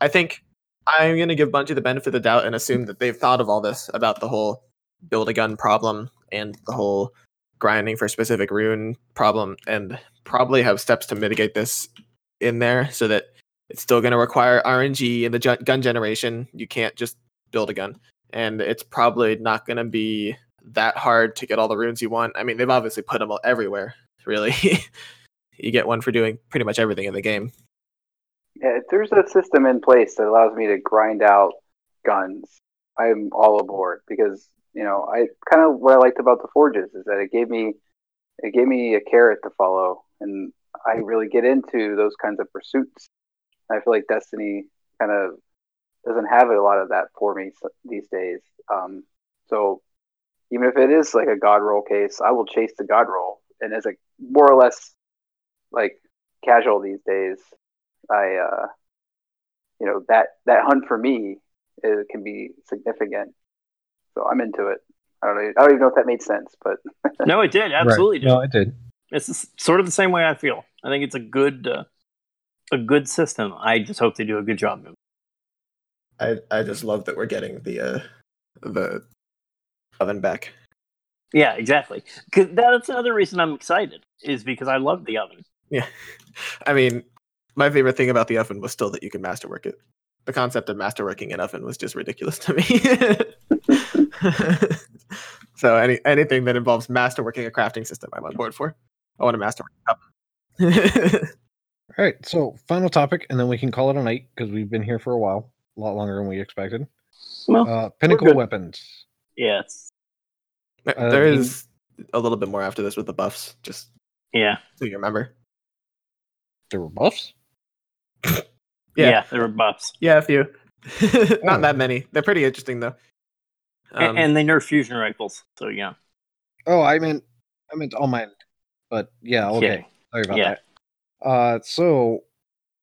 I think I'm going to give Bungie the benefit of the doubt and assume that they've thought of all this about the whole build a gun problem and the whole grinding for specific rune problem, and probably have steps to mitigate this in there so that it's still going to require R N G and the ju- gun generation. You can't just build a gun, and it's probably not going to be that hard to get all the runes you want. I mean, they've obviously put them all everywhere, really. You get one for doing pretty much everything in the game. Yeah, if there's a system in place that allows me to grind out guns, I'm all aboard, because you know, I kind of what I liked about the Forges is that it gave me it gave me a carrot to follow, and I really get into those kinds of pursuits. And I feel like Destiny kind of doesn't have a lot of that for me these days. Um, so even if it is like a god roll case, I will chase the god roll. And as a more or less like casual these days, I uh, you know that that hunt for me it can be significant. So I'm into it. I don't know, I don't even know if that made sense, but no, it did. Absolutely, right. did. No, it did. It's sort of the same way I feel. I think it's a good, uh, a good system. I just hope they do a good job. I I just love that we're getting the uh, the oven back. Yeah, exactly. Cause that's another reason I'm excited, is because I love the oven. Yeah, I mean, my favorite thing about the oven was still that you can masterwork it. The concept of masterworking an oven was just ridiculous to me. So any anything that involves masterworking a crafting system, I'm on board for. I want to masterwork a cup. All right, so final topic, and then we can call it a night, because we've been here for a while, a lot longer than we expected. Well, uh, pinnacle weapons. Yes. Yeah, there, there um, is a little bit more after this with the buffs. Just yeah. So you remember, there were buffs. yeah. yeah, there were buffs. Yeah, a few. Not oh. that many. They're pretty interesting though. Um, and they nerf fusion rifles, so yeah. Oh, I meant, I meant all mine, but yeah, okay. Yeah. Sorry about yeah. that. Uh, so,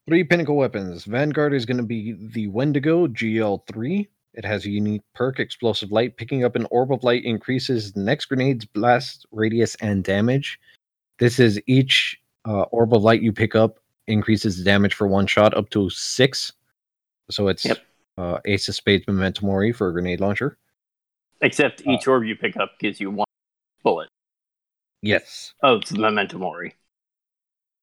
three pinnacle weapons. Vanguard is going to be the Wendigo G L three. It has a unique perk, Explosive Light. Picking up an orb of light increases next grenade's blast radius and damage. This is each uh, orb of light you pick up increases damage for one shot up to six. So it's yep. uh, Ace of Spades Memento Mori for a grenade launcher. Except each uh, orb you pick up gives you one bullet. Yes. Oh, it's Memento Mori.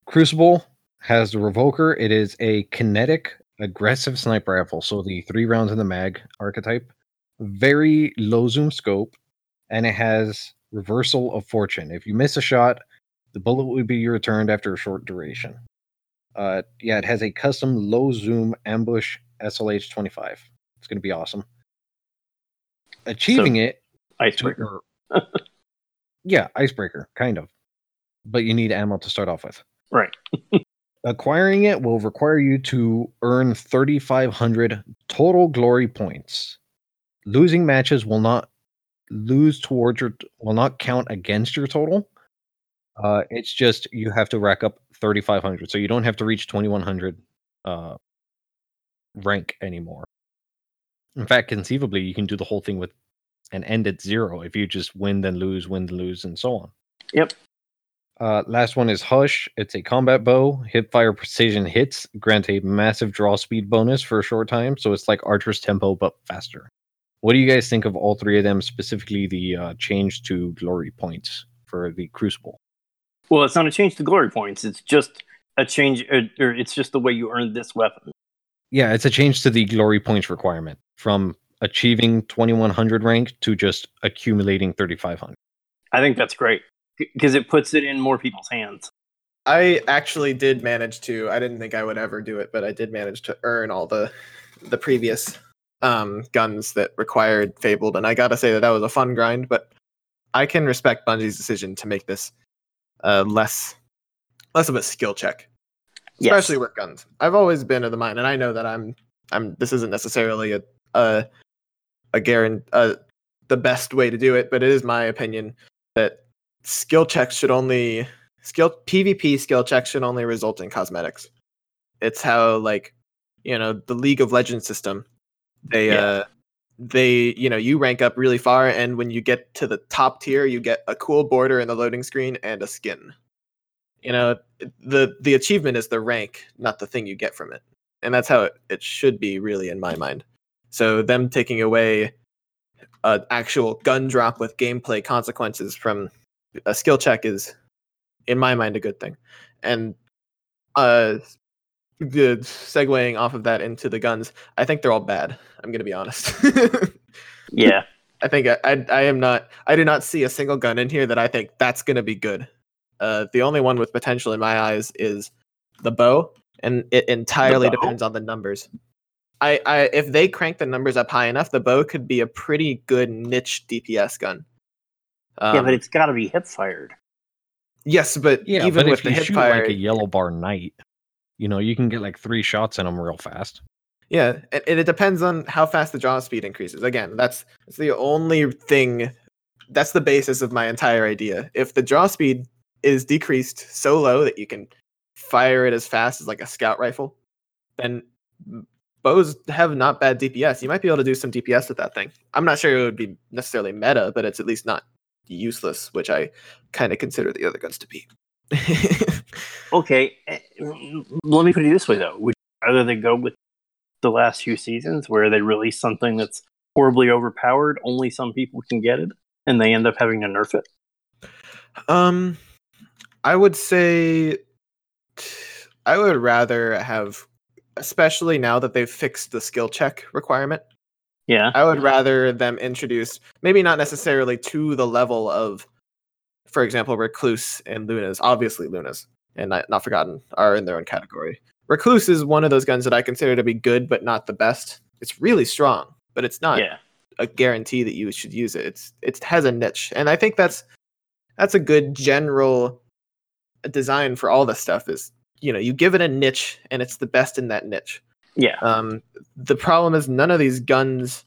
Crucible has the Revoker. It is a kinetic, aggressive sniper rifle. So the three rounds in the mag archetype. Very low zoom scope. And it has reversal of fortune. If you miss a shot, the bullet will be returned after a short duration. Uh, yeah, it has a custom low zoom ambush S L H twenty-five. It's going to be awesome. Achieving so, it, icebreaker. yeah, icebreaker, kind of. But you need ammo to start off with. Right. Acquiring it will require you to earn thirty-five hundred total glory points. Losing matches will not lose towards your will not count against your total. Uh, it's just you have to rack up thirty-five hundred, so you don't have to reach twenty-one hundred uh, rank anymore. In fact, conceivably, you can do the whole thing with and end at zero if you just win, then lose, win, lose, and so on. Yep. Uh, last one is Hush. It's a combat bow. Hipfire precision hits grant a massive draw speed bonus for a short time, so it's like Archer's Tempo, but faster. What do you guys think of all three of them, specifically the uh, change to glory points for the Crucible? Well, it's not a change to glory points. It's just a change, or, or it's just the way you earn this weapon. Yeah, it's a change to the glory points requirement from achieving twenty-one hundred rank to just accumulating thirty-five hundred. I think that's great because it puts it in more people's hands. I actually did manage to. I didn't think I would ever do it, but I did manage to earn all the the previous um, guns that required Fabled, and I gotta say that that was a fun grind. But I can respect Bungie's decision to make this uh, less less of a skill check, yes. especially with guns. I've always been of the mind, and I know that I'm I'm. This isn't necessarily a a a guarantee uh, the best way to do it, but it is my opinion that skill checks should only. Skill PvP skill checks should only result in cosmetics. It's how, like, you know, the League of Legends system. They, yeah. uh, they, you know, you rank up really far, and when you get to the top tier, you get a cool border in the loading screen and a skin. You know, the the achievement is the rank, not the thing you get from it, and that's how it, it should be, really, in my mind. So them taking away an actual gun drop with gameplay consequences from a skill check is, in my mind, a good thing. And uh, the segueing off of that into the guns, I think they're all bad. I'm going to be honest. yeah. I think I, I I am not, I do not see a single gun in here that I think that's going to be good. Uh, the only one with potential in my eyes is the bow, and it entirely depends on the numbers. I, I if they crank the numbers up high enough, the bow could be a pretty good niche D P S gun. Um, yeah, but it's got to be hip fired. Yes, but yeah, even but with if the you hip shoot fire, like a yellow bar knight, you know, you can get like three shots in them real fast. Yeah, and, and it depends on how fast the draw speed increases. Again, that's, that's the only thing. That's the basis of my entire idea. If the draw speed is decreased so low that you can fire it as fast as like a scout rifle, then bows have not bad D P S. You might be able to do some D P S with that thing. I'm not sure it would be necessarily meta, but it's at least not useless, which I kind of consider the other guns to be. Okay, let me put it this way though: would you rather they go with the last few seasons, where they release something that's horribly overpowered, only some people can get it, and they end up having to nerf it? Um, I would say I would rather have, especially now that they've fixed the skill check requirement. Yeah, I would rather them introduce, maybe not necessarily to the level of, for example, Recluse and Luna's. Obviously, Luna's and Not Forgotten are in their own category. Recluse is one of those guns that I consider to be good, but not the best. It's really strong, but it's not yeah. a guarantee that you should use it. It's it has a niche, and I think that's that's a good general design for all this stuff. Is, you know, you give it a niche, and it's the best in that niche. Yeah. Um, the problem is none of these guns,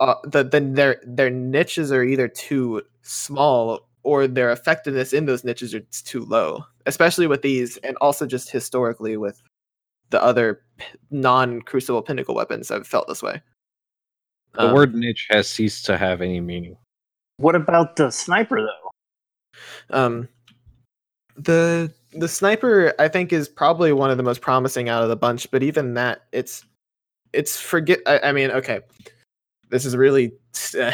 uh, the, the, their their niches are either too small or their effectiveness in those niches are too low. Especially with these, and also just historically with the other p- non-Crucible Pinnacle weapons, I've felt this way. Um, the word niche has ceased to have any meaning. What about the sniper, though? Um, the... The sniper, I think, is probably one of the most promising out of the bunch, but even that, it's, it's forget. I, I mean, okay, this is really, uh,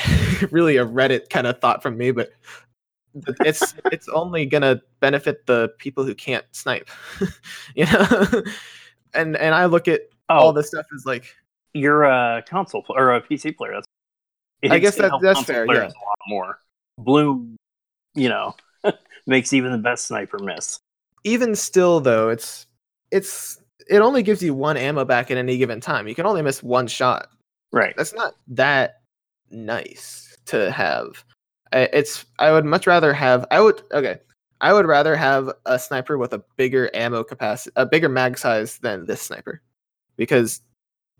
really a Reddit kind of thought from me, but it's, it's only gonna benefit the people who can't snipe, you know. and and I look at oh, all this stuff as like you're a console pl- or a P C player. That's, it, I guess that, that's fair. Yeah, a lot more blue, you know, makes even the best sniper miss. Even still, though, it's it's it only gives you one ammo back at any given time. You can only miss one shot. Right. That's not that nice to have. It's I would much rather have I would okay I would rather have a sniper with a bigger ammo capacity, a bigger mag size than this sniper, because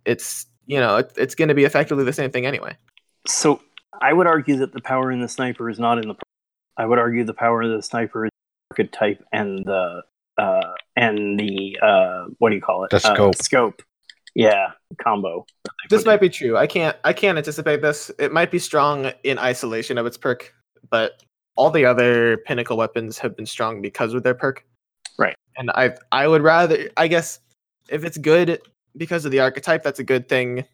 it's you know it, it's going to be effectively the same thing anyway. So I would argue that the power in the sniper is not in the. I would argue the power of the sniper is. Type and the uh, and the uh, what do you call it? The scope. Uh, scope, yeah, combo. This might be true. I can't. I can't anticipate this. It might be strong in isolation of its perk, but all the other pinnacle weapons have been strong because of their perk. Right. And I I would rather. I guess if it's good because of the archetype, that's a good thing,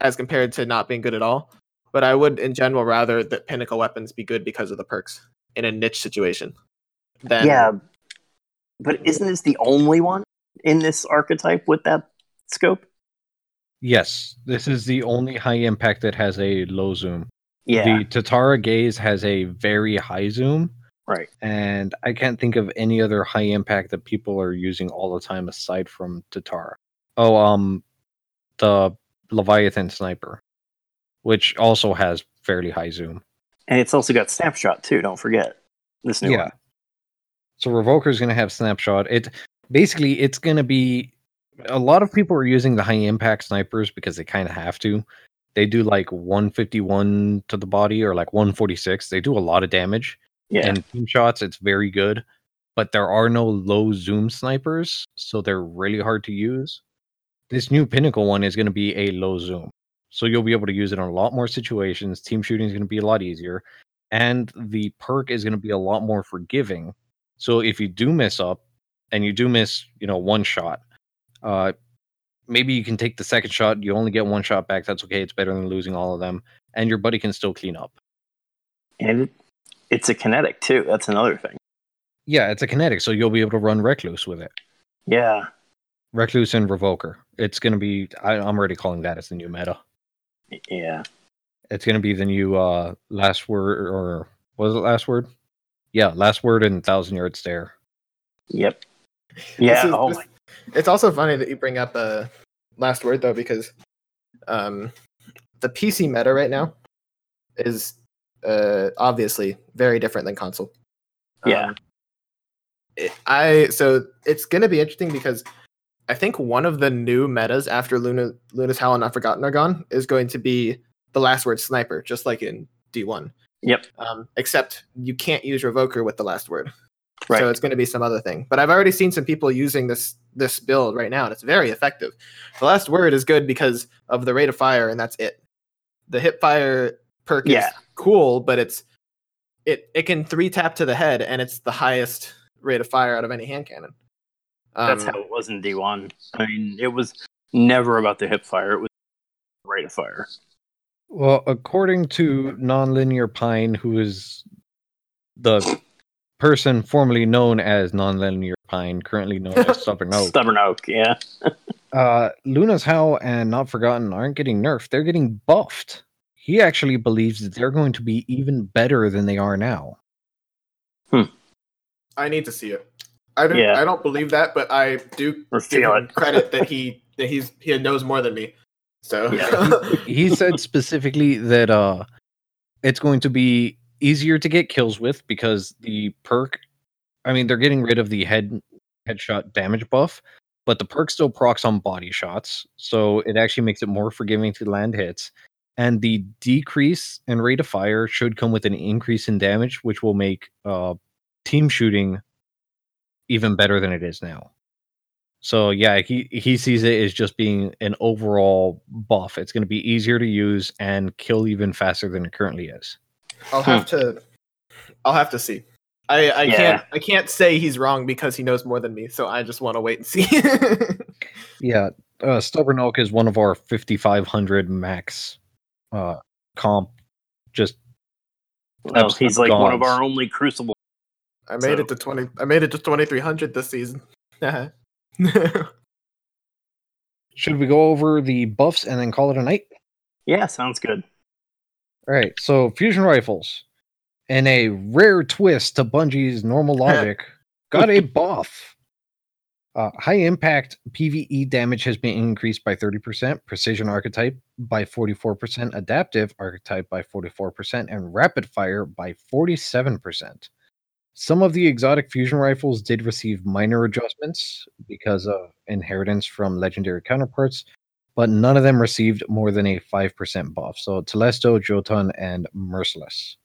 as compared to not being good at all. But I would, in general, rather that pinnacle weapons be good because of the perks in a niche situation. Then. Yeah, but isn't this the only one in this archetype with that scope? Yes, this is the only high impact that has a low zoom. Yeah, the Tatara Gaze has a very high zoom, Right. And I can't think of any other high impact that people are using all the time aside from Tatara. Oh, um, the Leviathan Sniper, which also has fairly high zoom. And it's also got Snapshot, too, don't forget. This new yeah. one. So Revoker is going to have Snapshot. It basically, it's going to be... A lot of people are using the high-impact snipers because they kind of have to. They do like one fifty-one to the body or like one forty-six. They do a lot of damage. Yeah. And team shots, it's very good. But there are no low-zoom snipers, so they're really hard to use. This new Pinnacle one is going to be a low-zoom. So you'll be able to use it in a lot more situations. Team shooting is going to be a lot easier. And the perk is going to be a lot more forgiving. So if you do mess up, and you do miss, you know, one shot, uh, maybe you can take the second shot. You only get one shot back. That's okay. It's better than losing all of them. And your buddy can still clean up. And it's a kinetic, too. That's another thing. Yeah, it's a kinetic, so you'll be able to run Recluse with it. Yeah. Recluse and Revoker. It's going to be... I, I'm already calling that as the new meta. Yeah. It's going to be the new uh, Last Word, or... Was it Last Word? Yeah, Last Word and Thousand Yard Stare. Yep. Yeah. Is, oh this, my. It's also funny that you bring up uh, Last Word, though, because um, the P C meta right now is uh, obviously very different than console. Yeah. Um, it, I so it's going to be interesting because I think one of the new metas after Luna, Luna's Howl and Not Forgotten are gone is going to be the Last Word Sniper, just like in D one. Yep. Um, except you can't use Revoker with the Last Word. Right. So it's going to be some other thing. But I've already seen some people using this this build right now, and it's very effective. The Last Word is good because of the rate of fire, and that's it. The hip fire perk yeah. is cool, but it's it it can three tap to the head, and it's the highest rate of fire out of any hand cannon. Um, that's how it was in D one. I mean, it was never about the hip fire. It was the rate of fire. Well, according to Nonlinear Pine, who is the person formerly known as Nonlinear Pine, currently known as Stubborn Oak. Stubborn Oak, yeah. uh, Luna's Howl and Not Forgotten aren't getting nerfed. They're getting buffed. He actually believes that they're going to be even better than they are now. Hmm. I need to see it. I don't, yeah. I don't believe that, but I do give him credit that he that he's he knows more than me. So yeah. he, he said specifically that uh, it's going to be easier to get kills with because the perk, I mean, they're getting rid of the head headshot damage buff, but the perk still procs on body shots, so it actually makes it more forgiving to land hits. And the decrease in rate of fire should come with an increase in damage, which will make uh, team shooting even better than it is now. So yeah, he, he sees it as just being an overall buff. It's going to be easier to use and kill even faster than it currently is. I'll hmm. have to, I'll have to see. I, I yeah. can't I can't say he's wrong because he knows more than me. So I just want to wait and see. yeah, uh, Stubborn Oak is one of our fifty-five hundred max uh, comp. Just well, he's like gone. One of our only Crucible. I made so. it to twenty. I made it to twenty-three hundred this season. Should we go over the buffs and then call it a night? Yeah, sounds good. All right, so fusion rifles, in a rare twist to Bungie's normal logic, got a buff. Uh, high impact P V E damage has been increased by thirty percent, precision archetype by forty-four percent, adaptive archetype by forty-four percent, and rapid fire by forty-seven percent. Some of the exotic fusion rifles did receive minor adjustments because of inheritance from legendary counterparts, but none of them received more than a five percent buff. So Telesto, Jotun, and Merciless.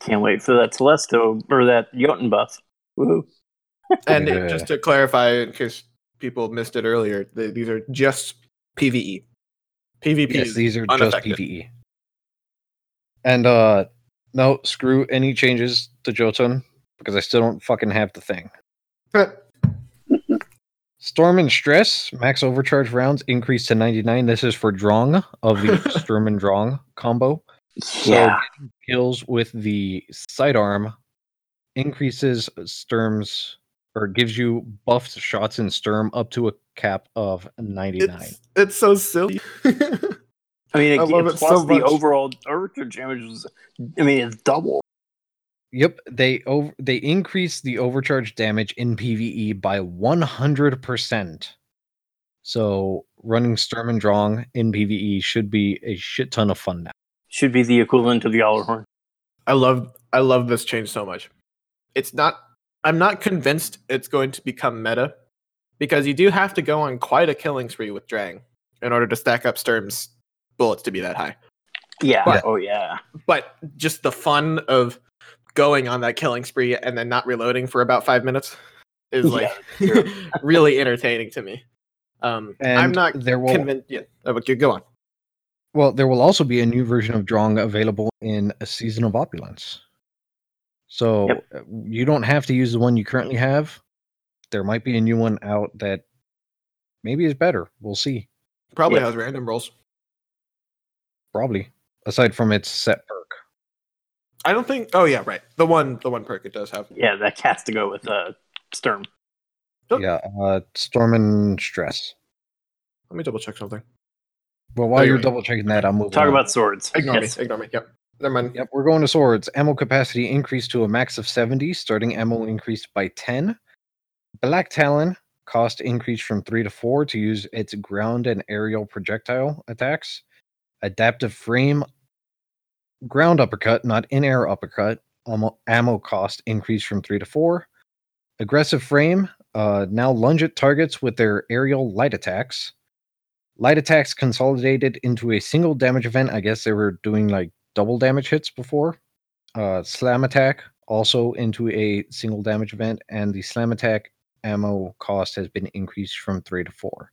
Can't wait for that Telesto, or that Jotun buff. Woohoo. And yeah. just to clarify, in case people missed it earlier, they, these are just P V E. P V P yes, these are just P V E. And, uh... no, screw any changes to Jotun, because I still don't fucking have the thing. Storm and Stress, max overcharge rounds increased to ninety-nine. This is for Drang of the Sturm and Drang combo. Yeah. So kills with the sidearm increases Sturm's, or gives you buffed shots in Sturm up to a cap of ninety-nine. It's, it's so silly. I mean, it, I love it plus so much. The overall overcharge damage was, I mean, it's double. Yep, they over they increase the overcharge damage in PvE by one hundred percent. So running Sturm and Drang in PvE should be a shit ton of fun now. Should be the equivalent of the Allerhorn. I love I love this change so much. It's not I'm not convinced it's going to become meta, because you do have to go on quite a killing spree with Drang in order to stack up Sturm's bullets to be that high. Yeah, but, oh yeah. But just the fun of going on that killing spree and then not reloading for about five minutes is like yeah, really entertaining to me. Um, and I'm not there will, convinced yet. Oh, okay, go on. Well, there will also be a new version of Drang available in a Season of Opulence. So yep. You don't have to use the one you currently have. There might be a new one out that maybe is better. We'll see. Probably yep. has random rolls. Probably. Aside from its set perk. I don't think... Oh, yeah, right. The one the one perk it does have. Yeah, that has to go with uh, Sturm. Oh. Yeah, uh, Storm and Stress. Let me double-check something. Well, while oh, you're, you're double-checking that, I'm moving Talk on. about swords. Ignore yes. me. Ignore me. Yep. Never mind. Yep, we're going to swords. Ammo capacity increased to a max of seventy. Starting ammo increased by ten. Black Talon cost increased from three to four to use its ground and aerial projectile attacks. Adaptive frame, ground uppercut, not in-air uppercut. Ammo, ammo cost increased from three to four. Aggressive frame, uh, now lunge at targets with their aerial light attacks. Light attacks consolidated into a single damage event. I guess they were doing like double damage hits before. Uh, slam attack also into a single damage event, and the slam attack ammo cost has been increased from three to four.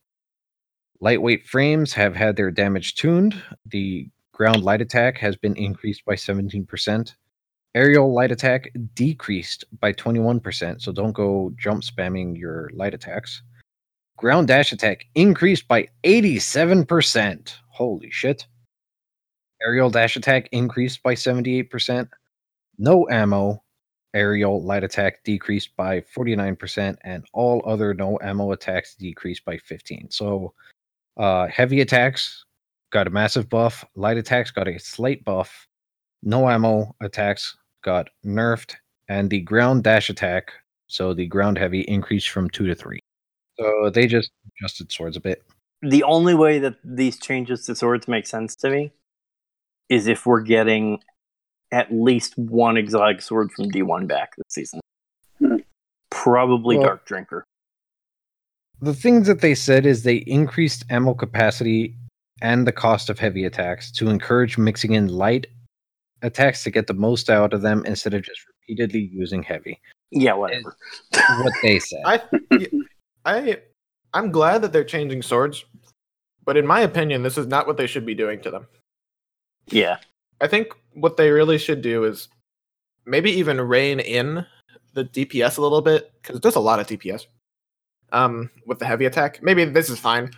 Lightweight frames have had their damage tuned. The ground light attack has been increased by seventeen percent. Aerial light attack decreased by twenty-one percent, so don't go jump spamming your light attacks. Ground dash attack increased by eighty-seven percent. Holy shit. Aerial dash attack increased by seventy-eight percent. No ammo. Aerial light attack decreased by forty-nine percent, and all other no ammo attacks decreased by fifteen percent. So uh, heavy attacks got a massive buff. Light attacks got a slight buff. No ammo attacks got nerfed, and the ground dash attack, so the ground heavy, increased from two to three. So they just adjusted swords a bit. The only way that these changes to swords make sense to me is if we're getting at least one exotic sword from D one back this season. Hmm. Probably well, Dark Drinker. The things that they said is they increased ammo capacity and the cost of heavy attacks to encourage mixing in light attacks to get the most out of them instead of just repeatedly using heavy. Yeah, whatever. What they said. I, I, I'm glad that they're changing swords, but in my opinion, this is not what they should be doing to them. Yeah. I think what they really should do is maybe even rein in the D P S a little bit, because it does a lot of D P S um, with the heavy attack. Maybe this is fine.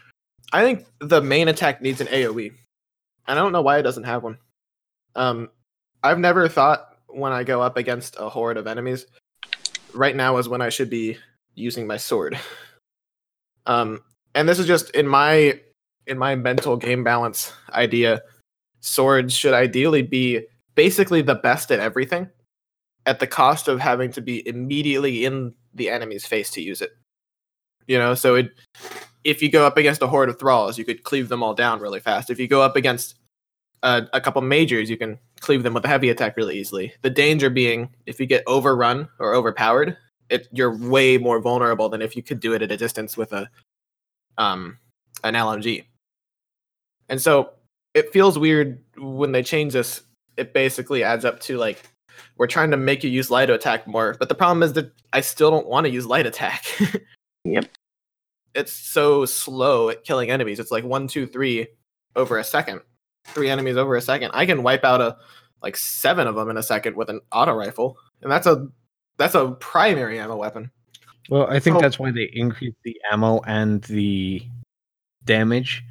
I think the main attack needs an AoE, and I don't know why it doesn't have one. Um, I've never thought when I go up against a horde of enemies, right now is when I should be using my sword. Um, and this is just in my in my mental game balance idea. Swords should ideally be basically the best at everything at the cost of having to be immediately in the enemy's face to use it. You know, so it, if you go up against a horde of thralls, you could cleave them all down really fast. If you go up against uh, a couple majors, you can cleave them with a heavy attack really easily. The danger being if you get overrun or overpowered, it, you're way more vulnerable than if you could do it at a distance with a um, an L M G. And so it feels weird when they change this. It basically adds up to, like, we're trying to make you use light attack more. But the problem is that I still don't want to use light attack. Yep. It's so slow at killing enemies. It's like one, two, three over a second. Three enemies over a second. I can wipe out, a, like, seven of them in a second with an auto rifle. And that's a that's a primary ammo weapon. Well, I think so, that's why they increased the ammo and the damage.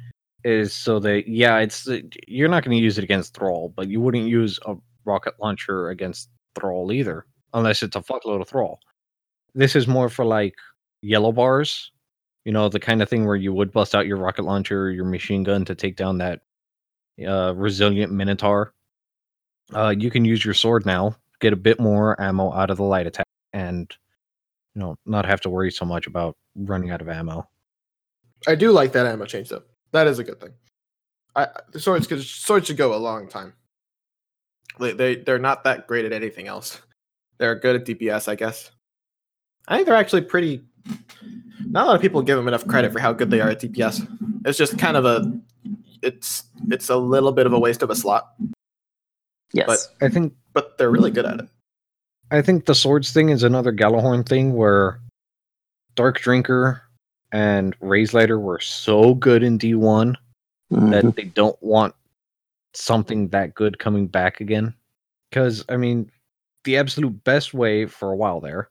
Is so that, yeah, it's you're not going to use it against Thrall, but you wouldn't use a rocket launcher against Thrall either, unless it's a fuckload of Thrall. This is more for, like, yellow bars, you know, the kind of thing where you would bust out your rocket launcher or your machine gun to take down that uh, resilient Minotaur. Uh, you can use your sword now get a bit more ammo out of the light attack and, you know, not have to worry so much about running out of ammo. I do like that ammo change, though. That is a good thing. I, the swords could swords should go a long time. They, they they're not that great at anything else. They're good at D P S, I guess. I think they're actually pretty. Not a lot of people give them enough credit for how good they are at D P S. It's just kind of a, it's it's a little bit of a waste of a slot. Yes, but I think, but they're really good at it. I think the swords thing is another Gjallarhorn thing where Dark Drinker and Raze-Lighter were so good in D one mm-hmm. that they don't want something that good coming back again. Because, I mean, the absolute best way for a while there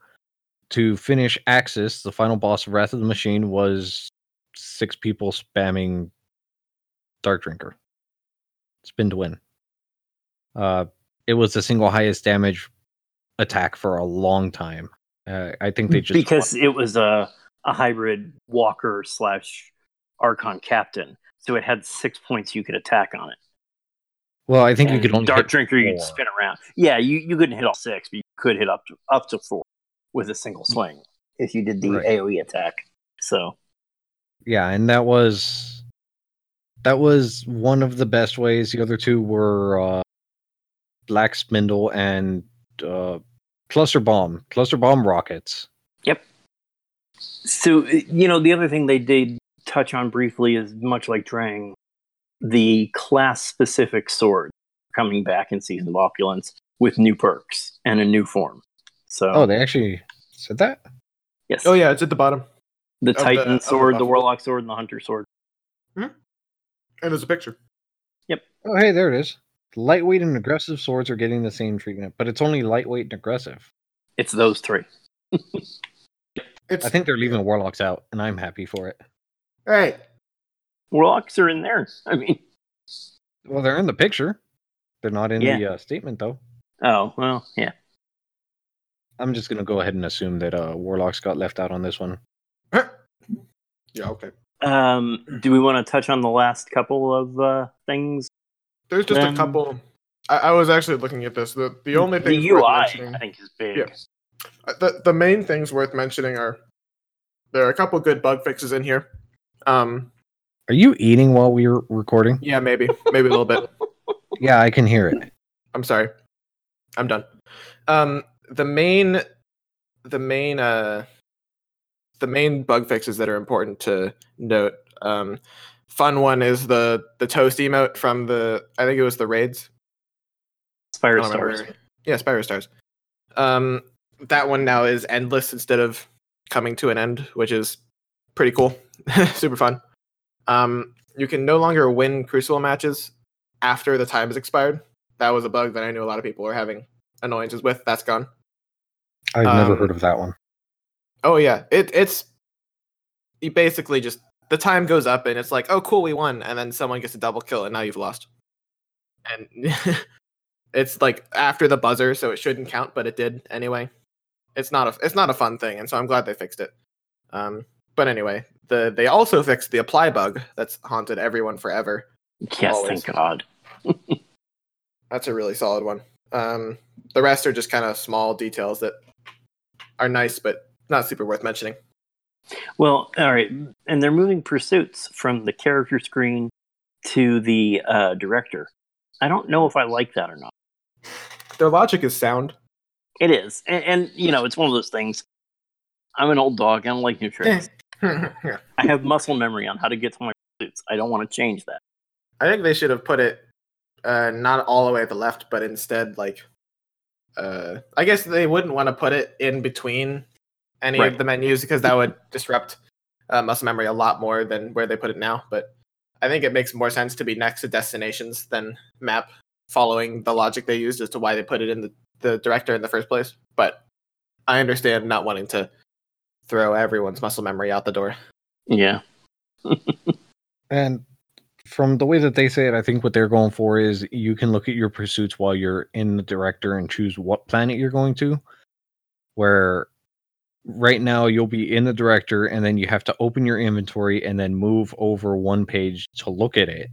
to finish Axis, the final boss of Wrath of the Machine, was six people spamming Dark Drinker. Spin to win. Uh, it was the single highest damage attack for a long time. Uh, I think they just... Because won. It was a, a hybrid walker slash Archon Captain, so it had six points you could attack on it. Well, I think and you could only Dark hit Drinker, you could spin around. Yeah, you, you couldn't hit all six, but you could hit up to, up to four with a single swing if you did the right. AoE attack. So, yeah, and that was that was one of the best ways. The other two were uh, Black Spindle and uh, Cluster Bomb, Cluster Bomb rockets. Yep. So, you know, the other thing they did touch on briefly is, much like Drang, the class-specific sword coming back in Season of Opulence with new perks and a new form. So, oh, they actually said that? Yes. Oh, yeah, it's at the bottom. The Titan the, sword, the, the Warlock sword, and the Hunter sword. Hmm? And there's a picture. Yep. Oh, hey, there it is. Lightweight and aggressive swords are getting the same treatment, but it's only lightweight and aggressive. It's those three. It's, I think they're leaving the Warlocks out, and I'm happy for it. All right. Warlocks are in there. I mean... Well, they're in the picture. They're not in yeah. the uh, statement, though. Oh, well, yeah. I'm just going to go ahead and assume that uh, Warlocks got left out on this one. Yeah, okay. Um, do we want to touch on the last couple of uh, things? There's just um, a couple... I, I was actually looking at this. The, the only thing... The U I, I think, is big. Yeah. The, the main things worth mentioning are... There are a couple good bug fixes in here. Um... Are you eating while we were recording? Yeah, maybe. Maybe a little bit. Yeah, I can hear it. I'm sorry. I'm done. Um, the main the main uh, the main bug fixes that are important to note. Um, fun one is the, the toast emote from the, I think it was the raids. Spyro Stars. Yeah, Spyro Stars. Um, that one now is endless instead of coming to an end, which is pretty cool. Super fun. Um, you can no longer win Crucible matches after the time has expired. That was a bug that I knew a lot of people were having annoyances with. That's gone. I've um, never heard of that one. Oh, yeah. It, it's you basically just... The time goes up, and it's like, oh, cool, we won. And then someone gets a double kill, and now you've lost. And it's like after the buzzer, so it shouldn't count, but it did anyway. It's not a, it's not a fun thing, and so I'm glad they fixed it. Um... But anyway, the they also fixed the apply bug that's haunted everyone forever. Yes, always. Thank God. That's a really solid one. Um, the rest are just kind of small details that are nice, but not super worth mentioning. Well, all right. And they're moving pursuits from the character screen to the uh, director. I don't know if I like that or not. Their logic is sound. It is. And, and you know, it's one of those things. I'm an old dog. I don't like new tricks. I have muscle memory on how to get to my pursuits. I don't want to change that. I think they should have put it uh, not all the way at the left, but instead, like, uh, I guess they wouldn't want to put it in between any right. of the menus because that would disrupt uh, muscle memory a lot more than where they put it now. But I think it makes more sense to be next to destinations than map, following the logic they used as to why they put it in the, the director in the first place. But I understand not wanting to throw everyone's muscle memory out the door. Yeah. And from the way that they say it, I think what they're going for is you can look at your pursuits while you're in the director and choose what planet you're going to, where right now you'll be in the director and then you have to open your inventory and then move over one page to look at it.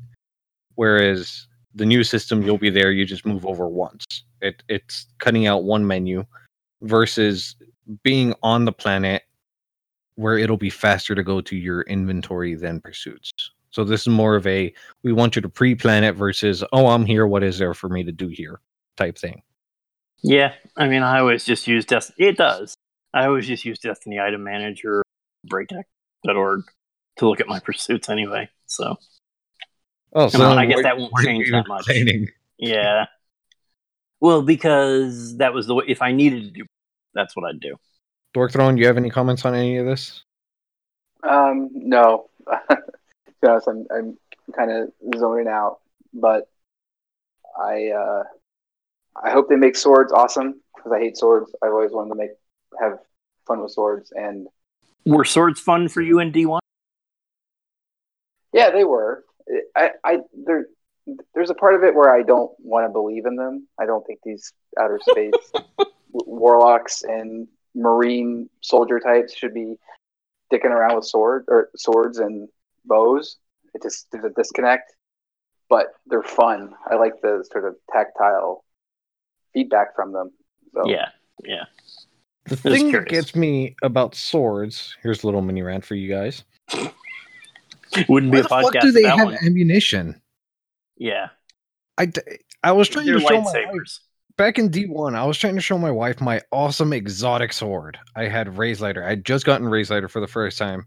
Whereas the new system, you'll be there. You just move over once. It it's cutting out one menu versus being on the planet where it'll be faster to go to your inventory than pursuits. So this is more of a, we want you to pre-planet versus, oh, I'm here. What is there for me to do here? Type thing. Yeah. I mean, I always just use Destiny. It does. I always just use Destiny Item Manager, breakdeck dot org to look at my pursuits anyway. So, oh, so on, I guess that won't change that much. Training? Yeah. Well, because that was the way, if I needed to do, that's what I'd do. Dorkthrone, do you have any comments on any of this? Um, no. To be honest, I'm, I'm kind of zoning out, but I uh, I hope they make swords awesome, because I hate swords. I've always wanted to make have fun with swords. And were swords fun for you in D one? Yeah, they were. I, I there, there's a part of it where I don't want to believe in them. I don't think these outer space warlocks and marine soldier types should be dicking around with sword or swords and bows. It just there's a disconnect, but they're fun. I like the sort of tactile feedback from them. So. Yeah, yeah. The thing that gets me about swords. Here's a little mini rant for you guys. Wouldn't Why be a the podcast. Fuck do they have one? Ammunition? Yeah, I, I was trying They're to show my wife, back in D one. I was trying to show my wife my awesome exotic sword. I had Raze-Lighter. I had just gotten Raze-Lighter for the first time.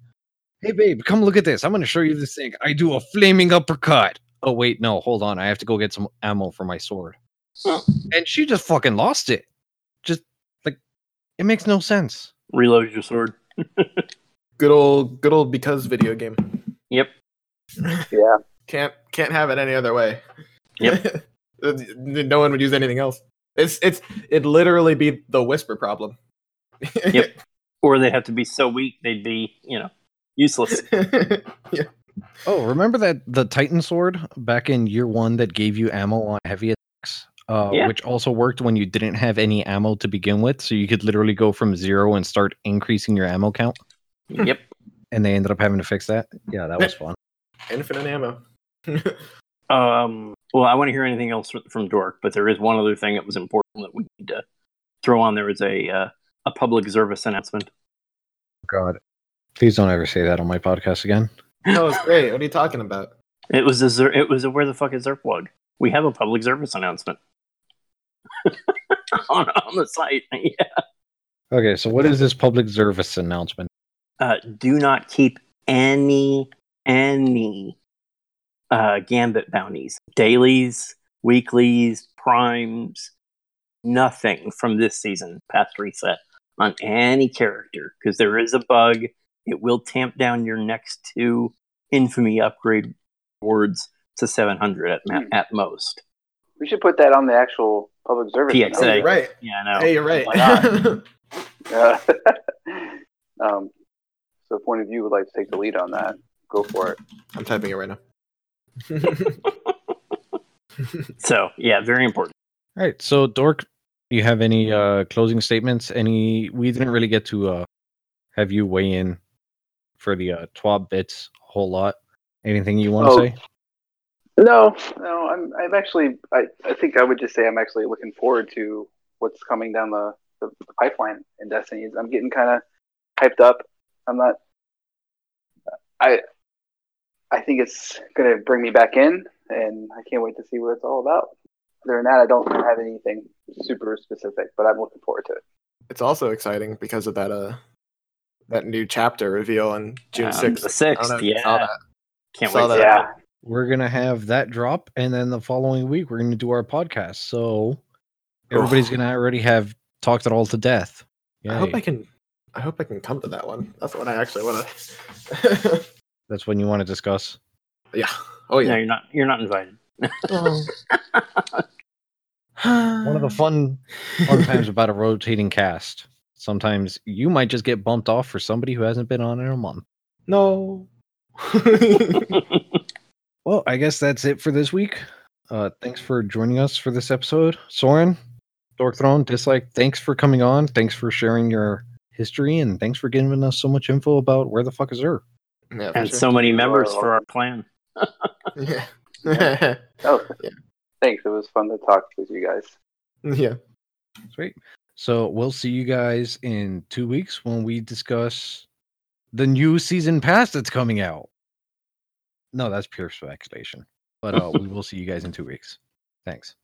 Hey babe, come look at this. I'm going to show you this thing. I do a flaming uppercut. Oh wait, no, hold on. I have to go get some ammo for my sword. Huh. And she just fucking lost it. Just like it makes no sense. Reload your sword. Good old, good old because video game. Yep. Yeah. Can't can't have it any other way. Yep. No one would use anything else. It's it's it'd literally be the whisper problem. Yep. Or they'd have to be so weak they'd be, you know, useless. Yeah. Oh, remember that the Titan sword back in year one that gave you ammo on heavy attacks? Uh yeah. Which also worked when you didn't have any ammo to begin with, so you could literally go from zero and start increasing your ammo count. Yep. And they ended up having to fix that. Yeah, that was fun. Infinite ammo. um, well, I want to hear anything else from Dork, but there is one other thing that was important that we need to throw on. There was a uh, a public service announcement. God, please don't ever say that on my podcast again. No, it's great. What are you talking about? It was a it was a Where the Fuck Is Xur plug. We have a public service announcement on, on the site. Yeah. Okay, so what is this public service announcement? Uh, do not keep any, any uh, Gambit bounties, dailies, weeklies, primes, nothing from this season, past reset, on any character, because there is a bug. It will tamp down your next two infamy upgrade rewards to seven hundred at, ma- at most. We should put that on the actual public service. P X A. Oh, you're right. Yeah, I know. Hey, you're right. Oh, my God. um. So if one of you would like to take the lead on that, go for it. I'm typing it right now. So, yeah, very important. All right. So, Dork, do you have any uh, closing statements? Any? We didn't really get to uh, have you weigh in for the uh, TWAB bits a whole lot. Anything you want to oh, say? No. No, I'm I'm actually, I, I think I would just say I'm actually looking forward to what's coming down the, the, the pipeline in Destiny. I'm getting kind of hyped up. I'm not. I. I think it's gonna bring me back in, and I can't wait to see what it's all about. Other than that, I don't have anything super specific, but I'm looking forward to it. It's also exciting because of that uh, that new chapter reveal on June sixth. The sixth, yeah. Saw that. Can't saw wait. That. Yeah, we're gonna have that drop, and then the following week we're gonna do our podcast. So everybody's gonna already have talked it all to death. Yay. I hope I can. I hope I can come to that one. That's what I actually want to. That's when you want to discuss. Yeah. Oh yeah. No, you're not. You're not invited. Oh. One of the fun, fun times about a rotating cast. Sometimes you might just get bumped off for somebody who hasn't been on in a month. No. Well, I guess that's it for this week. Uh, thanks for joining us for this episode, Soren, Dorkthrone, Disliked. Thanks for coming on. Thanks for sharing your history, and thanks for giving us so much info about Where the Fuck Is Xur. Yeah, and sure. So many members for our plan. Yeah. Yeah. Oh, yeah. Thanks. It was fun to talk with you guys. Yeah. Sweet. So we'll see you guys in two weeks when we discuss the new season pass that's coming out. No, that's pure speculation. But uh, we will see you guys in two weeks. Thanks.